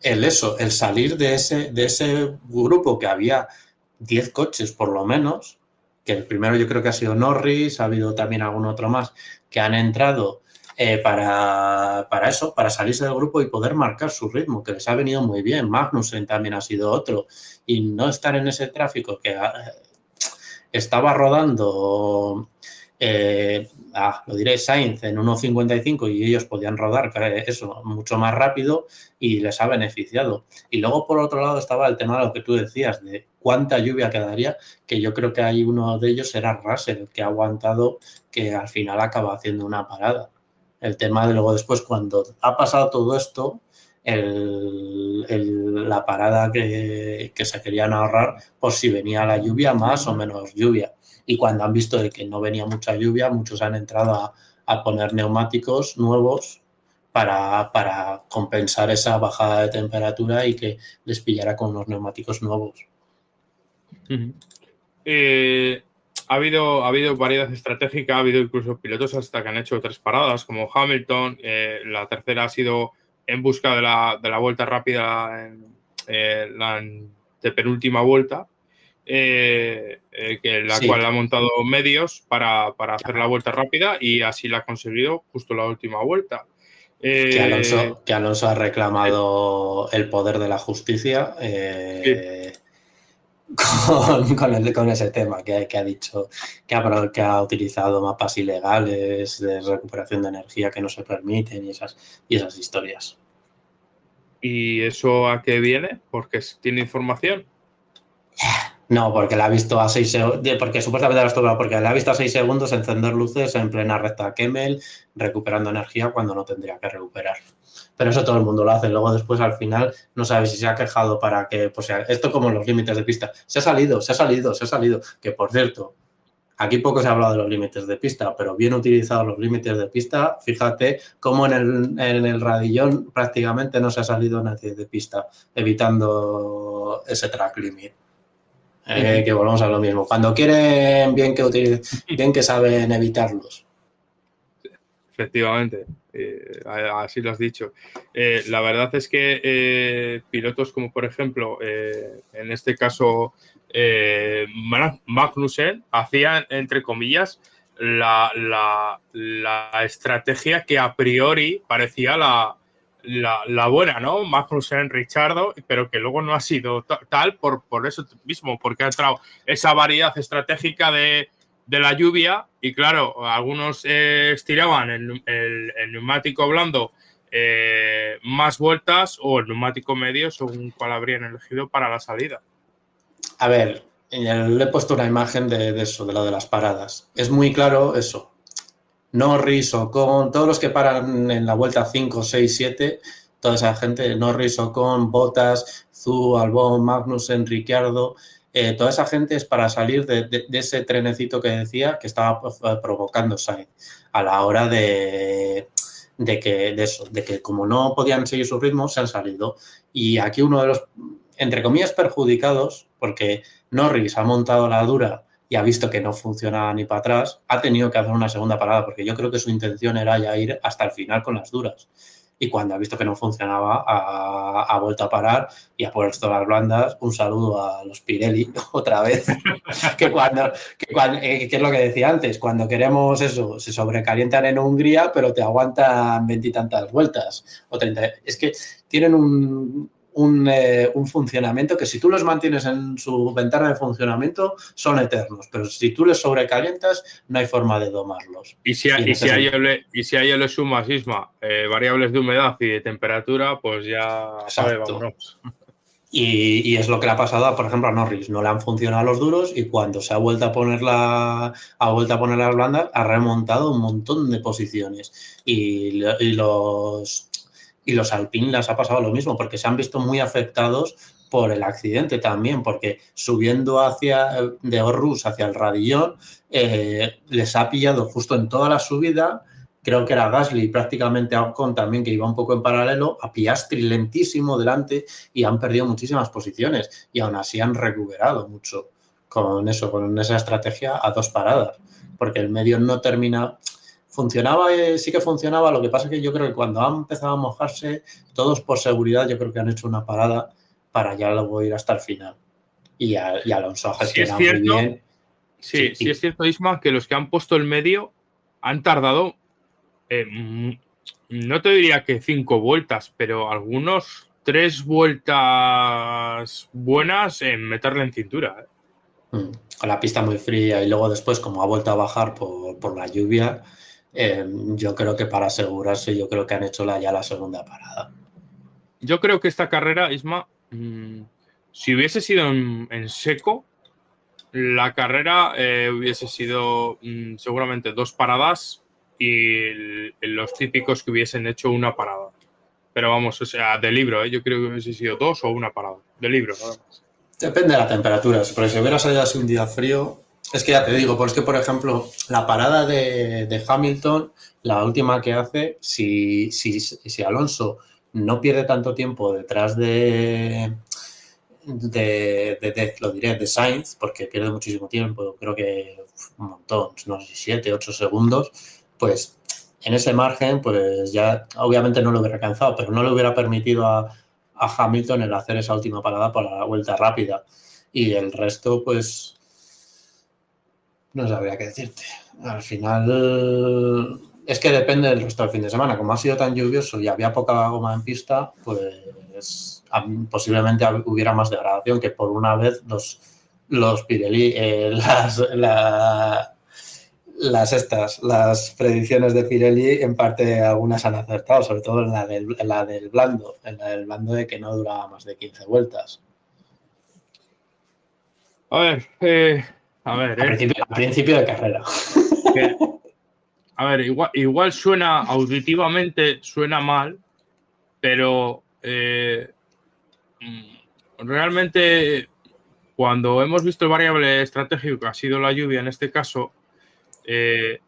el eso, el salir de ese, de ese grupo que había diez coches por lo menos, que el primero yo creo que ha sido Norris, ha habido también algún otro más que han entrado... Eh, para, para eso, para salirse del grupo y poder marcar su ritmo, que les ha venido muy bien. Magnussen también ha sido otro. Y no estar en ese tráfico que ha, estaba rodando, eh, ah, lo diré, Sainz en uno cincuenta y cinco y ellos podían rodar eso mucho más rápido y les ha beneficiado. Y luego, por otro lado, estaba el tema de lo que tú decías, de cuánta lluvia quedaría, que yo creo que ahí uno de ellos era Russell, que ha aguantado, que al final acaba haciendo una parada. El tema de luego después, cuando ha pasado todo esto, el, el, la parada que, que se querían ahorrar por si venía la lluvia, más o menos lluvia. y cuando han visto de que no venía mucha lluvia, muchos han entrado a, a poner neumáticos nuevos para, para compensar esa bajada de temperatura y que les pillara con unos neumáticos nuevos. Uh-huh. Eh, ha habido, ha habido variedad estratégica, ha habido incluso pilotos hasta que han hecho tres paradas, como Hamilton. Eh, la tercera ha sido en busca de la, de la vuelta rápida, en, eh, la de penúltima vuelta, eh, eh, que la sí. cual ha montado medios para, para hacer la vuelta rápida, y así la ha conseguido justo la última vuelta. Eh, que, Alonso, que Alonso ha reclamado el poder de la justicia. Eh, sí. Con, con, el, con ese tema que, que ha dicho, que ha, que ha utilizado mapas ilegales de recuperación de energía que no se permiten y esas, y esas historias. ¿Y eso a qué viene? ¿Porque tiene información? No, porque la ha visto a seis segundos, porque supuestamente la ha visto, porque la ha visto a seis segundos encender luces en plena recta Kemmel, recuperando energía cuando no tendría que recuperar. Pero eso todo el mundo lo hace. Luego después, al final, no sabes si se ha quejado para que... Pues, esto como los límites de pista. Se ha salido, se ha salido, se ha salido. Que, por cierto, aquí poco se ha hablado de los límites de pista, pero bien utilizados los límites de pista, fíjate cómo en el, en el Radillón prácticamente no se ha salido nadie de pista, evitando ese track limit. Eh, que volvamos a lo mismo. Cuando quieren, bien que utilicen, bien que saben evitarlos. Efectivamente. Eh, así lo has dicho. Eh, la verdad es que eh, pilotos como, por ejemplo, eh, en este caso eh, Magnussen, hacían, entre comillas, la, la, la estrategia que a priori parecía la, la, la buena, ¿no? Magnussen, Ricciardo, pero que luego no ha sido t- tal por, por eso mismo, porque ha entrado esa variedad estratégica de... de la lluvia, y claro, algunos eh, estiraban el, el, el neumático blando eh, más vueltas o el neumático medio, según cuál habrían elegido para la salida. A ver, le he puesto una imagen de, de eso, de lo de las paradas. Es muy claro eso. Norris, Ocon, todos los que paran en la vuelta cinco, seis, siete, toda esa gente, Norris, Ocon, Bottas, Zú, Albon, Magnussen, Ricciardo... Eh, toda esa gente es para salir de, de, de ese trenecito que decía que estaba provocando Sainz a la hora de, de, que, de, eso, de que como no podían seguir su ritmo, se han salido. Y aquí uno de los, entre comillas, perjudicados, porque Norris ha montado la dura y ha visto que no funcionaba ni para atrás, ha tenido que hacer una segunda parada, porque yo creo que su intención era ya ir hasta el final con las duras. Y cuando ha visto que no funcionaba, ha, ha vuelto a parar y ha puesto las blandas. Un saludo a los Pirelli, otra vez, que, cuando, que, cuando, eh, que es lo que decía antes, cuando queremos eso, se sobrecalientan en Hungría, pero te aguantan veintitantas vueltas o treinta. Es que tienen un, un, eh, un funcionamiento que si tú los mantienes en su ventana de funcionamiento, son eternos, pero si tú les sobrecalientas, no hay forma de domarlos. Y si a, y y si a ello le, y si a ello le sumas, Isma, Eh, variables de humedad y de temperatura, pues ya sabe, vámonos. Y, y es lo que le ha pasado, por ejemplo, a Norris. No le han funcionado los duros y cuando se ha vuelto a poner la, ha vuelto a poner las blandas, ha remontado un montón de posiciones. Y, y los y los Alpine les ha pasado lo mismo, porque se han visto muy afectados por el accidente también, porque subiendo hacia de Orrus hacia el Radillón, eh, les ha pillado justo en toda la subida. Creo que era Gasly, prácticamente a Ocon también, que iba un poco en paralelo, a Piastri lentísimo delante, y han perdido muchísimas posiciones y aún así han recuperado mucho con eso, con esa estrategia a dos paradas, porque el medio no termina. Funcionaba, eh, sí que funcionaba, lo que pasa es que yo creo que cuando han empezado a mojarse, todos por seguridad, yo creo que han hecho una parada para ya luego ir hasta el final. Y, a, y Alonso ha gestionado muy bien. Sí, sí, sí es cierto, Isma, que los que han puesto el medio han tardado... Eh, no te diría que cinco vueltas, pero algunos tres vueltas buenas en meterle en cintura. Con la pista muy fría y luego después, como ha vuelto a bajar por, por la lluvia, eh, yo creo que para asegurarse, yo creo que han hecho la, ya la segunda parada. Yo creo que esta carrera, Isma, mmm, si hubiese sido en, en seco, la carrera eh, hubiese sido mmm, seguramente dos paradas y los típicos que hubiesen hecho una parada. Pero vamos, o sea, de libro, ¿eh? Yo creo que hubiese sido dos o una parada. De libro, nada más. Depende de la temperatura. Pero si hubiera salido así un día frío, Es que ya te digo, pues que, por ejemplo, la parada de, de Hamilton, la última que hace, si, si, si Alonso no pierde tanto tiempo detrás de, de, de, de, lo diré, de Sainz, porque pierde muchísimo tiempo, creo que un montón, no sé, siete, ocho segundos, pues en ese margen, pues ya obviamente no lo hubiera alcanzado, pero no le hubiera permitido a, a Hamilton el hacer esa última parada para la vuelta rápida. Y el resto, pues... no sabría qué decirte. Al final es que depende del resto del fin de semana. Como ha sido tan lluvioso y había poca goma en pista, pues posiblemente hubiera más degradación, que por una vez los, los Pirelli, eh, las, la, las estas, las predicciones de Pirelli en parte algunas han acertado, sobre todo en la del, en la del blando, en la del blando de que no duraba más de quince vueltas. A ver... Eh... A ver, eh. a, principio, a principio de carrera. ¿Qué? A ver, igual, igual suena auditivamente, suena mal, pero eh, realmente cuando hemos visto el variable estratégico que ha sido la lluvia en este caso, eh,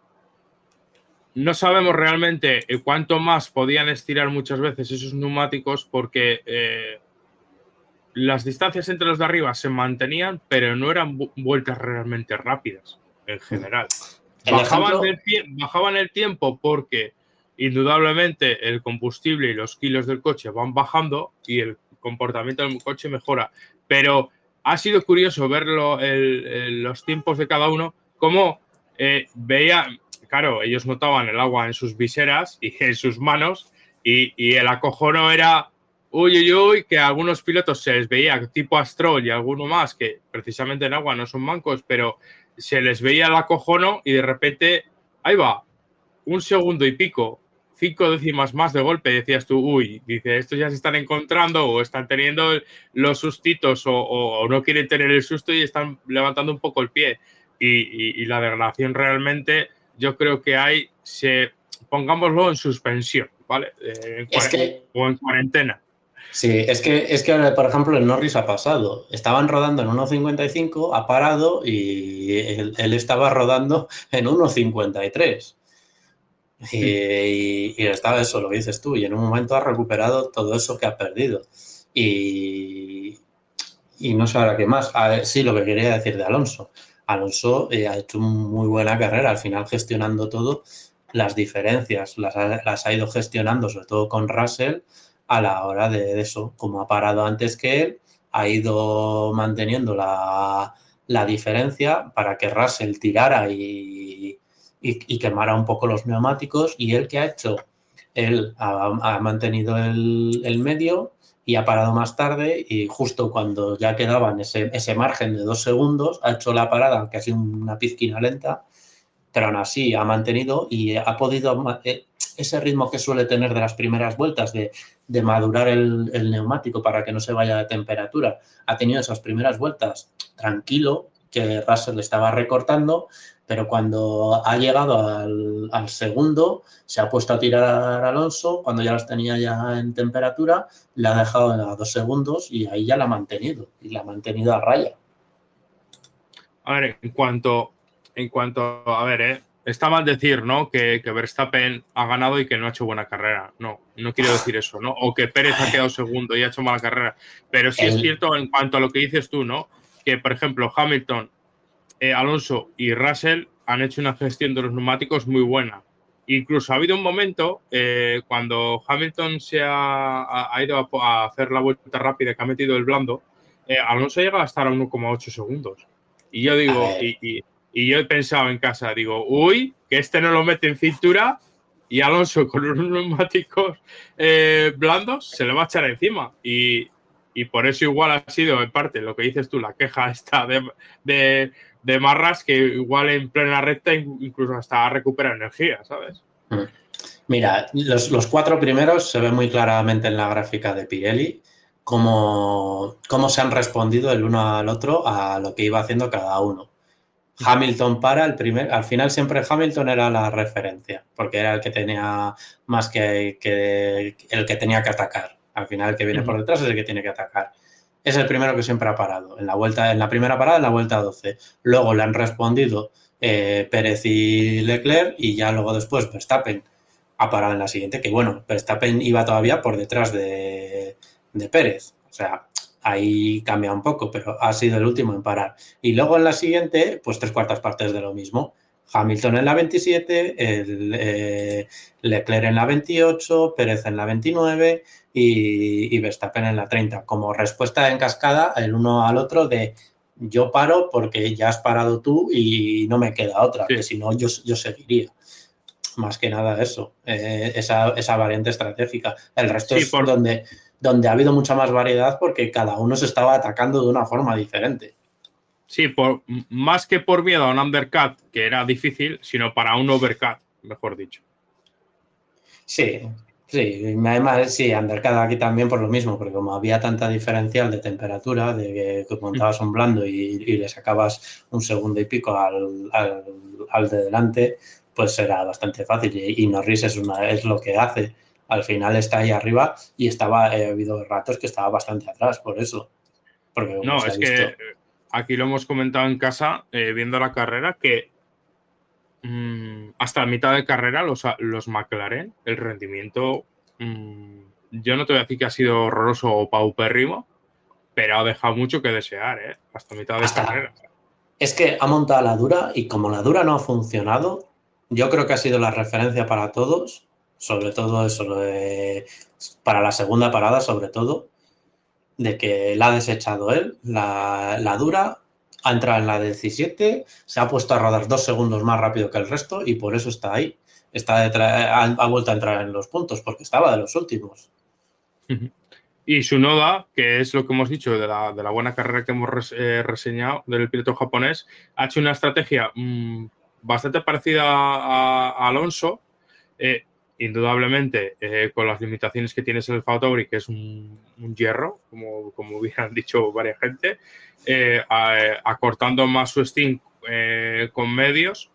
no sabemos realmente cuánto más podían estirar muchas veces esos neumáticos porque... Eh, las distancias entre los de arriba se mantenían, pero no eran bu- vueltas realmente rápidas, en general. Bajaban el, el tie- bajaban el tiempo porque, indudablemente, el combustible y los kilos del coche van bajando y el comportamiento del coche mejora. Pero ha sido curioso ver los tiempos de cada uno, cómo eh, veía... Claro, ellos notaban el agua en sus viseras y en sus manos y, y el acojono era... Uy, uy, uy, que a algunos pilotos se les veía, tipo a Stroll y alguno más, que precisamente en agua no son mancos, pero se les veía el acojono y de repente, ahí va, un segundo y pico, cinco décimas más de golpe, decías tú, uy, dice, estos ya se están encontrando o están teniendo los sustitos o, o, o no quieren tener el susto y están levantando un poco el pie. Y, y, y la degradación realmente, yo creo que hay, se, pongámoslo en suspensión, ¿vale? Eh, en cuaren- es que... O en cuarentena. Sí, es que, es que por ejemplo, el Norris ha pasado. Estaban rodando en uno cincuenta y cinco, ha parado y él, él estaba rodando en uno cincuenta y tres. Sí. Y, y, y estaba eso, lo dices tú, y en un momento ha recuperado todo eso que ha perdido. Y, y no sabrá qué más. A ver, sí, lo que quería decir de Alonso. Alonso eh, ha hecho muy buena carrera, al final gestionando todo, las diferencias las, las ha ido gestionando, sobre todo con Russell, a la hora de eso, como ha parado antes que él, ha ido manteniendo la, la diferencia para que Russell tirara y, y, y quemara un poco los neumáticos, y él que ha hecho, él ha, ha mantenido el, el medio y ha parado más tarde y justo cuando ya quedaban ese, ese margen de dos segundos, ha hecho la parada, aunque ha sido una pizquina lenta, pero aún así ha mantenido y ha podido... Eh, ese ritmo que suele tener de las primeras vueltas, de, de madurar el, el neumático para que no se vaya de temperatura, ha tenido esas primeras vueltas tranquilo, que Russell le estaba recortando, pero cuando ha llegado al, al segundo, se ha puesto a tirar a Alonso, cuando ya las tenía ya en temperatura, le ha dejado a dos segundos y ahí ya la ha mantenido, y la ha mantenido a raya. A ver, en cuanto, en cuanto a ver, ¿eh? Está mal decir, ¿no?, que, que Verstappen ha ganado y que no ha hecho buena carrera. No, no quiero decir eso, ¿no? O que Pérez ha quedado segundo y ha hecho mala carrera. Pero sí es cierto en cuanto a lo que dices tú, ¿no? Que, por ejemplo, Hamilton, eh, Alonso y Russell han hecho una gestión de los neumáticos muy buena. Incluso ha habido un momento eh, cuando Hamilton se ha, ha ido a, a hacer la vuelta rápida que ha metido el blando, eh, Alonso llega a estar a uno coma ocho segundos. Y yo digo... y, y Y yo he pensado en casa, digo, uy, que este no lo mete en cintura y Alonso con unos neumáticos eh, blandos se le va a echar encima. Y, y por eso igual ha sido, en parte, lo que dices tú, la queja esta de, de, de Marras, que igual en plena recta incluso hasta recupera energía, ¿sabes? Mira, los, los cuatro primeros se ven muy claramente en la gráfica de Pirelli cómo, cómo se han respondido el uno al otro a lo que iba haciendo cada uno. Hamilton para el primer, al final siempre Hamilton era la referencia, porque era el que tenía más que, que el que tenía que atacar. Al final el que viene por detrás es el que tiene que atacar. es el primero que siempre ha parado. En la vuelta, en la primera parada, en la vuelta doce. Luego le han respondido eh, Pérez y Leclerc, y ya luego después Verstappen ha parado en la siguiente, que bueno, Verstappen iba todavía por detrás de, de Pérez. O sea, ahí cambia un poco, pero ha sido el último en parar. Y luego en la siguiente, pues tres cuartas partes de lo mismo. Hamilton en la veintisiete, el, eh, Leclerc en la veintiocho, Pérez en la veintinueve y, y Verstappen en la treinta. Como respuesta en cascada, el uno al otro de yo paro porque ya has parado tú y no me queda otra, sí. Que si no yo, yo seguiría. Más que nada eso, eh, esa, esa variante estratégica. El resto sí, es por... donde, donde ha habido mucha más variedad porque cada uno se estaba atacando de una forma diferente. Sí, por, más que por miedo a un undercut, que era difícil, sino para un overcut, mejor dicho. Sí, sí, además, sí, undercut aquí también por lo mismo, porque como había tanta diferencial de temperatura, de que montabas un blando y, y le sacabas un segundo y pico al, al, al de delante, pues era bastante fácil. Y, y Norris es, una, es lo que hace. Al final está ahí arriba y estaba, eh, ha habido ratos que estaba bastante atrás, por eso. Porque no, es que... Aquí lo hemos comentado en casa, eh, viendo la carrera, que mmm, hasta mitad de carrera los, los McLaren, el rendimiento, mmm, yo no te voy a decir que ha sido horroroso o paupérrimo, pero ha dejado mucho que desear, ¿eh? Hasta mitad de hasta, carrera. Es que ha montado la dura y como la dura no ha funcionado, yo creo que ha sido la referencia para todos, sobre todo eso, de, para la segunda parada sobre todo, de que la ha desechado él, la, la dura, ha entrado en la diecisiete, se ha puesto a rodar dos segundos más rápido que el resto y por eso está ahí. Está detra- ha, ha vuelto a entrar en los puntos porque estaba de los últimos. Y Tsunoda, que es lo que hemos dicho de la, de la buena carrera que hemos res- eh, reseñado del piloto japonés, ha hecho una estrategia mmm, bastante parecida a, a Alonso, eh, indudablemente, eh, con las limitaciones que tienes en el AlphaTauri, que es un, un hierro, como, como hubieran dicho varias gente, eh, acortando más su stint eh, con medios,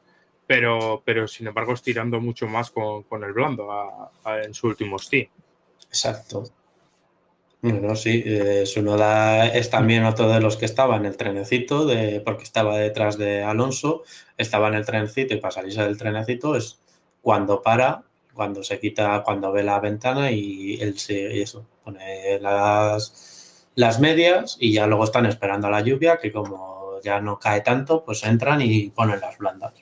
pero, pero sin embargo estirando mucho más con, con el blando a, a, en su último stint. Exacto. Bueno, sí, eh, Tsunoda es también otro de los que estaba en el trenecito, de, porque estaba detrás de Alonso, estaba en el trenecito y para salirse del trenecito es cuando para... Cuando se quita, cuando ve la ventana y él se, eso, pone las, las medias y ya luego están esperando a la lluvia, que como ya no cae tanto, pues entran y ponen las blandas.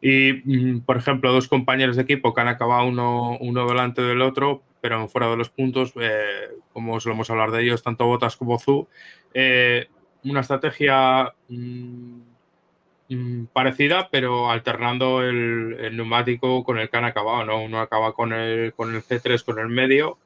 Y, por ejemplo, dos compañeros de equipo que han acabado uno, uno delante del otro, pero fuera de los puntos, eh, como solemos hablar de ellos, tanto Bottas como Zú, eh, una estrategia... Mmm, parecida, pero alternando el, el neumático con el que han acabado, ¿no? Uno acaba con el con el C tres, con el medio,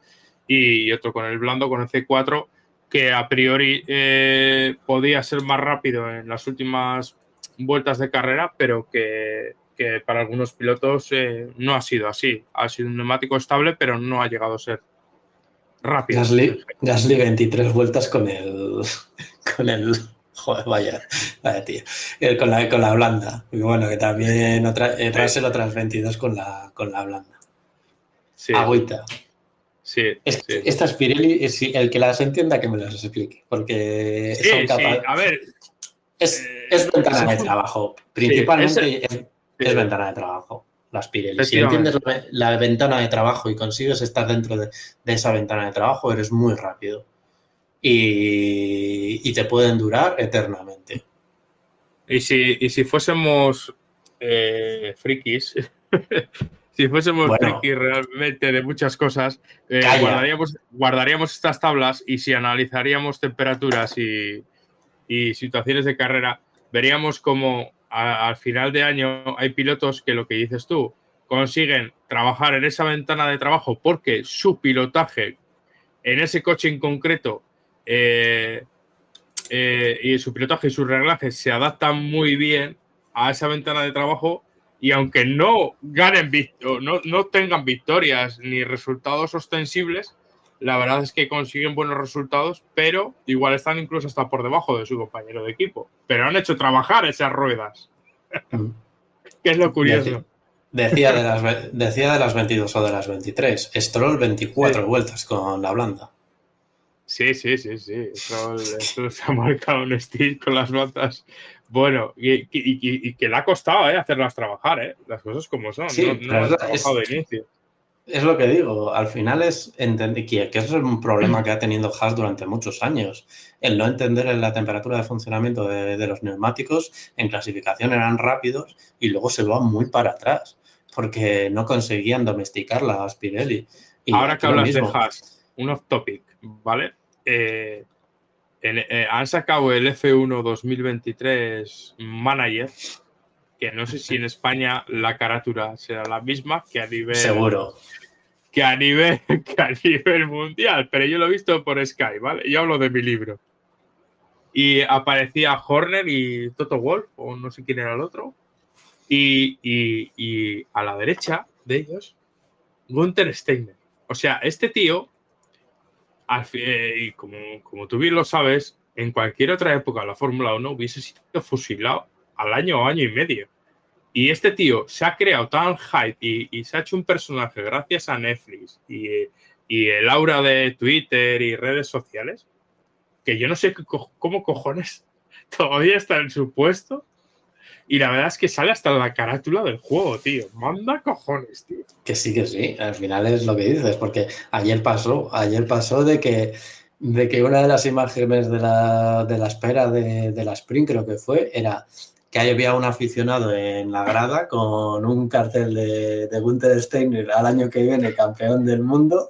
y otro con el blando, con el C cuatro, que a priori eh, podía ser más rápido en las últimas vueltas de carrera, pero que, que para algunos pilotos eh, no ha sido así. Ha sido un neumático estable, pero no ha llegado a ser rápido. Gasly, Gasly veintitrés vueltas con el... con el... Joder, vaya, vaya tío. Con la, con la blanda. Y bueno, que también otra, eh, Russell otras veintidós con la, con la blanda. Sí. Agüita. Sí, este, sí. Estas Pirelli, el que las entienda que me las explique. Porque sí, son capaces. Sí. A ver. Es, eh, es ventana de trabajo. Principalmente sí, es, es, es sí. Ventana de trabajo. Las Pirelli. Si entiendes la, la ventana de trabajo y consigues estar dentro de, de esa ventana de trabajo, eres muy rápido. Y, y te pueden durar eternamente. Y si, y si fuésemos eh, frikis, si fuésemos bueno, frikis realmente de muchas cosas, eh, guardaríamos, guardaríamos estas tablas y si analizaríamos temperaturas y, y situaciones de carrera, veríamos como a, al final de año hay pilotos que lo que dices tú, consiguen trabajar en esa ventana de trabajo porque su pilotaje en ese coche en concreto eh, eh, y su pilotaje y sus reglajes se adaptan muy bien a esa ventana de trabajo y aunque no ganen no, no tengan victorias ni resultados ostensibles, la verdad es que consiguen buenos resultados, pero igual están incluso hasta por debajo de su compañero de equipo, pero han hecho trabajar esas ruedas. Que es lo curioso. Decía de, las, decía de las veintidós o de las veintitrés. Stroll veinticuatro sí. Vueltas con la blanda. Sí, sí, sí, sí. Stroll, Stroll se ha marcado un stint con las notas. Bueno, y, y, y, y que le ha costado, ¿eh?, hacerlas trabajar, ¿eh? Las cosas como son. Sí, no, no es, trabajado de inicio. Es lo que digo. Al final es entender que, que eso es un problema que ha tenido Haas durante muchos años. El no entender la temperatura de funcionamiento de, de los neumáticos. En clasificación eran rápidos y luego se van muy para atrás porque no conseguían domesticar las Pirelli. Y ahora que hablas de Haas, un off topic, ¿vale? Eh, en, eh, han sacado el F uno dos mil veintitrés Manager, que no sé si en España la carátula será la misma que a nivel... Seguro. Que a nivel, que a nivel mundial, pero yo lo he visto por Sky, ¿vale? Yo hablo de mi libro. Y aparecía Horner y Toto Wolff, o no sé quién era el otro, y, y, y a la derecha de ellos, Günther Steiner. O sea, este tío... Y como, como tú bien lo sabes, en cualquier otra época la Fórmula uno hubiese sido fusilado al año o año y medio. Y este tío se ha creado tan hype y, y se ha hecho un personaje gracias a Netflix y, y el aura de Twitter y redes sociales, que yo no sé co- cómo cojones todavía está en su puesto. Y la verdad es que sale hasta la carátula del juego, tío. Manda cojones, tío. Que sí, que sí. Al final es lo que dices, porque ayer pasó, ayer pasó de que, de que una de las imágenes de la, de la espera de, de la sprint, creo que fue, era que había un aficionado en la grada con un cartel de, de Günther Steiner al año que viene, campeón del mundo,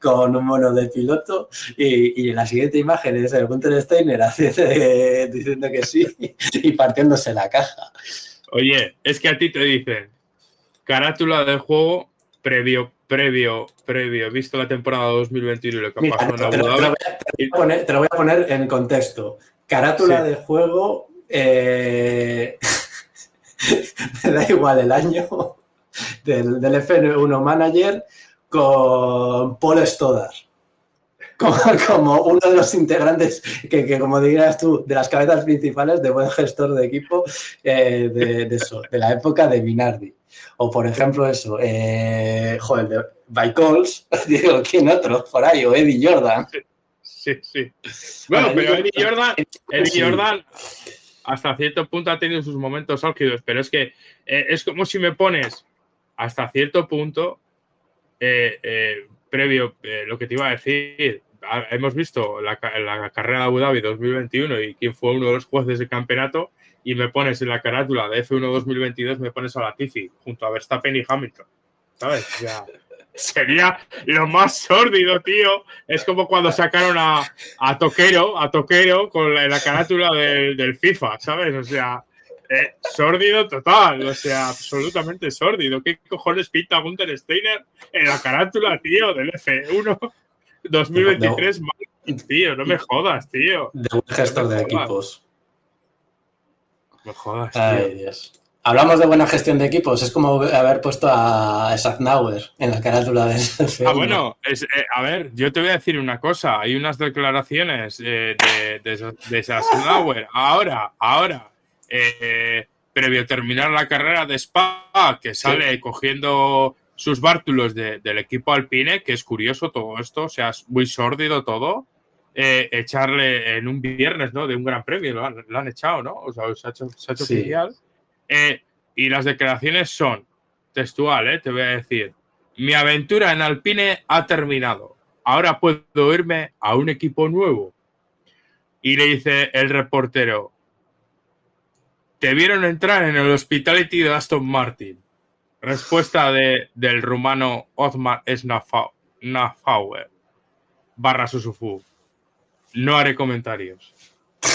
con un mono de piloto, y, y la siguiente imagen es el Günther Steiner haciendo, diciendo que sí y partiéndose la caja. Oye, es que a ti te dicen carátula del juego previo, previo, previo, visto la temporada dos mil veintiuno y lo que pasó en Abu Dhabi. Te lo voy a poner en contexto. Carátula sí. de juego... Eh, me da igual el año del, del F uno Manager con Paul Stoddard como, como uno de los integrantes que, que como dirías tú, de las cabezas principales de buen gestor de equipo eh, de, de, eso, de la época de Minardi. O, por ejemplo, eso, eh, joder, de Bicols, digo, ¿quién otro? Por ahí, o Eddie Jordan. Sí, sí. Bueno, ver, pero Eddie Jordan, Eddie sí. Jordan... hasta cierto punto ha tenido sus momentos álgidos, pero es que eh, es como si me pones hasta cierto punto eh, eh, previo eh, lo que te iba a decir. Ah, hemos visto la, la carrera de Abu Dhabi dos mil veintiuno y quién fue uno de los jueces del campeonato, y me pones en la carátula de F uno dos mil veintidós, me pones a Latifi junto a Verstappen y Hamilton, ¿sabes? O sea, sería lo más sórdido, tío. Es como cuando sacaron a, a Toquero, a Toquero con la, la carátula del, del FIFA, ¿sabes? O sea, eh, sórdido total, o sea, absolutamente sórdido. ¿Qué cojones pinta Günther Steiner en la carátula, tío, del F uno dos mil veintitrés? No, no. Tío, no me jodas, tío. De un gestor de equipos. No me jodas, tío. Ay, Dios. Hablamos de buena gestión de equipos, es como haber puesto a Schaffnauer en la carátula de F uno. Ah, bueno, es, eh, a ver, yo te voy a decir una cosa, hay unas declaraciones eh, de, de, de Schaffnauer ahora, ahora, eh, previo a terminar la carrera de Spa, que sale sí. cogiendo sus bártulos de, del equipo Alpine, que es curioso todo esto, o sea, es muy sórdido todo. Eh, echarle en un viernes, ¿no?, de un gran premio, lo han, lo han echado, ¿no? O sea, se ha hecho, se ha hecho sí. oficial. Eh, y las declaraciones son textual, eh, te voy a decir: mi aventura en Alpine ha terminado, ahora puedo irme a un equipo nuevo. Y le dice el reportero: te vieron entrar en el Hospitality de Aston Martin. Respuesta de, del rumano Othmar Schnafauer barra Susufu: no haré comentarios. O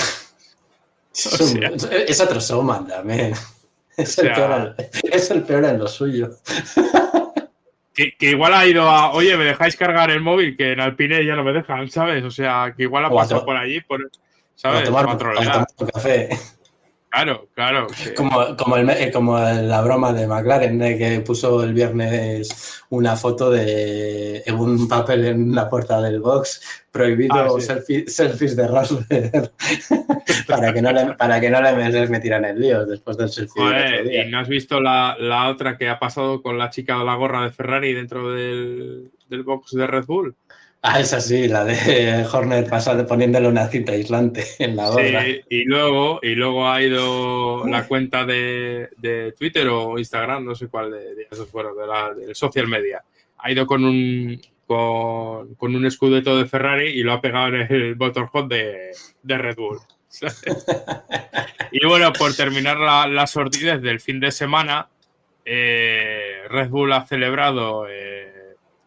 sea, es otro showman también. Es, o sea, el peor, es el peor en lo suyo. Que, que igual ha ido a, oye, me dejáis cargar el móvil, que en Alpine ya no me dejan, ¿sabes? O sea, que igual ha pasado to- por allí, por, ¿sabes? A tomar, a tomar un café. Claro, claro. Que... Como, como, el, como la broma de McLaren, ¿eh?, que puso el viernes una foto de un papel en la puerta del box, prohibido ah, sí. selfie, selfies de Russell. Para que no le, para que no le metieran el lío después del selfie. Joder, ¿y no has visto la, la otra que ha pasado con la chica de la gorra de Ferrari dentro del, del box de Red Bull? Ah, esa sí, la de Horner pasando, poniéndole una cita aislante en la gorra. Sí, y luego, y luego ha ido la cuenta de, de Twitter o Instagram, no sé cuál de, de esos fueron, de la, del social media. Ha ido con un con, con un escudeto de Ferrari y lo ha pegado en el motorhome de, de Red Bull. Y bueno, por terminar la, la sordidez del fin de semana, eh, Red Bull ha celebrado... Eh,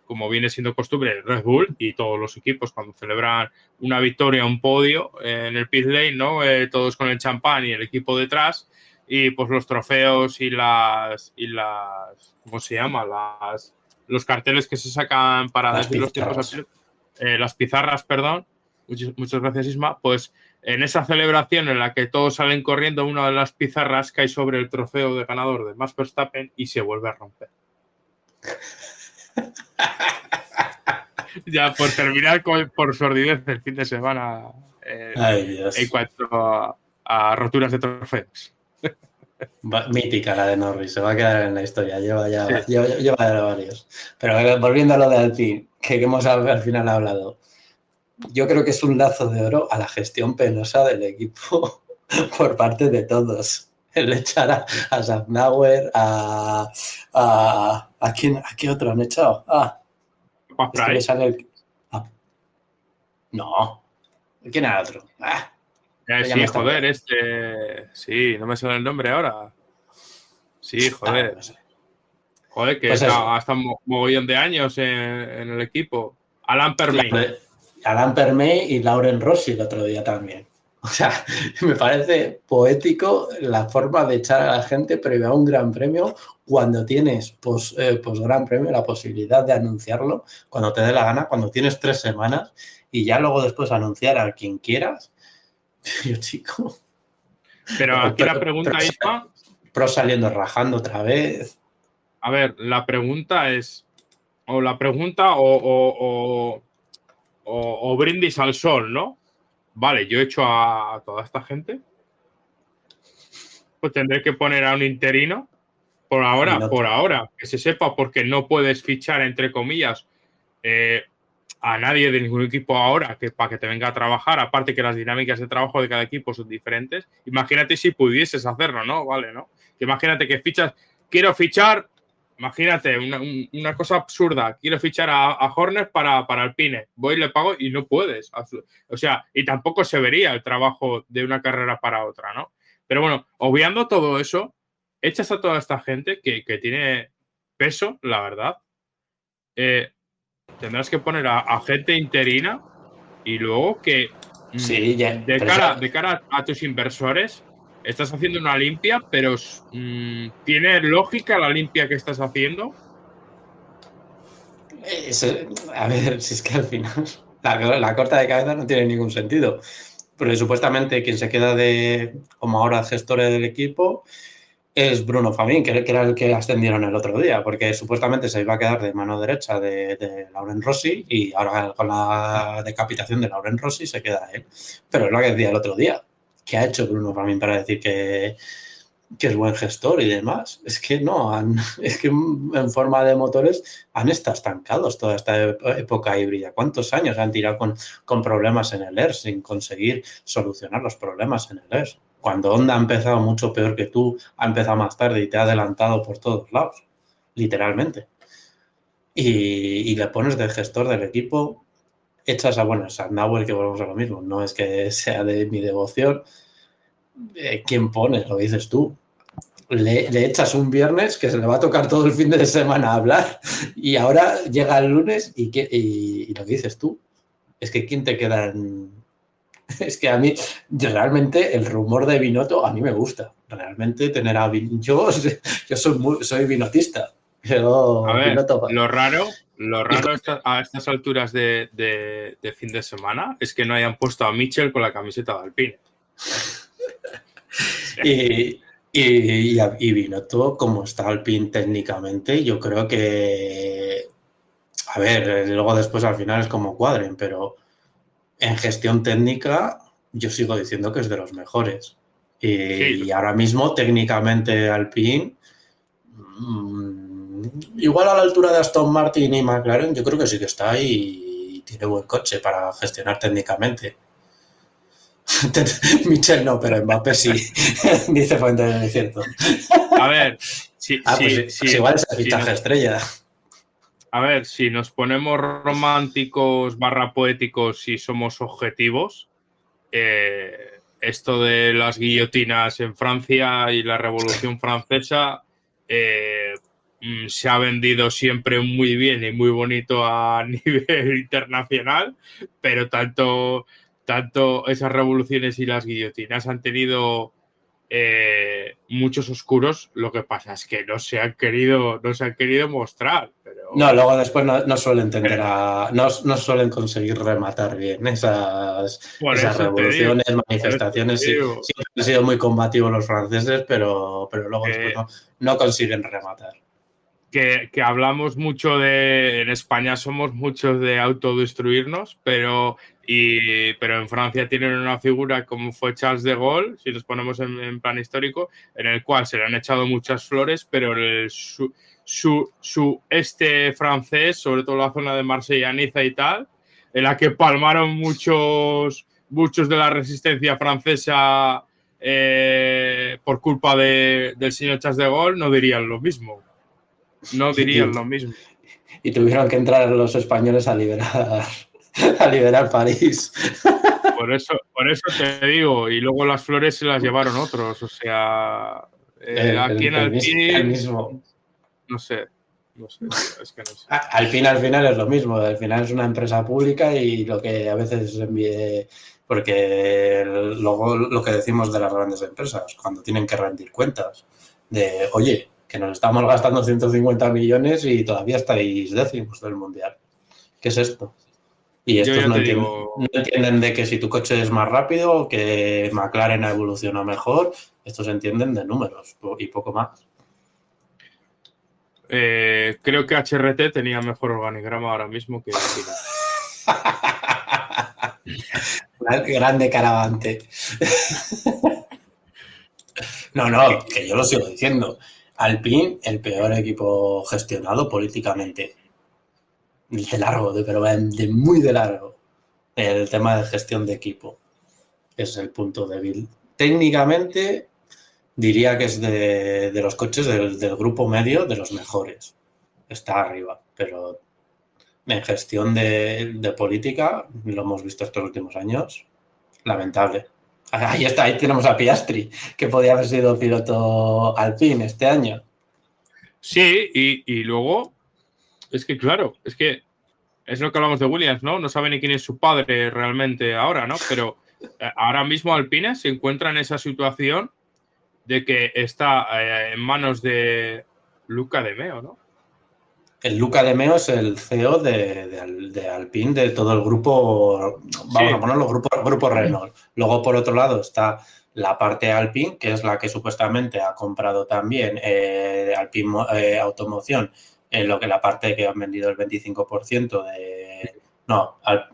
como viene siendo costumbre, el Red Bull y todos los equipos cuando celebran una victoria, un podio eh, en el pit lane, ¿no? Eh, todos con el champán y el equipo detrás y pues los trofeos y las, y las ¿cómo se llama? Las, los carteles que se sacan para las decir pizarras. Los tiempos, eh, las pizarras, perdón. Muchas, muchas gracias, Isma. Pues en esa celebración en la que todos salen corriendo, una de las pizarras cae sobre el trofeo de ganador de Max Verstappen y se vuelve a romper. Ya por terminar con, por sordidez el fin de semana eh, Ay, en cuanto a, a roturas de trofeos. Va, mítica la de Norris, se va a quedar en la historia, lleva ya, sí. lleva, lleva ya varios. Pero volviendo a lo de Alpine, que hemos al final hablado, yo creo que es un lazo de oro a la gestión penosa del equipo por parte de todos. El echar a, a Safnauer, a, a, a, quién, ¿a qué otro han echado? Ah, este le sale el, ah, no, ¿quién era otro? Ah, eh, sí, joder, bien. Este... Sí, no me sale el nombre ahora. Sí, joder. Ah, no sé. Joder, que pues está, hasta un mogollón de años en, en el equipo. Alain Permey. Alain Permey y Lauren Rossi el otro día también. O sea, me parece poético la forma de echar a la gente previo a un gran premio cuando tienes pos, eh, pos gran premio la posibilidad de anunciarlo cuando te dé la gana, cuando tienes tres semanas y ya luego después anunciar a quien quieras. Yo, chico. Pero aquí pero, la pregunta, pero, Isma. Pro saliendo rajando otra vez. A ver, la pregunta es. O la pregunta o, o, o, o, o brindis al sol, ¿no? Vale, yo echo a toda esta gente. Pues tendré que poner a un interino. Por ahora, no. por ahora. Que se sepa, porque no puedes fichar, entre comillas, eh, a nadie de ningún equipo ahora que para que te venga a trabajar. Aparte que las dinámicas de trabajo de cada equipo son diferentes. Imagínate si pudieses hacerlo, ¿no? Vale, ¿no? Imagínate que fichas... Quiero fichar... Imagínate, una, una cosa absurda. Quiero fichar a, a Horner para, para Alpine. Voy y le pago y no puedes. O sea, y tampoco se vería el trabajo de una carrera para otra, ¿no? Pero bueno, obviando todo eso, echas a toda esta gente que, que tiene peso, la verdad. Eh, tendrás que poner a, a gente interina y luego que sí, ya, de, cara, de cara a, a tus inversores... Estás haciendo una limpia, pero ¿tiene lógica la limpia que estás haciendo? Es, a ver, si es que al final la, la corta de cabeza no tiene ningún sentido. Porque supuestamente quien se queda de, como ahora, gestor del equipo es Bruno Famín, que era el que ascendieron el otro día. Porque supuestamente se iba a quedar de mano derecha de, de Lauren Rossi y ahora con la decapitación de Lauren Rossi se queda él. Pero es lo que decía el otro día. ¿Qué ha hecho Bruno para mí para decir que, que es buen gestor y demás? Es que no, han, es que en forma de motores han estado estancados toda esta época híbrida. ¿Cuántos años han tirado con, con problemas en el E R sin conseguir solucionar los problemas en el E R? Cuando Honda ha empezado mucho peor que tú, ha empezado más tarde y te ha adelantado por todos lados, literalmente. Y, y le pones de gestor del equipo... Echas a, bueno, a Sandauer, que volvemos a lo mismo. No es que sea de mi devoción. Eh, ¿Quién pones? Lo dices tú. Le, le echas un viernes que se le va a tocar todo el fin de semana a hablar y ahora llega el lunes y, que, y, y lo dices tú. Es que ¿quién te queda en...? Es que a mí, realmente, el rumor de Binotto a mí me gusta. Realmente tener a Binotto... Yo, yo soy, muy, soy binotista. Pero a ver, Binotto... lo raro... Lo raro a estas alturas de, de, de fin de semana es que no hayan puesto a Mitchell con la camiseta de Alpine. y, y, y, y Binotto, como está Alpine técnicamente, yo creo que... A ver, luego después al final es como cuadren, pero en gestión técnica yo sigo diciendo que es de los mejores. Y, sí. y ahora mismo técnicamente Alpine... Mmm, igual a la altura de Aston Martin y McLaren, yo creo que sí que está ahí tiene buen coche para gestionar técnicamente. Michel no, pero Mbappé sí. Dice Fuente del Desierto. A ver, si, ah, pues si, es, si, igual es el fichaje si, estrella. A ver, si nos ponemos románticos barra poéticos y somos objetivos, eh, esto de las guillotinas en Francia y la Revolución Francesa eh, se ha vendido siempre muy bien y muy bonito a nivel internacional, pero tanto... Tanto esas revoluciones y las guillotinas han tenido eh, muchos oscuros. Lo que pasa es que no se han querido, no se han querido mostrar. Pero... No, luego después no, no suelen tender pero... a, no, no suelen conseguir rematar bien esas, esas revoluciones, digo, manifestaciones. Sí, siempre han sido muy combativos los franceses, pero, pero luego eh... después no, no consiguen rematar. Que, que hablamos mucho de... En España somos muchos de autodestruirnos, pero, y, pero en Francia tienen una figura como fue Charles de Gaulle, si nos ponemos en, en plan histórico, en el cual se le han echado muchas flores, pero el su, su, su este francés, sobre todo la zona de Marsella, Niza y tal, en la que palmaron muchos, muchos de la resistencia francesa eh, por culpa de, del señor Charles de Gaulle, no dirían lo mismo. No dirían lo mismo. Y tuvieron que entrar los españoles a liberar a liberar París. Por eso, por eso te digo. Y luego las flores se las llevaron otros. O sea, eh, el, aquí el, en Alpine... El mismo. No sé. No sé, es que no sé. Alpine al final es lo mismo. Al final es una empresa pública y lo que a veces envíe... Porque luego lo que decimos de las grandes empresas, cuando tienen que rendir cuentas, de, oye... que nos estamos gastando ciento cincuenta millones y todavía estáis décimos del Mundial. ¿Qué es esto? Y estos no, entienden, digo... no entienden de que si tu coche es más rápido, que McLaren ha evolucionado mejor, estos entienden de números y poco más. Eh, creo que H R T tenía mejor organigrama ahora mismo que... Grande Caravante. No, no, que yo lo sigo diciendo. Alpine, el peor equipo gestionado políticamente. De largo, de, pero de muy de largo. El tema de gestión de equipo es el punto débil. Técnicamente, diría que es de, de los coches del, del grupo medio de los mejores. Está arriba, pero en gestión de, de política, lo hemos visto estos últimos años, lamentable. Ahí está, ahí tenemos a Piastri, que podía haber sido piloto Alpine este año. Sí, y, y luego, es que claro, es que es lo que hablamos de Williams, ¿no? No sabe ni quién es su padre realmente ahora, ¿no? Pero ahora mismo Alpine se encuentra en esa situación de que está en manos de Luca De Meo, ¿no? El Luca De Meo es el C E O de, de, de Alpine, de todo el grupo, vamos sí. a ponerlo, grupo, grupo Renault. Luego, por otro lado, está la parte Alpine, que es la que supuestamente ha comprado también eh, Alpine eh, Automoción, en lo que la parte que han vendido el veinticinco por ciento de... No, Al,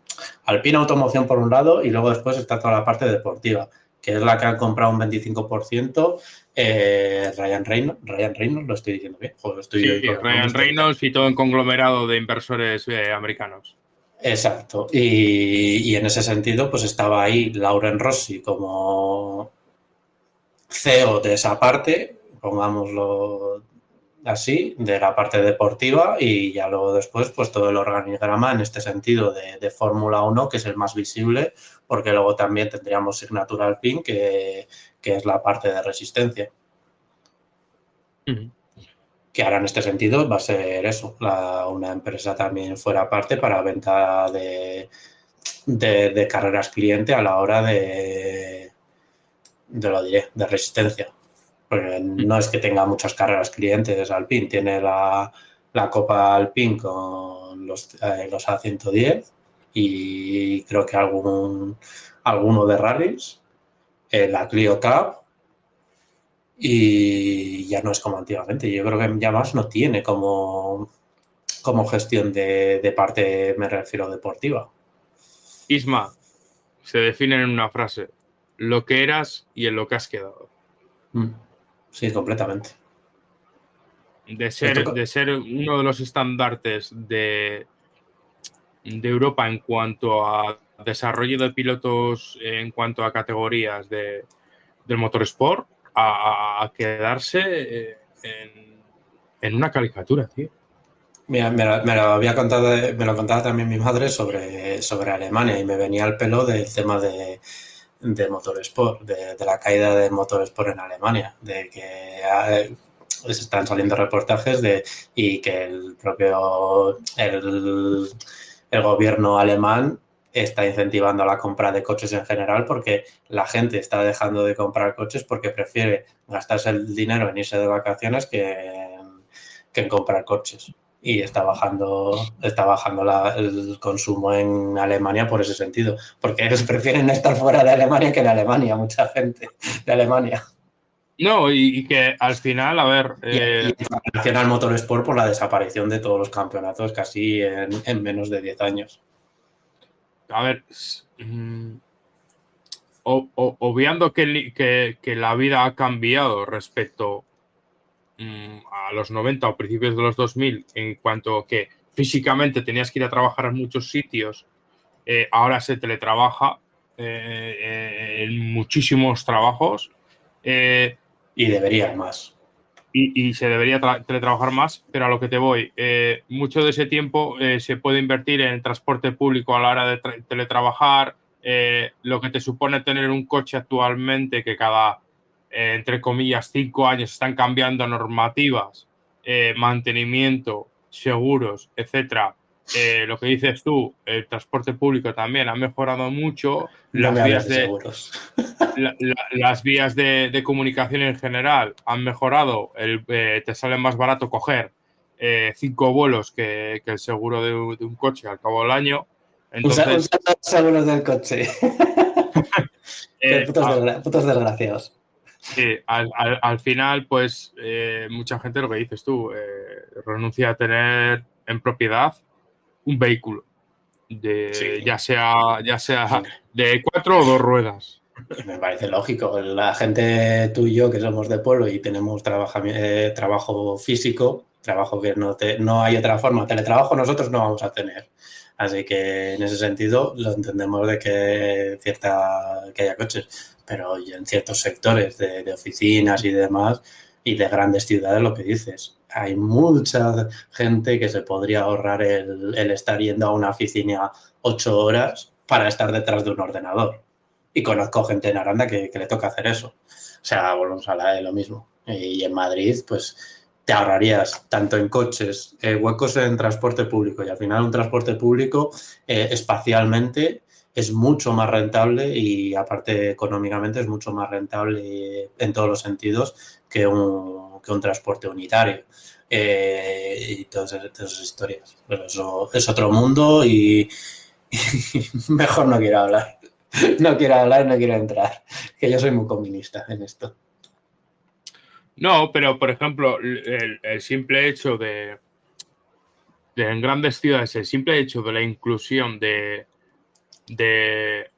Alpine Automoción por un lado y luego después está toda la parte deportiva, que es la que han comprado un veinticinco por ciento eh, Ryan Reynolds, Ryan Reynolds, lo estoy diciendo bien. Joder, estoy sí, y Ryan Reynolds y todo un conglomerado de inversores eh, americanos. Exacto. Y, y en ese sentido, pues estaba ahí Lauren Rossi como C E O de esa parte, pongámoslo así, de la parte deportiva y ya luego después, pues todo el organigrama en este sentido de, de Fórmula uno, que es el más visible, porque luego también tendríamos Signature Alpine, que, que es la parte de resistencia. Uh-huh. Que ahora en este sentido va a ser eso, la, una empresa también fuera parte para venta de, de, de carreras cliente a la hora de, de lo diré, de resistencia. Porque no es que tenga muchas carreras clientes Alpine, tiene la, la Copa Alpine con los, eh, los A ciento diez y creo que algún alguno de rallies, eh, la Clio Cup y ya no es como antiguamente. Yo creo que ya más no tiene como, como gestión de, de parte, me refiero, deportiva. Isma, se define en una frase, lo que eras y en lo que has quedado. Mm. Sí, completamente. De ser, de ser uno de los estandartes de, de Europa en cuanto a desarrollo de pilotos, en cuanto a categorías de, del motorsport, a, a quedarse en, en una caricatura, tío. Mira, me lo, me lo había contado, me lo contaba también mi madre sobre, sobre Alemania, y me venía al pelo del tema de, de motorsport, de, de la caída de motorsport en Alemania, de que eh, están saliendo reportajes de y que el propio el, el gobierno alemán está incentivando la compra de coches en general, porque la gente está dejando de comprar coches porque prefiere gastarse el dinero en irse de vacaciones que en, que en comprar coches. Y está bajando está bajando la, el consumo en Alemania por ese sentido, porque ellos prefieren estar fuera de Alemania que en Alemania, mucha gente de Alemania. No, y, y que al final, a ver... Y, eh... y relaciona al motorsport por la desaparición de todos los campeonatos casi en, en menos de diez años. A ver, mm, o, o, obviando que, que, que la vida ha cambiado respecto a los noventa o principios de los dos mil, en cuanto que físicamente tenías que ir a trabajar a muchos sitios, eh, ahora se teletrabaja eh, en muchísimos trabajos. Eh, y deberían más. Y, y se debería tra- teletrabajar más, pero a lo que te voy, eh, mucho de ese tiempo eh, se puede invertir en transporte público a la hora de tra- teletrabajar, eh, lo que te supone tener un coche actualmente que cada... entre comillas, cinco años están cambiando normativas, eh, mantenimiento, seguros, etcétera. Eh, lo que dices tú, el transporte público también ha mejorado mucho. No las, vías de, la, la, las vías de, de comunicación en general han mejorado. El, eh, te sale más barato coger eh, cinco vuelos que, que el seguro de, de un coche al cabo del año. Entonces, usa, usa los seguros del coche. eh, putos, ah, desgra- putos desgraciados. Sí, al, al, al final, pues, eh, mucha gente, lo que dices tú, eh, renuncia a tener en propiedad un vehículo, de, sí. ya sea, ya sea de cuatro o dos ruedas. Me parece lógico. La gente, tú y yo, que somos de pueblo y tenemos trabaja, eh, trabajo físico, trabajo que no, te, no hay otra forma, teletrabajo nosotros no vamos a tener. Así que, en ese sentido, lo entendemos de que, cierta, que haya coches. Pero en ciertos sectores de, de oficinas y demás, y de grandes ciudades, lo que dices, hay mucha gente que se podría ahorrar el, el estar yendo a una oficina ocho horas para estar detrás de un ordenador. Y conozco gente en Aranda que, que le toca hacer eso. O sea, volvemos a la de lo mismo. Y en Madrid, pues, te ahorrarías tanto en coches, eh, huecos en transporte público. Y al final un transporte público eh, espacialmente... es mucho más rentable y, aparte, económicamente es mucho más rentable en todos los sentidos que un, que un transporte unitario eh, y todas esas historias. Pero eso es otro mundo y, y mejor no quiero hablar. No quiero hablar, no quiero entrar, que yo soy muy comunista en esto. No, pero, por ejemplo, el, el simple hecho de, de... en grandes ciudades, el simple hecho de la inclusión de... De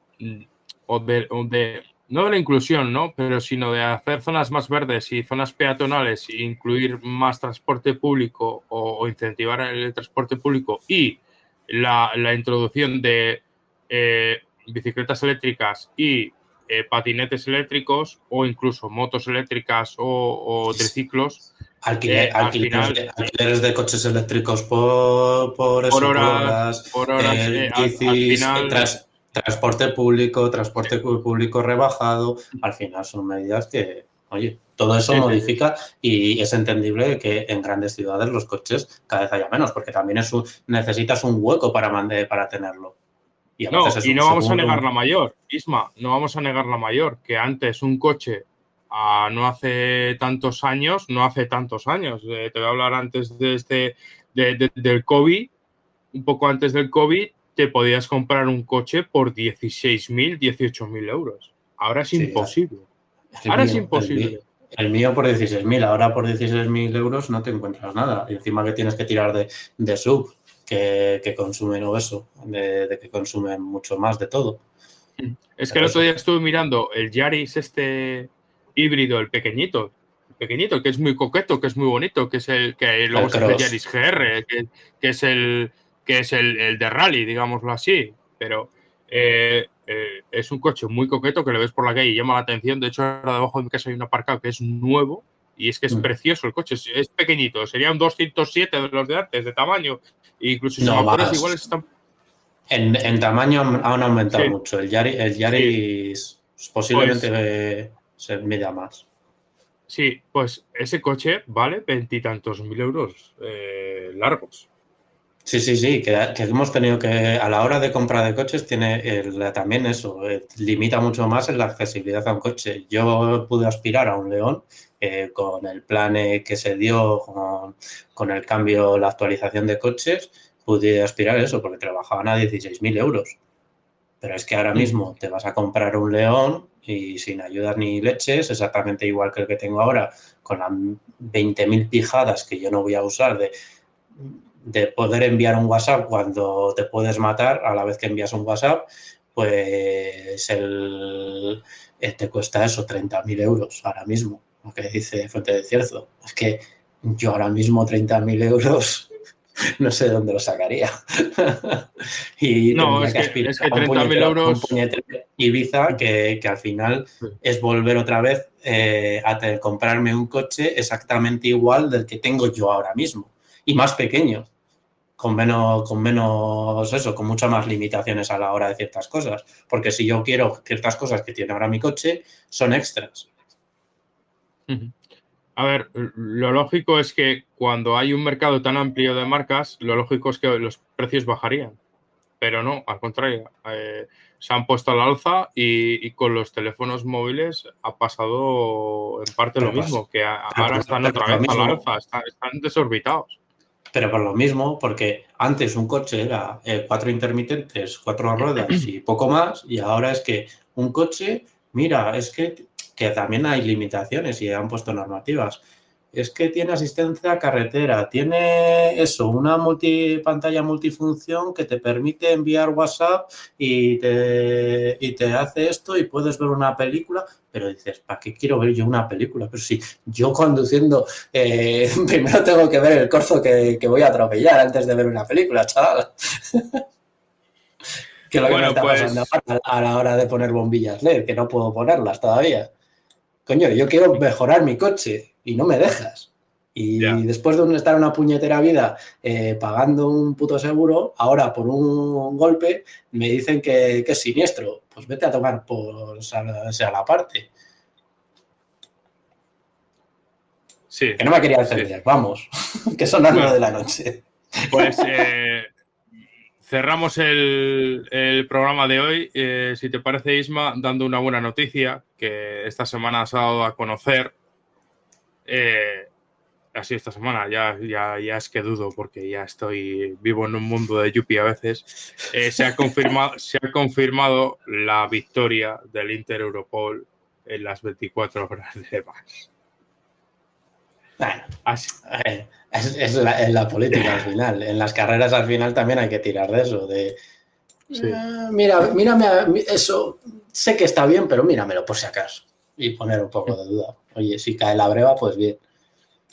o, de o de no de la inclusión, ¿no? Pero sino de hacer zonas más verdes y zonas peatonales, e incluir más transporte público o, o incentivar el transporte público, y la, la introducción de eh, bicicletas eléctricas y eh, patinetes eléctricos, o incluso motos eléctricas o, o triciclos. Alquiler, eh, alquileres, al final, de, alquileres de coches eléctricos por, por, eso, por horas, por horas eh, eh, bicis, al final, tras, transporte público, transporte público rebajado. Al final son medidas que, oye, todo eso sí, modifica sí. Y es entendible que en grandes ciudades los coches cada vez haya menos, porque también es un, necesitas un hueco para, para tenerlo. Y, a no, veces y no vamos segundo... a negar la mayor, Isma, no vamos a negar la mayor, que antes un coche... A no hace tantos años, no hace tantos años, eh, te voy a hablar antes de este, de, de, del COVID, un poco antes del COVID, te podías comprar un coche por dieciséis mil, dieciocho mil euros. Ahora es sí, imposible. El ahora mío, es imposible. El, el mío por dieciséis mil, ahora por dieciséis mil euros no te encuentras nada. Y encima que tienes que tirar de, de sub, que, que consumen o eso, de, de que consumen mucho más de todo. Es que el otro día estuve mirando el Yaris este... híbrido, el pequeñito, el pequeñito, que es muy coqueto, que es muy bonito, que es el que luego se hace Yaris G R, que, que es el que es el, el de rally, digámoslo así, pero eh, eh, es un coche muy coqueto que lo ves por la calle y llama la atención. De hecho, ahora debajo de mi casa hay un aparcado que es nuevo y es que es precioso el coche, es, es pequeñito, sería un doscientos siete de los de antes, de tamaño, e incluso no, sus motores iguales están... En, en tamaño han aumentado sí. mucho, el Yaris, el Yaris sí. posiblemente pues, se mida más. Sí, pues ese coche vale veintitantos mil euros eh, largos. Sí, sí, sí, que, que hemos tenido que, a la hora de compra de coches, tiene el, también eso, eh, limita mucho más en la accesibilidad a un coche. Yo pude aspirar a un León eh, con el plan eh, que se dio, con, con el cambio, la actualización de coches, pude aspirar eso porque trabajaban a dieciséis mil euros. Pero es que ahora mismo te vas a comprar un León y sin ayudas ni leches, exactamente igual que el que tengo ahora, con las veinte mil pijadas que yo no voy a usar de... de poder enviar un WhatsApp cuando te puedes matar a la vez que envías un WhatsApp, pues el, el te cuesta eso, treinta mil euros ahora mismo, lo que dice Fuente de Cierzo. Es que yo ahora mismo treinta mil euros no sé dónde lo sacaría. Y no, es que, que es que treinta mil euros... Un puñetero Ibiza que, que al final es volver otra vez eh, a tener, comprarme un coche exactamente igual del que tengo yo ahora mismo. Y más pequeño, con menos, con menos eso, con muchas más limitaciones a la hora de ciertas cosas. Porque si yo quiero ciertas cosas que tiene ahora mi coche, son extras. A ver, lo lógico es que cuando hay un mercado tan amplio de marcas, lo lógico es que los precios bajarían. Pero no, al contrario, eh, se han puesto al alza y, y con los teléfonos móviles ha pasado en parte pero lo mismo, más, que a, pero ahora pero están pero otra vez al alza, están, están desorbitados. Pero por lo mismo, porque antes un coche era eh, cuatro intermitentes, cuatro ruedas y poco más, y ahora es que un coche, mira, es que, que también hay limitaciones y han puesto normativas. Es que tiene asistencia a carretera, tiene eso, una multi, pantalla multifunción que te permite enviar WhatsApp y te, y te hace esto y puedes ver una película, pero dices, ¿para qué quiero ver yo una película? Pero si yo conduciendo, eh, primero tengo que ver el corzo que, que voy a atropellar antes de ver una película, chaval. Que lo que bueno, me está pues... pasando a la hora de poner bombillas L E D, que no puedo ponerlas todavía. Coño, yo quiero mejorar mi coche. Y no me dejas. Y yeah. después de estar una puñetera vida eh, pagando un puto seguro, ahora por un golpe me dicen que, que es siniestro. Pues vete a tomar por sea la parte. Sí. Que no me quería defender, sí. Vamos. Que son las nueve bueno, de la noche. Pues eh, cerramos el, el programa de hoy. Eh, si te parece, Isma, dando una buena noticia que esta semana has dado a conocer. Eh, así esta semana ya, ya, ya es que dudo porque ya estoy vivo en un mundo de yuppie a veces. eh, se, ha confirmado, se ha confirmado la victoria del Inter Europol en las veinticuatro horas de más. Bueno, así. Eh, es, es, la, es la política al final, en las carreras al final también hay que tirar de eso de sí. eh, mira, mírame a, eso, sé que está bien pero míramelo por si acaso y poner un poco de duda. Oye, si cae la breva, pues bien.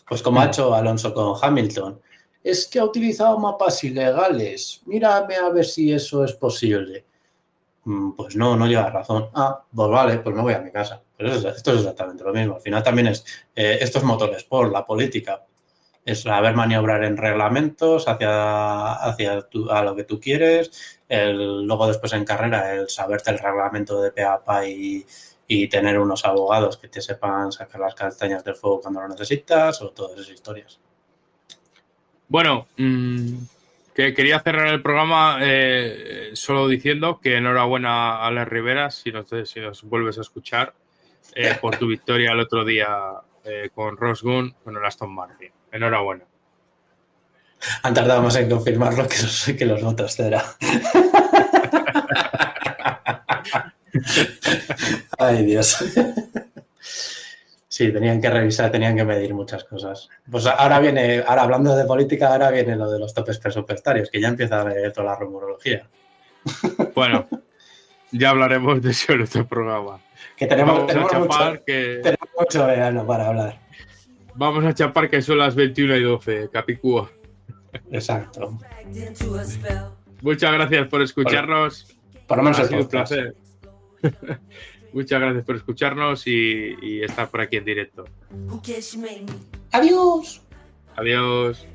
Pues como ha hecho Alonso con Hamilton. Es que ha utilizado mapas ilegales. Mírame a ver si eso es posible. Pues no, no lleva razón. Ah, pues vale, pues me voy a mi casa. Pero eso, esto es exactamente lo mismo. Al final también es... Eh, esto es motorsport, la política. Es saber maniobrar en reglamentos hacia, hacia tu, a lo que tú quieres. El, luego después en carrera, el saberte el reglamento de pe a pa y... y tener unos abogados que te sepan sacar las castañas del fuego cuando lo necesitas o todas esas historias. Bueno, mmm, que quería cerrar el programa eh, solo diciendo que enhorabuena a Alex Rivera, si nos, si nos vuelves a escuchar, eh, por tu victoria el otro día eh, con Rosgun, con el Aston Martin. Enhorabuena. Han tardado más en confirmarlo que los, que los otros, Cera. Ay, Dios. Sí, tenían que revisar, tenían que medir muchas cosas. Pues ahora viene, ahora hablando de política, ahora viene lo de los topes presupuestarios, que ya empieza a ver toda la rumorología. Bueno, ya hablaremos de eso en este programa. Que tenemos, tenemos, chapar, mucho, que... tenemos mucho verano para hablar. Vamos a chapar que son las veintiuna y doce, Capicúa. Exacto. Muchas gracias por escucharnos. Por lo menos ha sido un placer. Muchas gracias por escucharnos y, y estar por aquí en directo. Adiós. Adiós.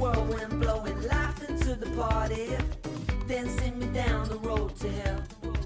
Whirlwind blowing life into the party, then send me down the road to hell.